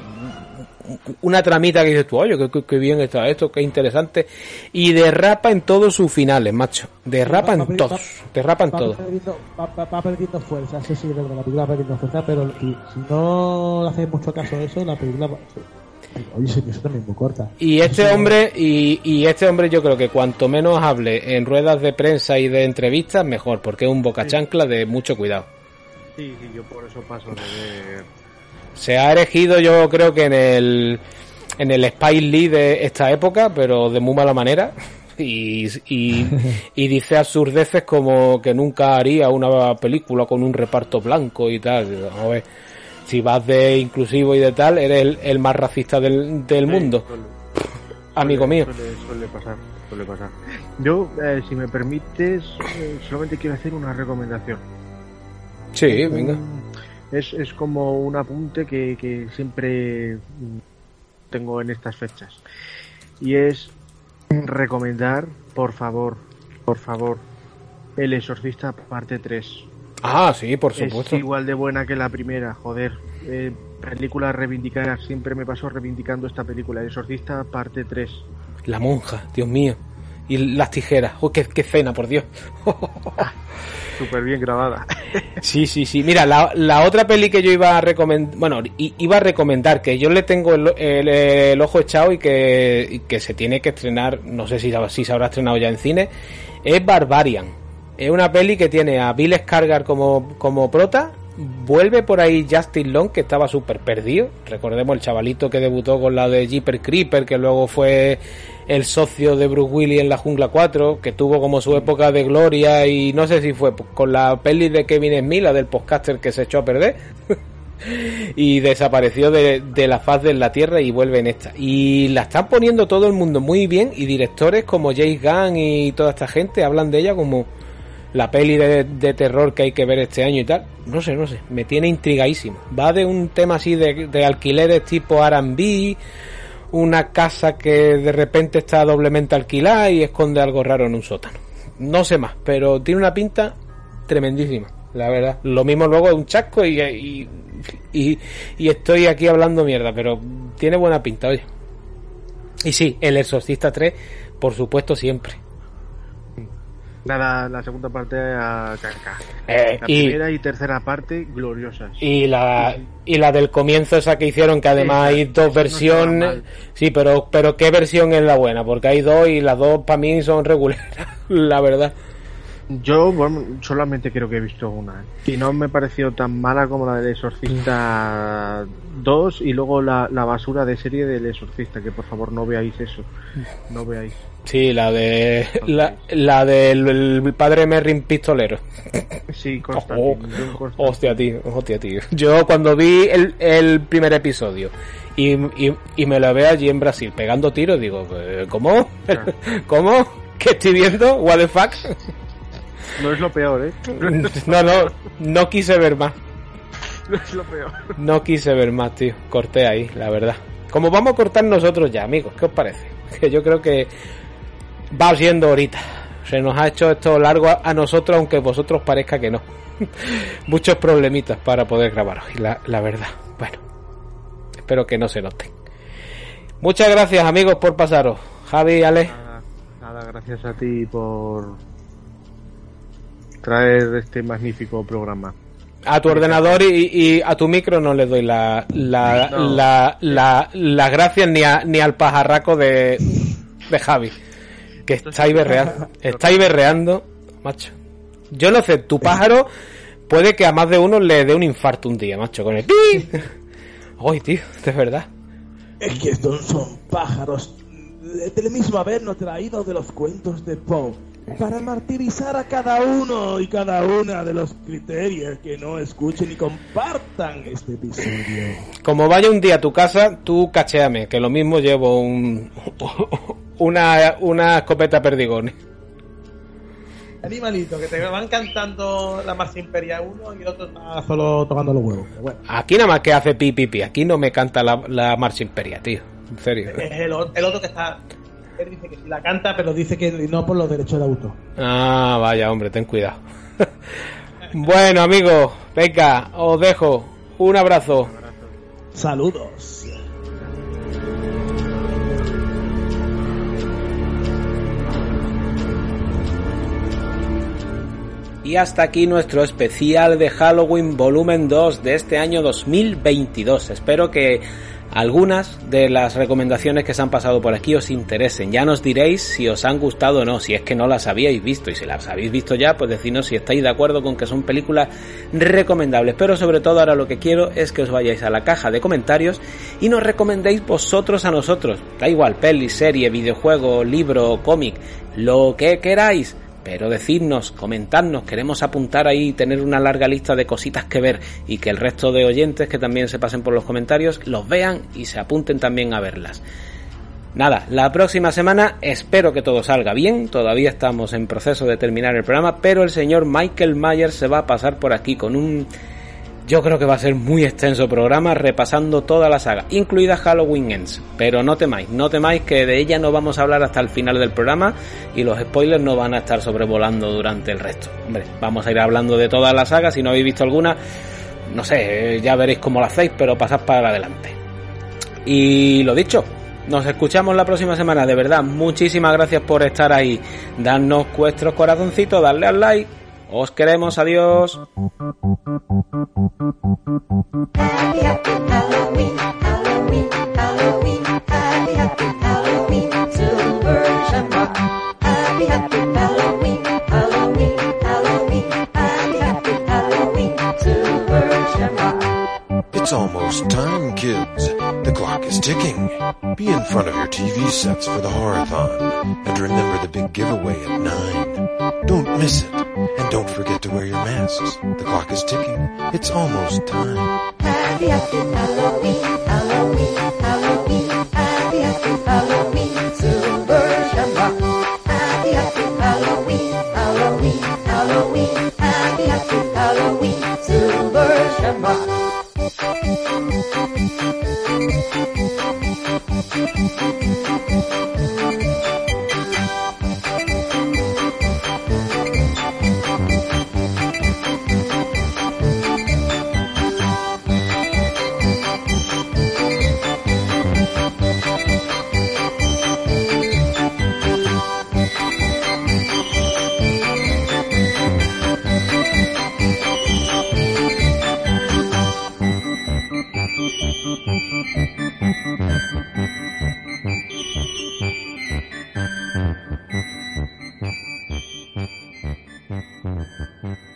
Una tramita que dices tú, oye, qué, qué bien está esto, qué interesante. Y derrapa en todos sus finales, macho. Derrapa en todos. Derrapa en todos. Va perdiendo fuerza, eso sí, la película va perdiendo fuerza, pero si no le haces mucho caso a eso, la película... Oye, sí, eso también es muy corta. Y este hombre, y, y este hombre yo creo que cuanto menos hable en ruedas de prensa y de entrevistas, mejor, porque es un bocachancla de mucho cuidado. Sí, sí, yo por eso paso de... Se ha erigido, yo creo que en el en el Spike Lee de esta época, pero de muy mala manera, y, y, y dice absurdeces como que nunca haría una película con un reparto blanco y tal. A ver, si vas de inclusivo y de tal, eres el, el más racista del, del sí, mundo. Suele, Amigo suele, mío. Suele, suele pasar, suele pasar. Yo, eh, si me permites, eh, solamente quiero hacer una recomendación. Sí, venga. Es, es como un apunte que, que siempre tengo en estas fechas. Y es recomendar, por favor, por favor, El Exorcista parte tres. Ah, sí, por supuesto. Es igual de buena que la primera, joder. Eh, película reivindicada, siempre me paso reivindicando esta película, El Exorcista parte tres. La monja, Dios mío. Y las tijeras, oh, qué, qué cena, por Dios. Súper bien grabada. Sí, sí, sí. Mira, la, la otra peli que yo iba a recomendar, bueno, i, iba a recomendar, que yo le tengo el, el, el ojo echado y que, y que se tiene que estrenar, no sé si, si se habrá estrenado ya en cine, es Barbarian. Es una peli que tiene a Bill Skarsgård como, como prota, vuelve por ahí Justin Long, que estaba súper perdido. Recordemos el chavalito que debutó con la de Jeepers Creepers, que luego fue el socio de Bruce Willis en La Jungla cuatro, que tuvo como su época de gloria, y no sé si fue con la peli de Kevin Smith, la del podcaster que se echó a perder y desapareció de, de la faz de la tierra, y vuelve en esta, y la están poniendo todo el mundo muy bien, y directores como James Gunn y toda esta gente hablan de ella como la peli de, de terror que hay que ver este año y tal. No sé, no sé, me tiene intrigadísimo. Va de un tema así de, de alquileres tipo R and B, una casa que de repente está doblemente alquilada y esconde algo raro en un sótano. No sé más, pero tiene una pinta tremendísima, la verdad. Lo mismo luego es un chasco y, y, y, y estoy aquí hablando mierda, pero tiene buena pinta, oye. Y sí, El Exorcista tres, por supuesto, siempre. Nada, la segunda parte a Carca. Eh, la y, primera y tercera parte gloriosas. Y la y la del comienzo esa que hicieron, que además sí, hay dos no versiones. Sí, pero pero qué versión es la buena, porque hay dos y las dos para mí son regulares, la verdad. Yo bueno, solamente creo que he visto una, ¿eh? Y no me pareció tan mala como la del Exorcista dos y luego la, la basura de serie del Exorcista, que por favor no veáis eso, no veáis. Sí, la de la, la del el padre Merrin pistolero. Sí, Constantine, oh, Constantine. Hostia tío, hostia tío. Yo cuando vi el, el primer episodio y, y, y me la veo allí en Brasil pegando tiros, digo, ¿cómo? Claro. ¿Cómo? ¿Qué estoy viendo? What the fuck? No es lo peor, ¿eh? No, no, no quise ver más. No es lo peor. No quise ver más, tío. Corté ahí, la verdad. Como vamos a cortar nosotros ya, amigos, ¿qué os parece? Que yo creo que va siendo ahorita. Se nos ha hecho esto largo a, a nosotros, aunque vosotros parezca que no. Muchos problemitas para poder grabar hoy, la, la verdad. Bueno, espero que no se noten. Muchas gracias, amigos, por pasaros. Javi, Ale. Nada, nada, gracias a ti por... traer este magnífico programa. A tu ordenador y, y a tu micro no le doy la la no. la la las gracias ni a, ni al pajarraco de de Javi, que está ahí berreando, está ahí berreando, macho. Yo no sé, tu pájaro puede que a más de uno le dé un infarto un día, macho, con el pi. Ay, tío, de verdad. Es que estos son pájaros del mismo habernos traído de los cuentos de Poe. para martirizar a cada uno y cada una de los criterios que no escuchen y compartan este episodio. Como vaya un día a tu casa, tú cacheame, que lo mismo llevo un una, una escopeta perdigones. Animalito, que te van cantando la marcha imperial uno y el otro está solo tocando los huevos. Bueno. Aquí nada más que hace pi, pi, pi. Aquí no me canta la, la marcha imperial, tío. En serio. Es el, el otro que está... Él dice que sí la canta, pero dice que no por los derechos de autor. Ah, vaya, hombre, ten cuidado. Bueno, amigos, venga, os dejo. Un abrazo. Un abrazo. Saludos. Y hasta aquí nuestro especial de Halloween volumen dos de este año dos mil veintidós. Espero que algunas de las recomendaciones que se han pasado por aquí os interesen. Ya nos diréis si os han gustado o no, si es que no las habíais visto. Y si las habéis visto ya, pues decidnos si estáis de acuerdo con que son películas recomendables. Pero sobre todo ahora lo que quiero es que os vayáis a la caja de comentarios y nos recomendéis vosotros a nosotros. Da igual, peli, serie, videojuego, libro, cómic, lo que queráis. Pero decidnos, comentadnos, queremos apuntar ahí y tener una larga lista de cositas que ver y que el resto de oyentes que también se pasen por los comentarios los vean y se apunten también a verlas. Nada, la próxima semana espero que todo salga bien, todavía estamos en proceso de terminar el programa, pero el señor Michael Myers se va a pasar por aquí con un... Yo creo que va a ser muy extenso programa repasando toda la saga, incluida Halloween Ends. Pero no temáis, no temáis que de ella no vamos a hablar hasta el final del programa y los spoilers no van a estar sobrevolando durante el resto. Hombre, vamos a ir hablando de toda la saga, si no habéis visto alguna, no sé, ya veréis cómo la hacéis, pero pasad para adelante. Y lo dicho, nos escuchamos la próxima semana, de verdad, muchísimas gracias por estar ahí. Dadnos vuestros corazoncitos, dadle al like. Os queremos, adiós. Happy, happy Halloween, Halloween, Halloween. Happy, happy Halloween, Silver Shamrock. Happy, happy Halloween, Halloween, Halloween. Happy, happy Halloween, Silver Shamrock. It's almost time, kids. The clock is ticking. Be in front of your T V sets for the Horathon. And remember the big giveaway at nine. Don't miss it. And don't forget to wear your masks. The clock is ticking. It's almost time. Happy, happy Halloween, Halloween, Halloween. Happy, happy Halloween, Silver Shamrock. Happy, happy Halloween, Halloween, Halloween. Happy, happy Halloween, Silver Shamrock. Mm-hmm.